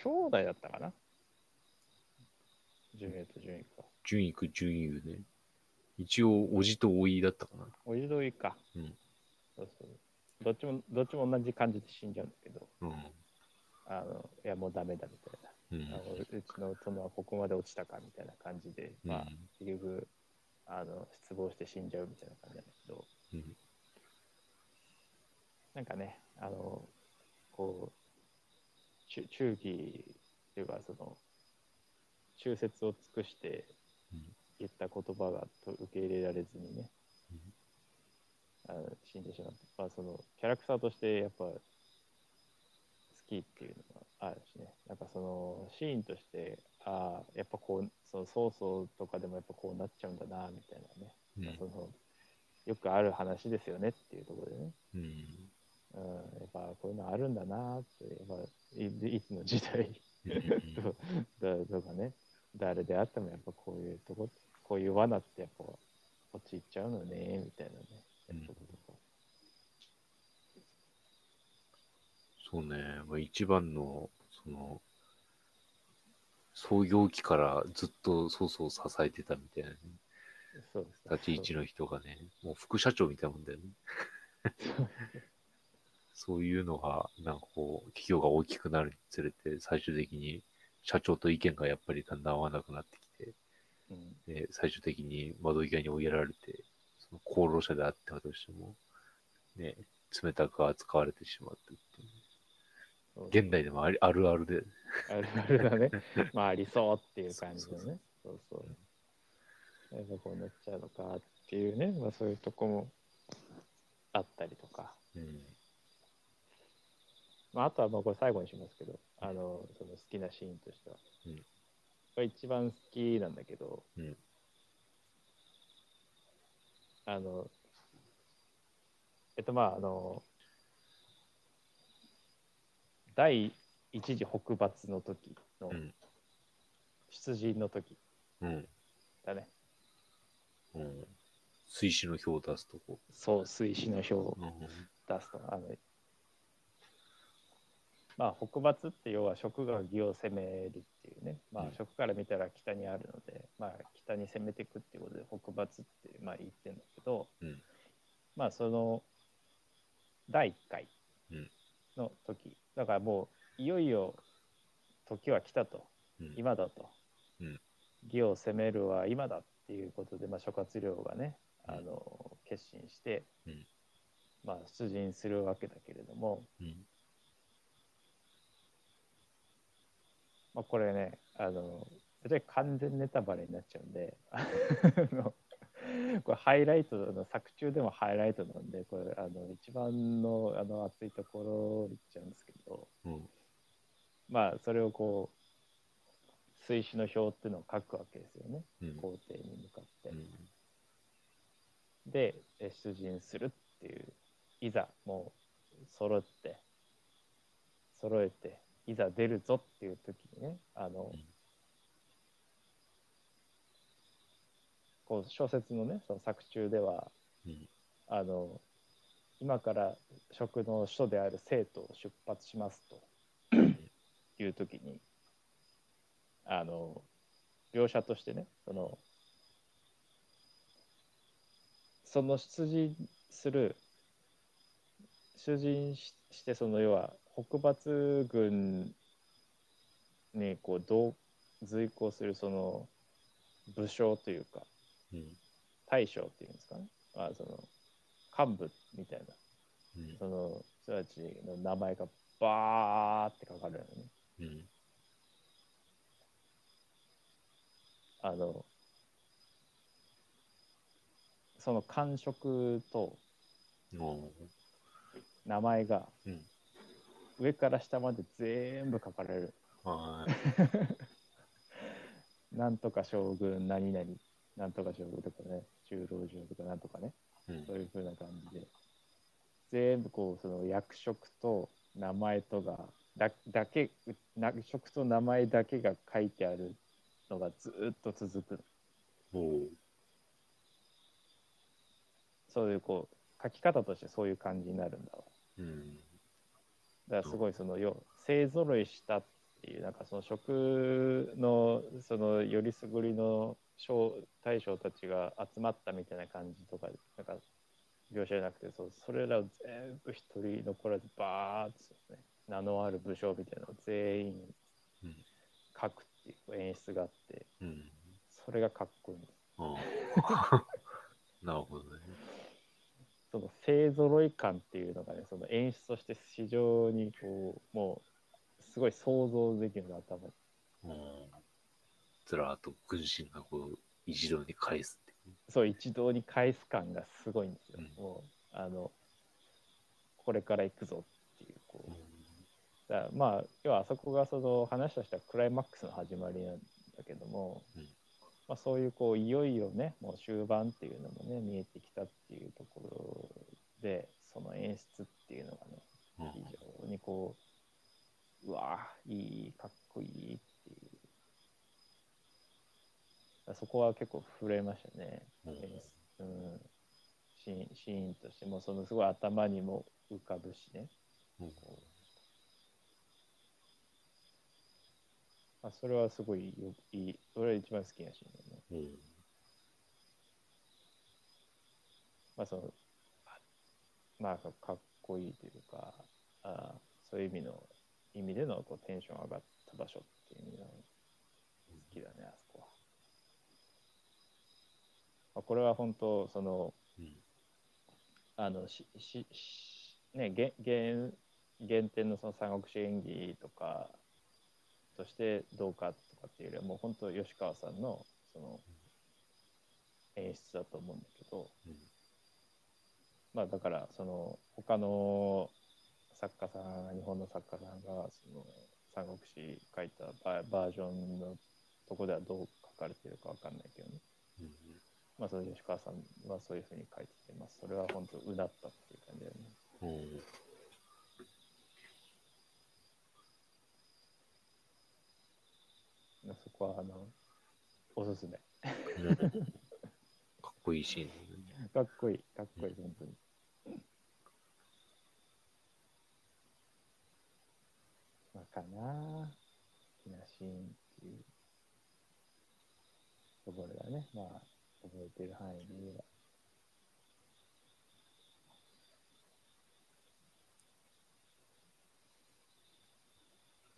兄弟だったかな、純英と純英か、純英く純英ね、一応おじとおいだったかな、おじとおいか、うん、そうそう、どっちもどっちも同じ感じで死んじゃうんだけど、うん、あのいやもうダメだみたいな、うん、あのうちの殿はここまで落ちたかみたいな感じで、うん、まあ結局あの失望して死んじゃうみたいな感じなんだけど、うん、なんかねあのこう忠義というかその忠節を尽くして言った言葉がと受け入れられずにね。うん、あの死んでしまって、まあ、そのキャラクターとしてやっぱ好きっていうのがあるしね、なんかそのシーンとしてあやっぱこうその曹操とかでもやっぱこうなっちゃうんだなみたいなね、うん、そのよくある話ですよねっていうところでね、うん、うん、やっぱこういうのあるんだなってやっぱ い, いつの時代と, とかね、誰であってもやっぱこういうとここういう罠ってやっぱ落ちちゃうのねみたいなね、うん、とことかそうね、まあ、一番のその創業期からずっとそうそう支えてたみたいな、ね、そうです立ち位置の人がね、もう副社長みたいなもんだよね。そういうのが、なんかこう、企業が大きくなるにつれて、最終的に社長と意見がやっぱりだんだん合わなくなってきて、うん、で最終的に窓際に追いやられて、その功労者であったとしても、ね、冷たく扱われてしまってっていう。現代でもあるあるで。あるあるだね。まあ理想っていう感じでね。そうそう。やっぱこうなっちゃうのかっていうね、まあそういうとこもあったりとか。うん。まああとはまあこれ最後にしますけど、あのその好きなシーンとしては、うん、これ一番好きなんだけど、うん、あのえっとまああの。第一次北伐の時の出陣の時だね、うんうん、水死の票を出すとこ、そう水死の票を出すと、うん、あのまあ北伐って要は蜀が魏を攻めるっていうね、まあ蜀から見たら北にあるので、まあ北に攻めていくっていうことで北伐ってまあ言ってるんだけど、うん、まあそのだいいっかいの時、うんだからもういよいよ時は来たと、うん、今だと、うん、義を攻めるは今だっていうことで、まあ、諸葛亮がね、うん、あの決心して、うん、まあ出陣するわけだけれども、うん、まあこれねあの完全ネタバレになっちゃうんでこれハイライトの作中でもハイライトなんで、これあの一番 の, あの熱いところいっちゃうんですけど、うん、まあそれをこう水死の表っていうのを書くわけですよね、うん、皇帝に向かって、うん、で出陣するっていう、いざもう揃って揃えていざ出るぞっていう時にね、あの、うんこう小説のねその作中では、うん、あの今から蜀の首都である成都を出発しますという時に、あの描写としてねそのその出陣する出陣 し, してその要は北伐軍にこう同随行するその武将というか。うん、大将っていうんですかね、まあ、その幹部みたいな、うん、その人たちの名前がバーって書かれるのね、うん、あのその官職と名前が上から下まで全部書かれる、うん、なんとか将軍何々なんとか将軍とかね、中老将とかなんとかね、うん、そういう風な感じで、全部こうその役職と名前とがだだけ役職と名前だけが書いてあるのがずっと続く。おう。そういうこう書き方としてそういう感じになるんだわ。うん。だからすごいその要勢ぞろいしたっていうなんかその職のそのよりすぐりの大将たちが集まったみたいな感じとか、なんか描写じゃなくて、そうそれらを全部一人残らずバーッと、ね、名のある武将みたいなのを全員書くっていう演出があって、うん、それがかっこいいんです。なるほどね。その勢ぞろい感っていうのがね、その演出として非常にこうもうすごい想像できるの頭に。うんずらっと軍神がこう一堂に返すっていう、そう一堂に返す感がすごいんですよ、うん、もうあのこれから行くぞっていうこう、うん、だからまあ要はあそこがその話としてはクライマックスの始まりなんだけども、うんまあ、そういうこういよいよねもう終盤っていうのもね見えてきたっていうところでその演出っていうのがね、非常にこう、うわぁ、いい、かっこいいっていう。そこは結構震えましたね。うんうん、シーン、シーンとしても、そのすごい頭にも浮かぶしね。うんあそれはすごいよいい。それは一番好きなシーンだね。うん。まあその、まあかっこいいというか、あそういう意味の、意味でのこうテンション上がった場所っていう意味が好きだね、うん、あそこは。まあ、これは本当、その、うん、あの、し、し、しね、原、原、原点のその三国志演技とか、としてどうかとかっていうよりはもう本当吉川さんのその演出だと思うんだけど、うん、まあだからその他の作家さん日本の作家さんがその三国志書いたバージョンのとこではどう書かれてるか分かんないけどね、うんうん、まあその吉川さんはそういうふうに書いてて、まあ、それは本当うなったっていう感じだよね、うんそこはあのおすすめかっこいいシーン、ね、かっこいいかっこいい、うん、本当にまあかな好きなシーンっていうところだねまあ覚えてる範囲で言え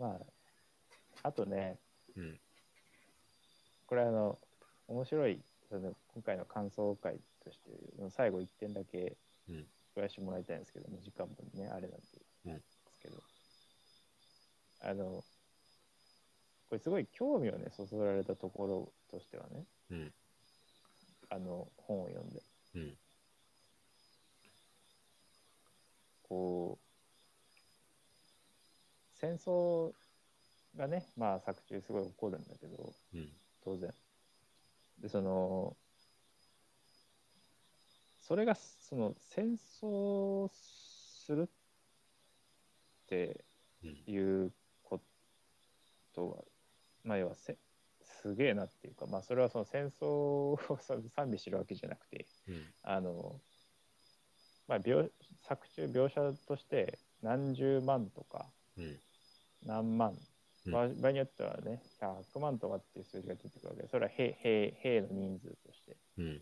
ばまああとねうん、これあの面白いその今回の感想会として最後いってんだけおやしてもらいたいんですけど、うん、時間もねあれなんですけど、うん、あのこれすごい興味をねそそられたところとしてはね、うん、あの本を読んで、うん、こう戦争がね、まあ作中すごい起こるんだけど、うん、当然でそのそれがその戦争するっていうことは、うん、まあ要はせすげえなっていうかまあそれはその戦争を賛美してるわけじゃなくて、うん、あのまあ描作中描写として何十万とか、うん、何万場合によってはね、ひゃくまんとかっていう数字が出てくるわけで、それは兵、兵、兵の人数として、うん、っ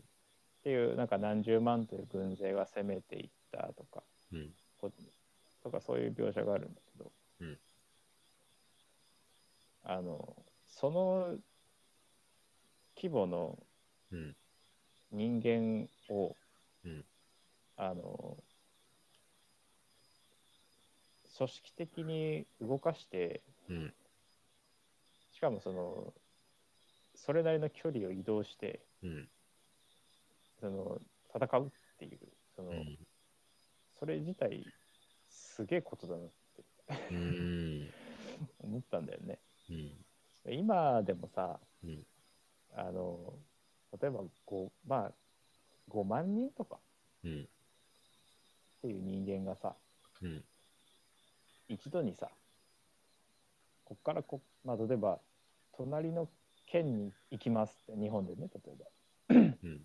ていうなんか何十万という軍勢が攻めていったとか、うん、ことかそういう描写があるんだけど、うん、あのその規模の人間を、うん、あの組織的に動かして、うんしかもそのそれなりの距離を移動して、うん、その戦うっていうその、うん、それ自体すげえことだなってうん思ったんだよね、うん、今でもさ、うん、あの例えば ご,、まあ、ごまんにんとかっていう人間がさ、うん、一度にさこっからこ、まあ、例えば隣の県に行きますって日本でね例えば、うん、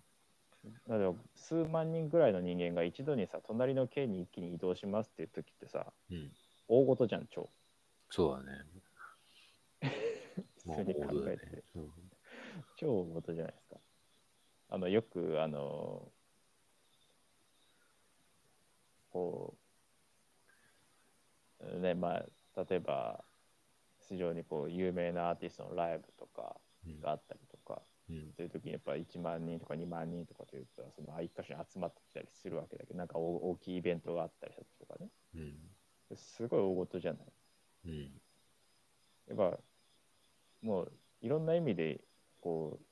だから数万人ぐらいの人間が一度にさ隣の県に一気に移動しますっていう時ってさ、うん、大事じゃん超そうだね普通に考えて、ねうん、超大事じゃないですかあのよくあのこうねまあ例えば非常にこう有名なアーティストのライブとかがあったりとか、うん、という時にやっぱりいちまんにんとかにまんにんとかというとその一箇所に集まってきたりするわけだけどなんか大きいイベントがあったりとかね、うん、すごい大事じゃない、うん、やっぱもういろんな意味でこう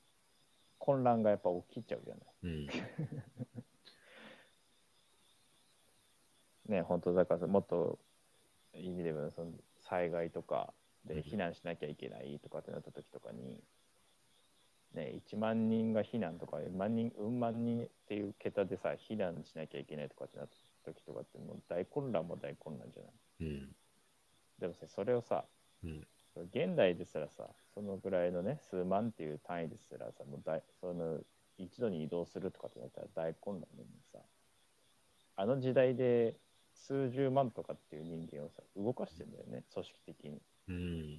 混乱がやっぱ起きちゃうじゃない、うん、ねえ本当だからもっといい意味でもその災害とかで避難しなきゃいけないとかってなった時とかに、ね、いちまん人が避難とか、万人、うん万人っていう桁でさ、避難しなきゃいけないとかってなった時とかってもう大混乱も大混乱じゃない。うん、でもさ、それをさ、うん、現代ですらさ、そのぐらいのね、数万っていう単位ですらさ、もう大その一度に移動するとかってなったら大混乱でもさ、あの時代で数十万とかっていう人間をさ、動かしてんだよね、組織的に。うん、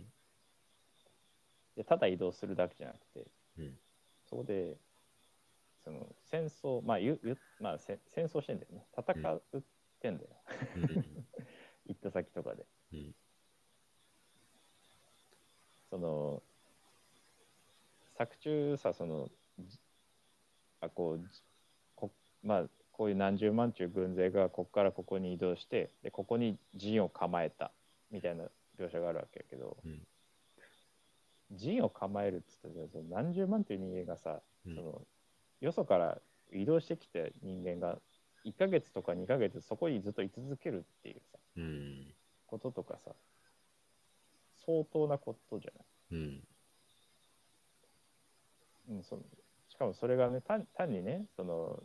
でただ移動するだけじゃなくて、うん、そこでその戦争、まあゆゆまあ、戦争してんだよね。戦ってんだよ。うん、行った先とかで。うん、その作中さ、そのあこうこまあこういう何十万中軍勢がここからここに移動して、でここに陣を構えたみたいな描写があるわけやけど、うん、陣を構えるっつってその何十万という人間がさ、うん、そのよそから移動してきた人間がいっかげつとかにかげつそこにずっと居続けるっていうさ、うん、こととかさ、相当なことじゃない、うんうん、そしかもそれがね 単, 単にねその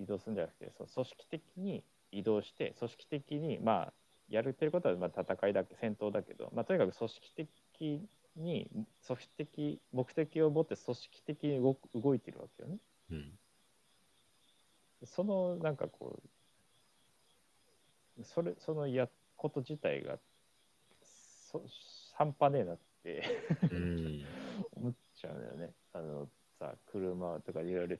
移動するんじゃなくてそ組織的に移動して組織的にまあやるっていうことはまあ戦いだけ戦闘だけど、まあ、とにかく組織的に組織的目的を持って組織的に 動, 動いてるわけよね。うん、そのなんかこうそれそのやこと自体がそ半端ねえなってうん思っちゃうんだよね。あのさ車とかいろいろ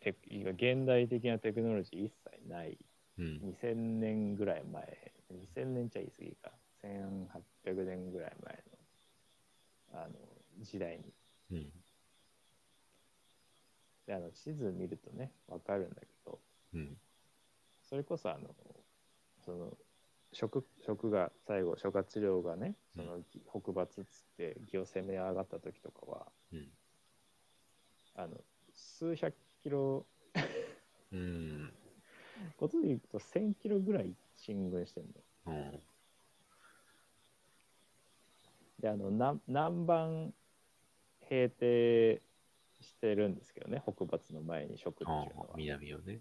現代的なテクノロジー一切ない、うん、にせんねんぐらい前にせんねんちゃ言い過ぎかせんはっぴゃくねんぐらい前のあの時代に。うんであの地図見るとね分かるんだけど、うん、それこそあのその 食, 食が最後諸葛亮がねその北伐つって義を攻め上がった時とかは、うん、あの数百キロうんことでいくとせんキロぐらい進軍してるの、うん、であのな南蛮平定してるんですけどね北伐の前に食っていうのは南をね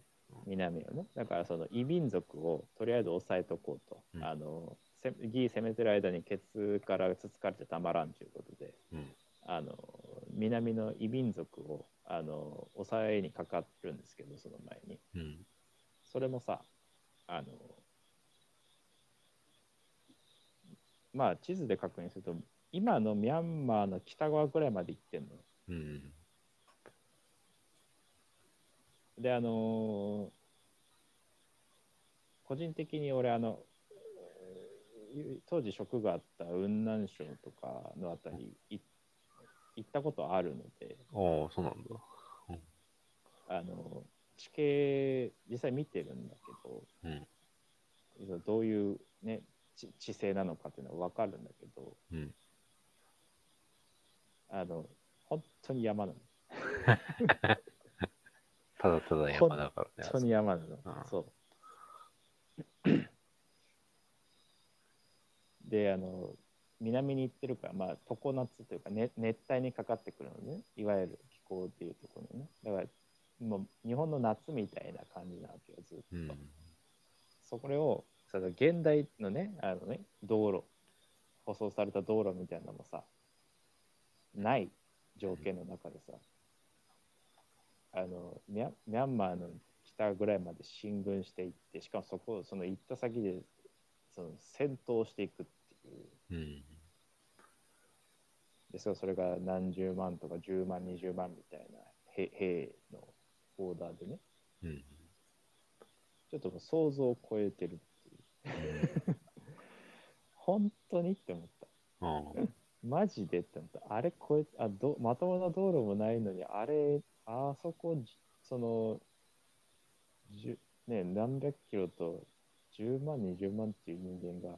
南をねだからその異民族をとりあえず抑えとこうと、うん、あの義攻めてる間にケツからつつかれてたまらんということで、うん、あの南の異民族をあの抑えにかかってるんですけどその前に、うん、それもさあのまあ地図で確認すると今のミャンマーの北側くらいまで行ってんの、うんであのー、個人的に俺あの当時職があった雲南省とかのあたり行ったことあるのでああそうなんだ、うん、あの地形実際見てるんだけど、うん、どういう、ね、地, 地勢なのかっていうのは分かるんだけど、うん、あの本当に山なのただただ山だからね。本当に山だな。そう。で、あの、南に行ってるから、まあ、常夏というか、ね、熱帯にかかってくるのね。いわゆる気候っていうところね。だから、もう日本の夏みたいな感じなわけよ、ずっと。うん、そこを、その現代のね、あのね、道路、舗装された道路みたいなのもさ、ない条件の中でさ、うんあのミャ、ミャンマーの北ぐらいまで進軍していってしかもそこをその行った先でその戦闘していくっていう、うん、でそれが何十万とかじゅうまんにじゅうまんみたいな兵のオーダーでね、うん、ちょっともう想像を超えてるっていう本当にって思った、うん、マジでって思ったあれ超えあどまともな道路もないのにあれあそこそのね何百キロとじゅうまんにじゅうまんっていう人間が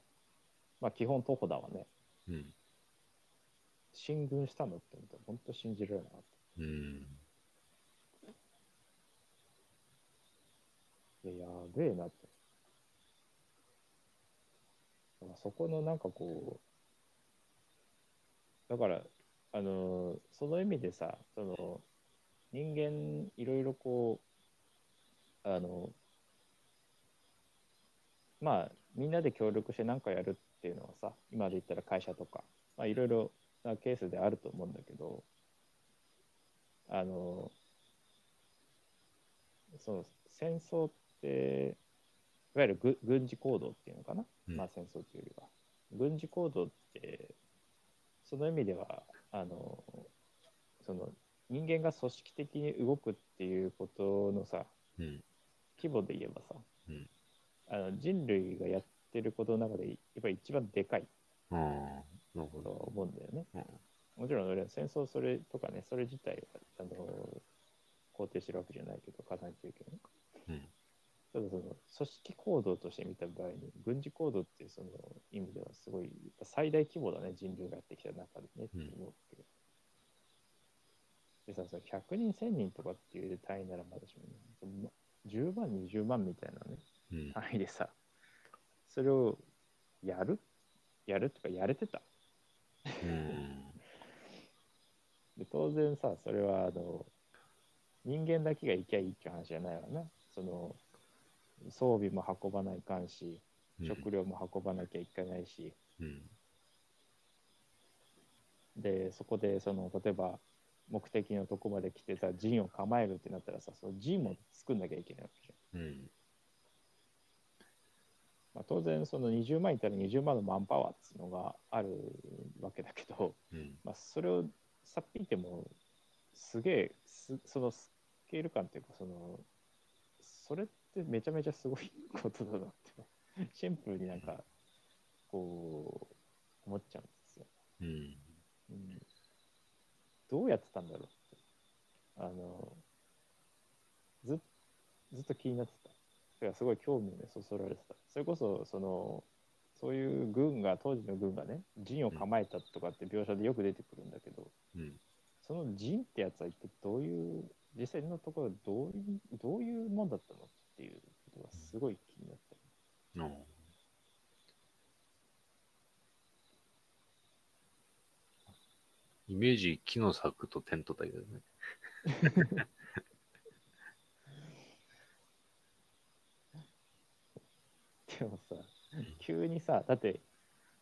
まあ基本徒歩だわね、うん、進軍したのって本当信じられなかった、うん、でやべえなってだからそこのなんかこうだからあのその意味でさその人間いろいろこうあのまあみんなで協力して何かやるっていうのはさ、今で言ったら会社とか、まあ、いろいろなケースであると思うんだけど、あのその戦争っていわゆるぐ軍事行動っていうのかな、うん、まあ、戦争というよりは軍事行動ってその意味ではあのその人間が組織的に動くっていうことのさ、うん、規模で言えばさ、うん、あの人類がやってることの中でやっぱり一番でかいと思うんだよね、うん、もちろん俺は戦争それとかね、それ自体はあの肯定してるわけじゃないけど課題というけどね、うん、ただその組織行動として見た場合に軍事行動っていうその意味ではすごい最大規模だね、人類がやってきた中でね、うん、って思うけど、でさ、そのひゃくにん、せんにんとかっていう単位ならまだしも、じゅうまん、にじゅうまんみたいなね、うん、単位でさ、それをやるやるとかやれてた。うん、で当然さ、それはあの人間だけが行きゃいいって話じゃないわな。その装備も運ばないかんし、食料も運ばなきゃいけないし、うんうん、で、そこでその例えば、目的のとこまで来てさ、陣を構えるってなったらさ、その陣も作んなきゃいけないわけじゃん、うん、まあ、当然そのにじゅうまんいたらにじゅうまんのマンパワーっていうのがあるわけだけど、うん、まあ、それをさっぴいてもすげえそのスケール感というか、そのそれってめちゃめちゃすごいことだなってシンプルになんかこう思っちゃうんですよ、うんうん、どうやってたんだろうってあの ず, ずっと気になってた。それはすごい興味を、ね、そそられてた。それこそ、そのそういう軍が、当時の軍がね、陣を構えたとかって描写でよく出てくるんだけど、うん、その陣ってやつは一体どういう、実際のところどういう、どういうもんだったのっていうことがすごい気になった。うんうん、イメージ、木の柵とテントだけどね。でもさ、急にさ、だって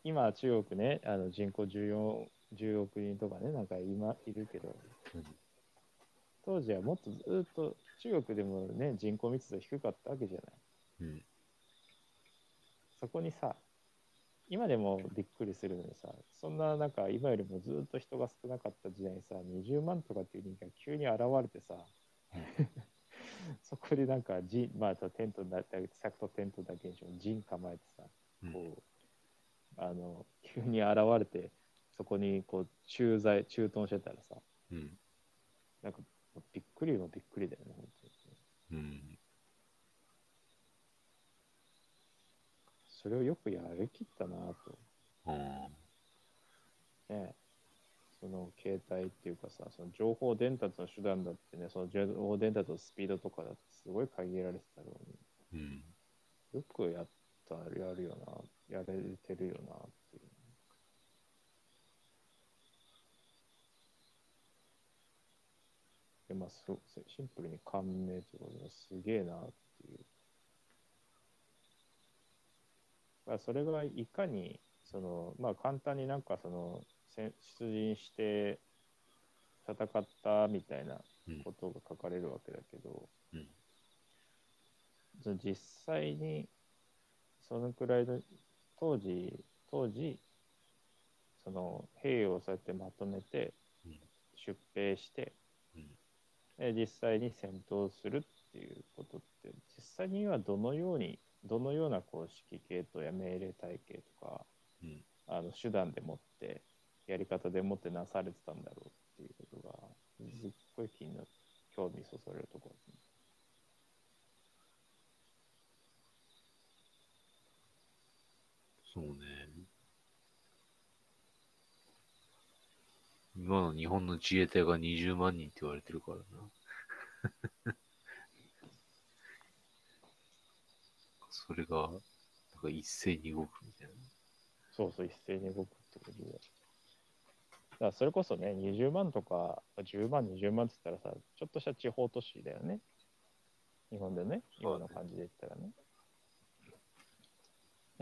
今中国ね、あの人口じゅうよん じゅうおく人とかね、なんか今いるけど、うん、当時はもっとずっと中国でもね、人口密度低かったわけじゃない。うん、そこにさ、今でもびっくりするのにさ、そんななんか今よりもずっと人が少なかった時代にさ、にじゅうまんとかっていう人が急に現れてさ、そこでなんかジン、まあテントだけ、柵とテントだけにしも陣構えてさ、こう、うん、あの急に現れてそこにこう駐在駐屯してたらさ、うん、なんかびっくりもびっくりだよね本当に、うん。それをよくやりきったなぁと、うんね、その携帯っていうかさ、その情報伝達の手段だってね、その情報伝達のスピードとかだってすごい限られてたのに、うん、よくやったやるよな、やれてるよなっていう。で、まあすごくシンプルに感銘ということがすげえなっていう。それがいかにその、まあ、簡単になんかその出陣して戦ったみたいなことが書かれるわけだけど、うんうん、実際にそのくらいの当時当時その兵をそうやってまとめて出兵して、うんうん、で実際に戦闘するっていうことって実際にはどのようにどのようなこう指揮系統や命令体系とか、うん、あの手段でもってやり方でもってなされてたんだろうっていうことがすっごい気になる、興味そそれるところですね。そうね。今の日本の自衛隊がにじゅうまん人って言われてるからな。それがなんか一斉に動くみたいな。そうそう、一斉に動くってことで。だからそれこそね、にじゅうまんとかじゅうまん、にじゅうまんって言ったらさ、ちょっとした地方都市だよね。日本でね、今の感じで言ったらね。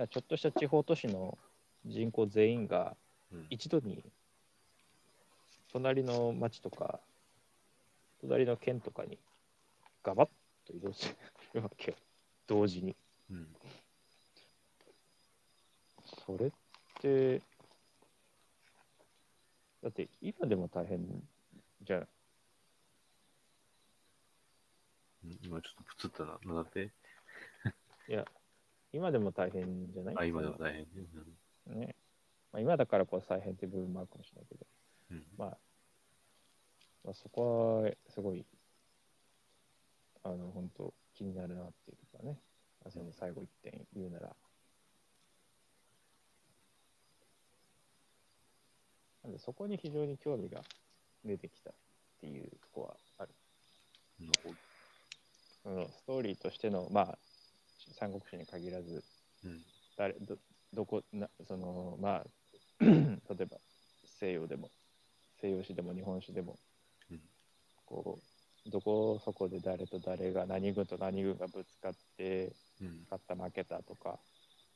ちょっとした地方都市の人口全員が一度に隣の町とか隣の県とかにガバッと移動するわけよ、同時に、うん、それってだって今でも大変じゃん。今ちょっとプツったな、なんだっていや今でも大変じゃない？あ、今でも大変ね。ね、まあ、今だからこう大変って部分もあるかもしれないけど、うんまあ、まあそこはすごいあの本当気になるなっていうかね。その最後一点言うなら、なんでそこに非常に興味が出てきたっていうとこはある。うん、ストーリーとしてのまあ三国志に限らず、うん、誰 ど, どこなそのまあ例えば西洋でも西洋史でも日本史でも、うん、こうどこそこで誰と誰が何軍と何軍がぶつかって、うん、勝った負けたとか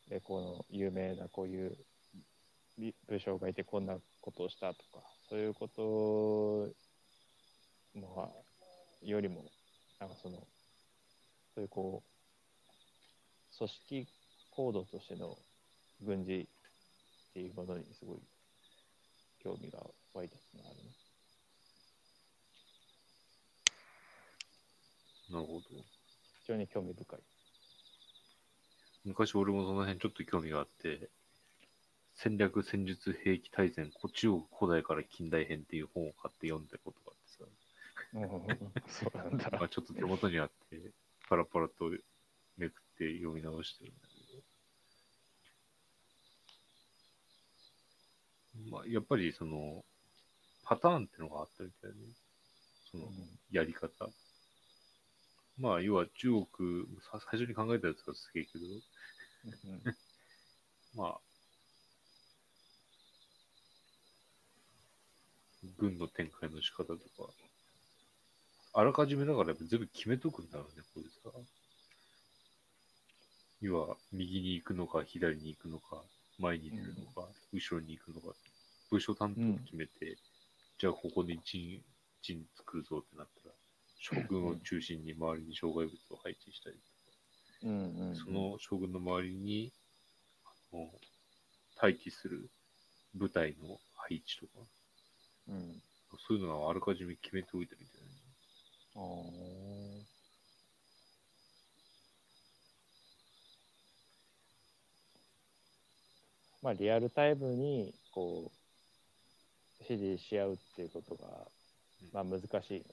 で、この有名なこういう武将がいてこんなことをしたとか、そういうことのよりもなんかそのそういうこう組織行動としての軍事っていうものにすごい興味が湧いたっていうのがあるね。なるほど。非常に興味深い。昔俺もその辺ちょっと興味があって、戦略戦術兵器大全中国古代から近代編っていう本を買って読んだことがあってさ、うん、そうなんだ。ちょっと手元にあって。パラパラとめくって読み直してるんだけど、まあ、やっぱりそのパターンってのがあったみたいで、ね、そのやり方、うん、まあ要は中国最初に考えたやつがすげえけど、うん、まあ軍の展開の仕方とかあらかじめだからやっぱ全部決めとくんだろうね、これさ。要は、右に行くのか、左に行くのか、前に出るのか、うん、後ろに行くのか、部署担当を決めて、うん、じゃあここで陣、陣作るぞってなったら、将軍を中心に周りに障害物を配置したりとか、うんうん、その将軍の周りにあの待機する部隊の配置とか、うん、そういうのはあらかじめ決めておいてみたいな。あまあリアルタイムにこう指示し合うっていうことがまあ難しいので、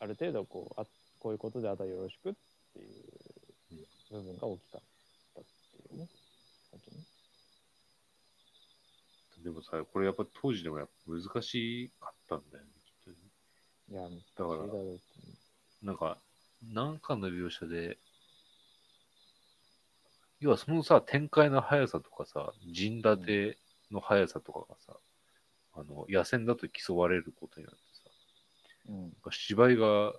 ある程度こうあこういうことであとはよろしくっていう部分が大きかったっていうね。でもさ、これやっぱ当時でもやっぱ難しかったんだよね。いや、だからなんか何かの描写で、要はそのさ展開の速さとかさ陣立ての速さとかがさ、うん、あの野戦だと競われることになってさ、うん、芝居が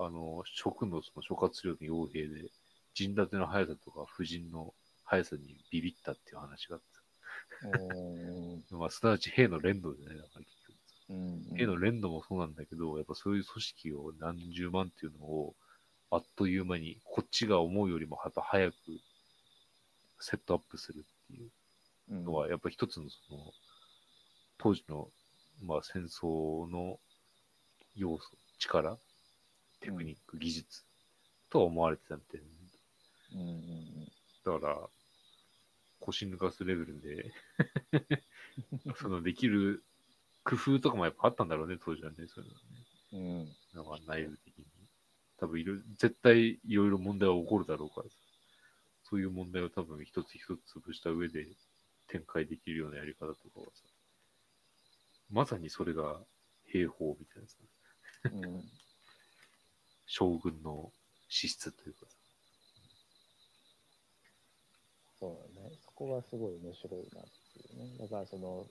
あの職のその諸葛亮の傭兵で陣立ての速さとか布陣の速さにビビったっていう話があってまあすなわち兵の連動じゃないだから。うんうん、絵の連動もそうなんだけど、やっぱそういう組織を何十万っていうのをあっという間にこっちが思うよりもはた早くセットアップするっていうのはやっぱ一つのその当時のまあ戦争の要素、力、テクニック、技術とは思われてたみたいな、うんうんうん、だから腰抜かすレベルでそのできる工夫とかもやっぱあったんだろうね、当時はね。そういうのね。うん。なんか内部的に。多分いろ、絶対いろいろ問題は起こるだろうから、そういう問題を多分一つ一つ潰した上で展開できるようなやり方とかはさ、まさにそれが兵法みたいなさ、うん、将軍の資質というかさ。そうだね。そこはすごい面白いなっていうね。だからその、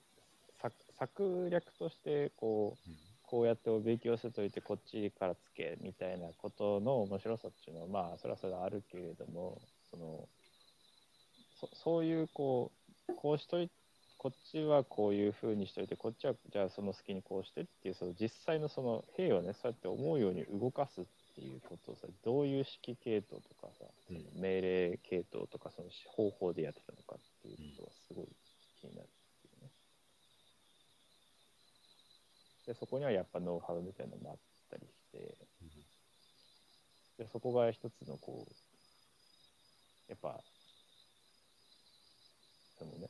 策略としてこう、うん、こうやっておびき寄せといてこっちからつけみたいなことの面白さっていうのはまあそれはそれはあるけれども、そのそ, そういうこうこうしといこっちはこういうふうにしといてこっちはじゃあその隙にこうしてっていうその実際のその兵をねそうやって思うように動かすっていうことをさどういう指揮系統とかさ、うん、命令系統とかその方法でやってたのかっていうことはすごい気になるっていうね、うん、でそこにはやっぱノウハウみたいなのもあったりして、うん、でそこが一つのこうやっぱそのね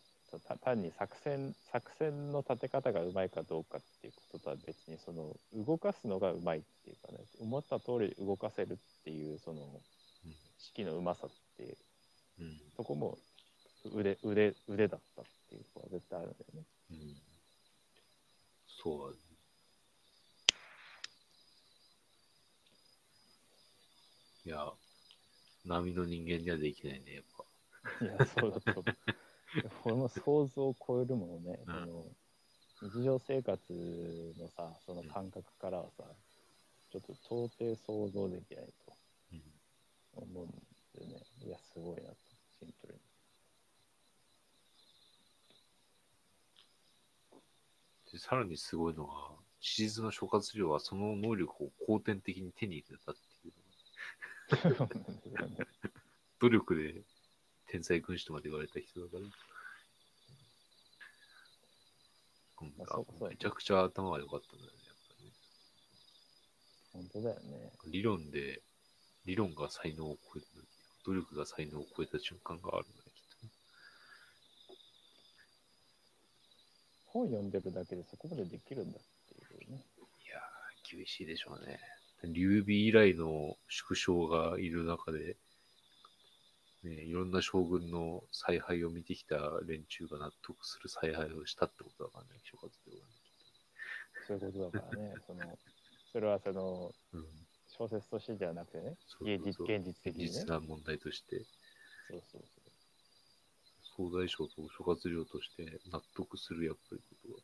単に作戦作戦の立て方がうまいかどうかっていうこととは別にその動かすのがうまいっていうかね思った通り動かせるっていうその指揮のうまさっていう、うん、そこも腕腕腕だったっていうのは絶対あるんだよね。うん、そう。いや並の人間にはできないねやっぱ。いやそうだと思う。この想像を超えるものね、うん、その日常生活のさその感覚からはさ、うん、ちょっと到底想像できないと思うんですよね。いやすごいなとシンプルに。でさらにすごいのがシリーズの諸葛亮はその能力を後天的に手に入れたっていうのが努力で天才軍師とまで言われた人だからめちゃくちゃ頭が良かったんだよねやっぱりね。本当だよね。理論で理論が才能を超える努力が才能を超えた瞬間があるんだよきっと。本読んでるだけでそこまでできるんだっていうね。いやー厳しいでしょうね。劉備以来の縮小がいる中でね、いろんな将軍の采配を見てきた連中が納得する采配をしたってことだからね、諸葛亮はね。そういうことだからね、そ, のそれはその、うん、小説としてじゃなくてね、そうそうそう現実的に、ね、実な問題として、そうそうそう総大将と諸葛亮として納得するやっぱりことが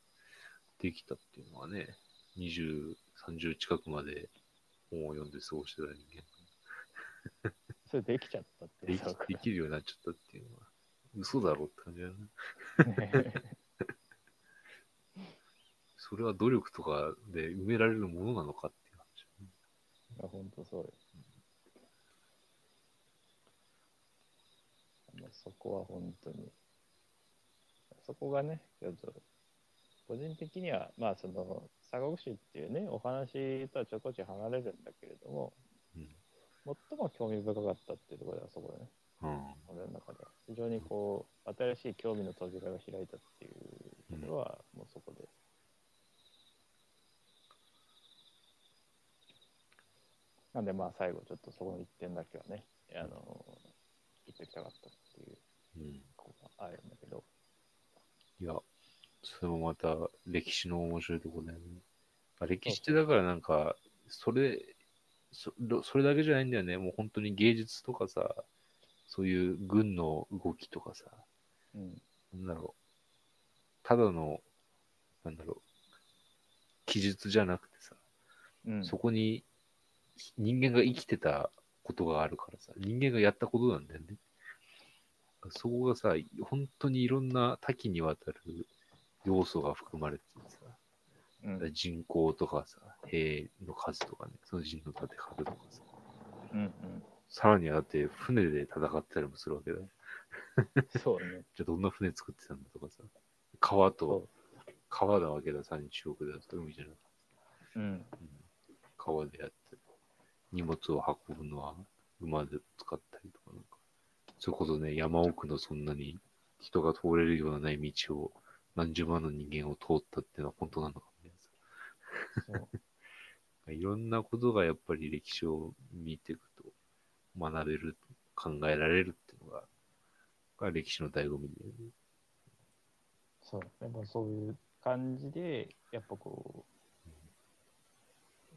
できたっていうのはね、にじゅう、さんじゅう近くまで本を読んで過ごしてた人間。それできちゃったってで き, できるようになっちゃったっていうのは嘘だろって感じだな、ね、それは努力とかで埋められるものなのかっていう話、ね、本当そうよ、うん、そこは本当にそこがねちょっと個人的にはまあその鎖国史っていうねお話とはちょこちょ離れるんだけれども、うん最も興味深かったっていうところではそこだね、うん、俺の中では非常にこう新しい興味の扉が開いたっていうところはもうそこで、うん、なんでまあ最後ちょっとそこの一点だけはねあの言っておきたかったっていうことがあるんだけど、うん、いやそれもまた歴史の面白いところだよね。歴史ってだからなんかそれそ, それだけじゃないんだよね。もう本当に芸術とかさ、そういう軍の動きとかさ、うん、なんだろう、ただの、なんだろう、記述じゃなくてさ、うん、そこに人間が生きてたことがあるからさ、人間がやったことなんだよね。そこがさ、本当にいろんな多岐にわたる要素が含まれてさ、うん、人口とかさ、兵の数とかね、その陣の立て方とかさ、うんうん、さらにはだって船で戦ってたりもするわけだ。そうね。じゃあどんな船作ってたんだとかさ、川と川なわけだ、さらに中国では海じゃなくて、うんうん、川でやって荷物を運ぶのは馬で使ったりとかなんか、それこそね山奥のそんなに人が通れるようなない道を何十万の人間を通ったっていうのは本当なのか。いろんなことがやっぱり歴史を見ていくと学べる考えられるっていうのが、が歴史の醍醐味で、ね、そうやっぱそういう感じでやっぱこう、うん、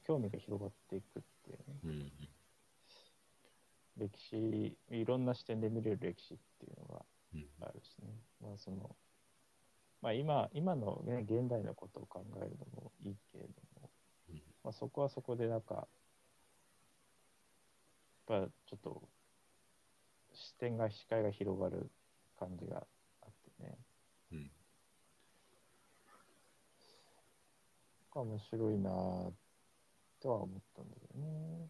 興味が広がっていくっていうね、うん、歴史いろんな視点で見れる歴史っていうのがあるしね、うんまあそのまあ、今, 今の、ね、現代のことを考えるのもいいけれども、うんまあ、そこはそこでなんかやっぱちょっと視点が視界が広がる考感じがあってね。うん。面白いなとは思ったんだけどね。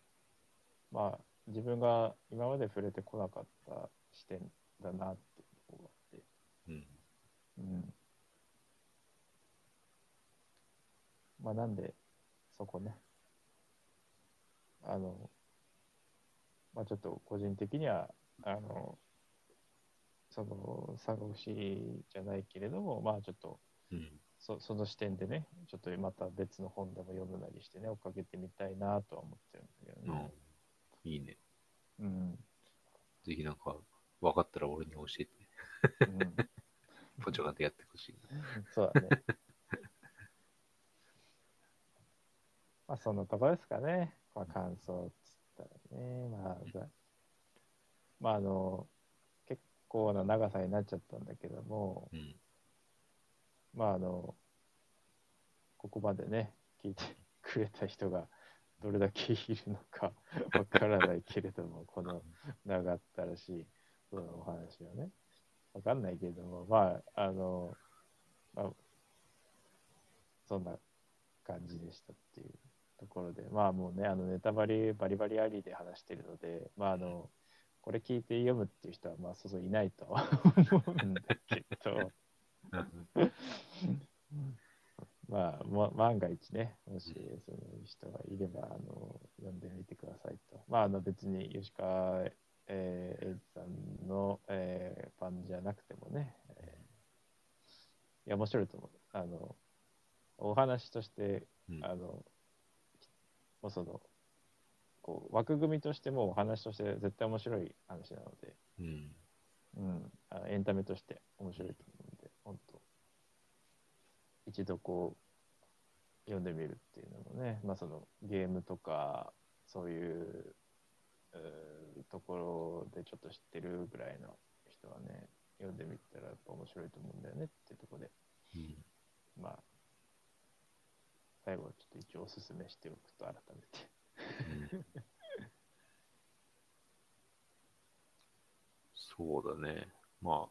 まあ自分が今まで触れてこなかった視点だなって思って。うん。うん。まあなんでそこね。あの、まあちょっと個人的にはあのそのサゴシじゃないけれども、まあちょっと。うんそ, その視点でね、ちょっとまた別の本でも読むなりしてね、追っかけてみたいなとは思ってるんだけどね。うん、いいね。うん。ぜひなんか、分かったら俺に教えてね。うん。ポチョガでやってほしい。そうだね。まあ、そんなとこですかね。まあ、感想っつったらね。まあ、うん、まあ、あの、結構な長さになっちゃったんだけども、うんまああのここまでね聞いてくれた人がどれだけいるのかわからないけれどもこの長ったらしいそのお話はねわかんないけれどもまああの、まあ、そんな感じでしたっていうところでまあもうねあのネタバレバリバリありで話してるのでまああのこれ聞いて読むっていう人はまあそうそういないとは思うんだけど。まあ、ま、万が一ね、もしその人がいれば、あの読んでみてくださいと。まあ、あの別に吉川英治、えー、さんの、えー、パンじゃなくてもね、えー、いや、面白いと思う。あのお話として、うん、あのもうそのこう枠組みとしてもお話として絶対面白い話なので、うんうん、あのエンタメとして面白いと思う。本当一度こう読んでみるっていうのもね、まあ、そのゲームとかそういう、えー、ところでちょっと知ってるぐらいの人はね読んでみたらやっぱ面白いと思うんだよねっていうところで、うん、まあ最後はちょっと一応おすすめしておくと改めて、うん、そうだねまあ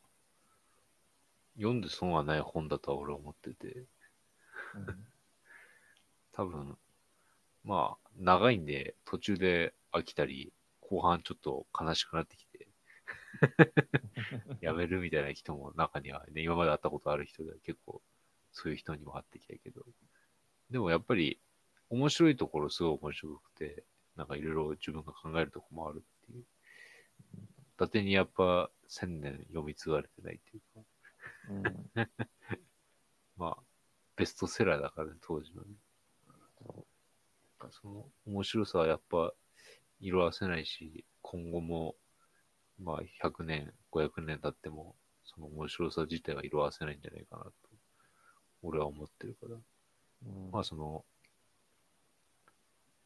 読んで損はない本だとは俺思ってて、うん、多分まあ長いんで途中で飽きたり後半ちょっと悲しくなってきてやめるみたいな人も中にはね今まで会ったことある人で結構そういう人にも会ってきたけどでもやっぱり面白いところすごい面白くてなんかいろいろ自分が考えるとこもあるっていう伊達にやっぱ千年読み継がれてないっていうかうん、まあベストセラーだからね当時のねその面白さはやっぱ色褪せないし今後もまあひゃくねんごひゃくねん経ってもその面白さ自体は色褪せないんじゃないかなと俺は思ってるから、うん、まあその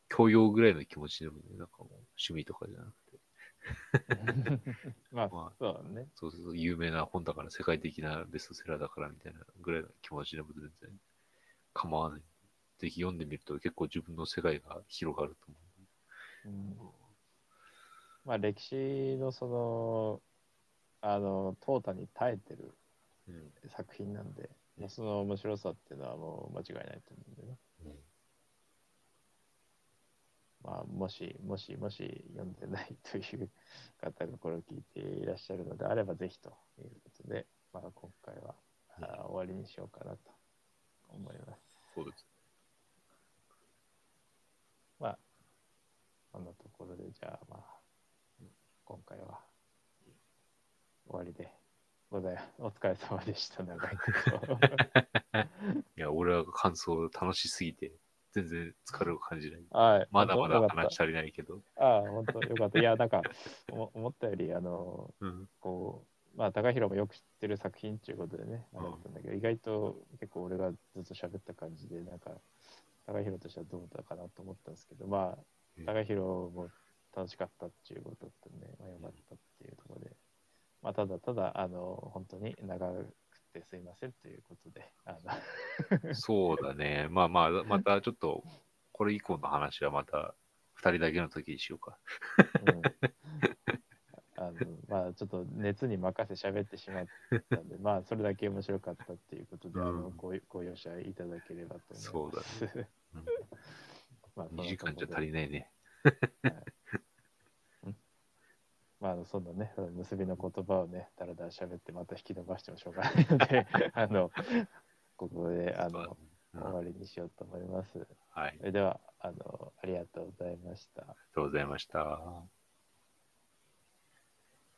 教養ぐらいの気持ちでもねなんかもう趣味とかじゃなくてまあ、まあ、そうだね。そうそう、有名な本だから、世界的なベストセラーだからみたいなぐらいの気持ちでも全然構わない。ぜひ読んでみると結構自分の世界が広がると思う。うん、まあ歴史のその、あの、淘汰に耐えてる作品なんで、うん、その面白さっていうのはもう間違いないと思うんでね。うんまあ、もしもしもし読んでないという方がこれを聞いていらっしゃるのであればぜひということで、まあ、今回は、うん、終わりにしようかなと思います。そうです。まあこんなところでじゃあまあ今回は終わりでございます。お疲れ様でした長いこと。いや俺は感想楽しすぎて。全然疲れを感じない。はい、まだまだ話し足りないけど。ああ、本当よかった。いや、なんか、思ったより、あの、うん、こう、まあ、高弘もよく知ってる作品ということでね、あれだったんだけど、うん、意外と結構俺がずっと喋った感じで、なんか、高弘としてはどうだかなと思ったんですけど、まあ、高弘も楽しかったっていうことだったんで、まあ、よかったっていうところで、まあ、ただただ、あの、本当に長く、すいませんということであのそうだねまあまあまたちょっとこれ以降の話はまたふたりだけの時にしようか、うん、あのまあちょっと熱に任せ喋ってしまったんで、まあそれだけ面白かったっていうことで、うん、あの ご, ご容赦いただければと思います。そうだね。うんまあ、にじかんじゃ足りないね。はいうん、まあそんなね結びの言葉をねだらだら喋ってまた引き伸ばしてもしょうがないので、あのここであの。終わりにしようと思います。はい。それでは、あの、ありがとうございました。ありがとうございました。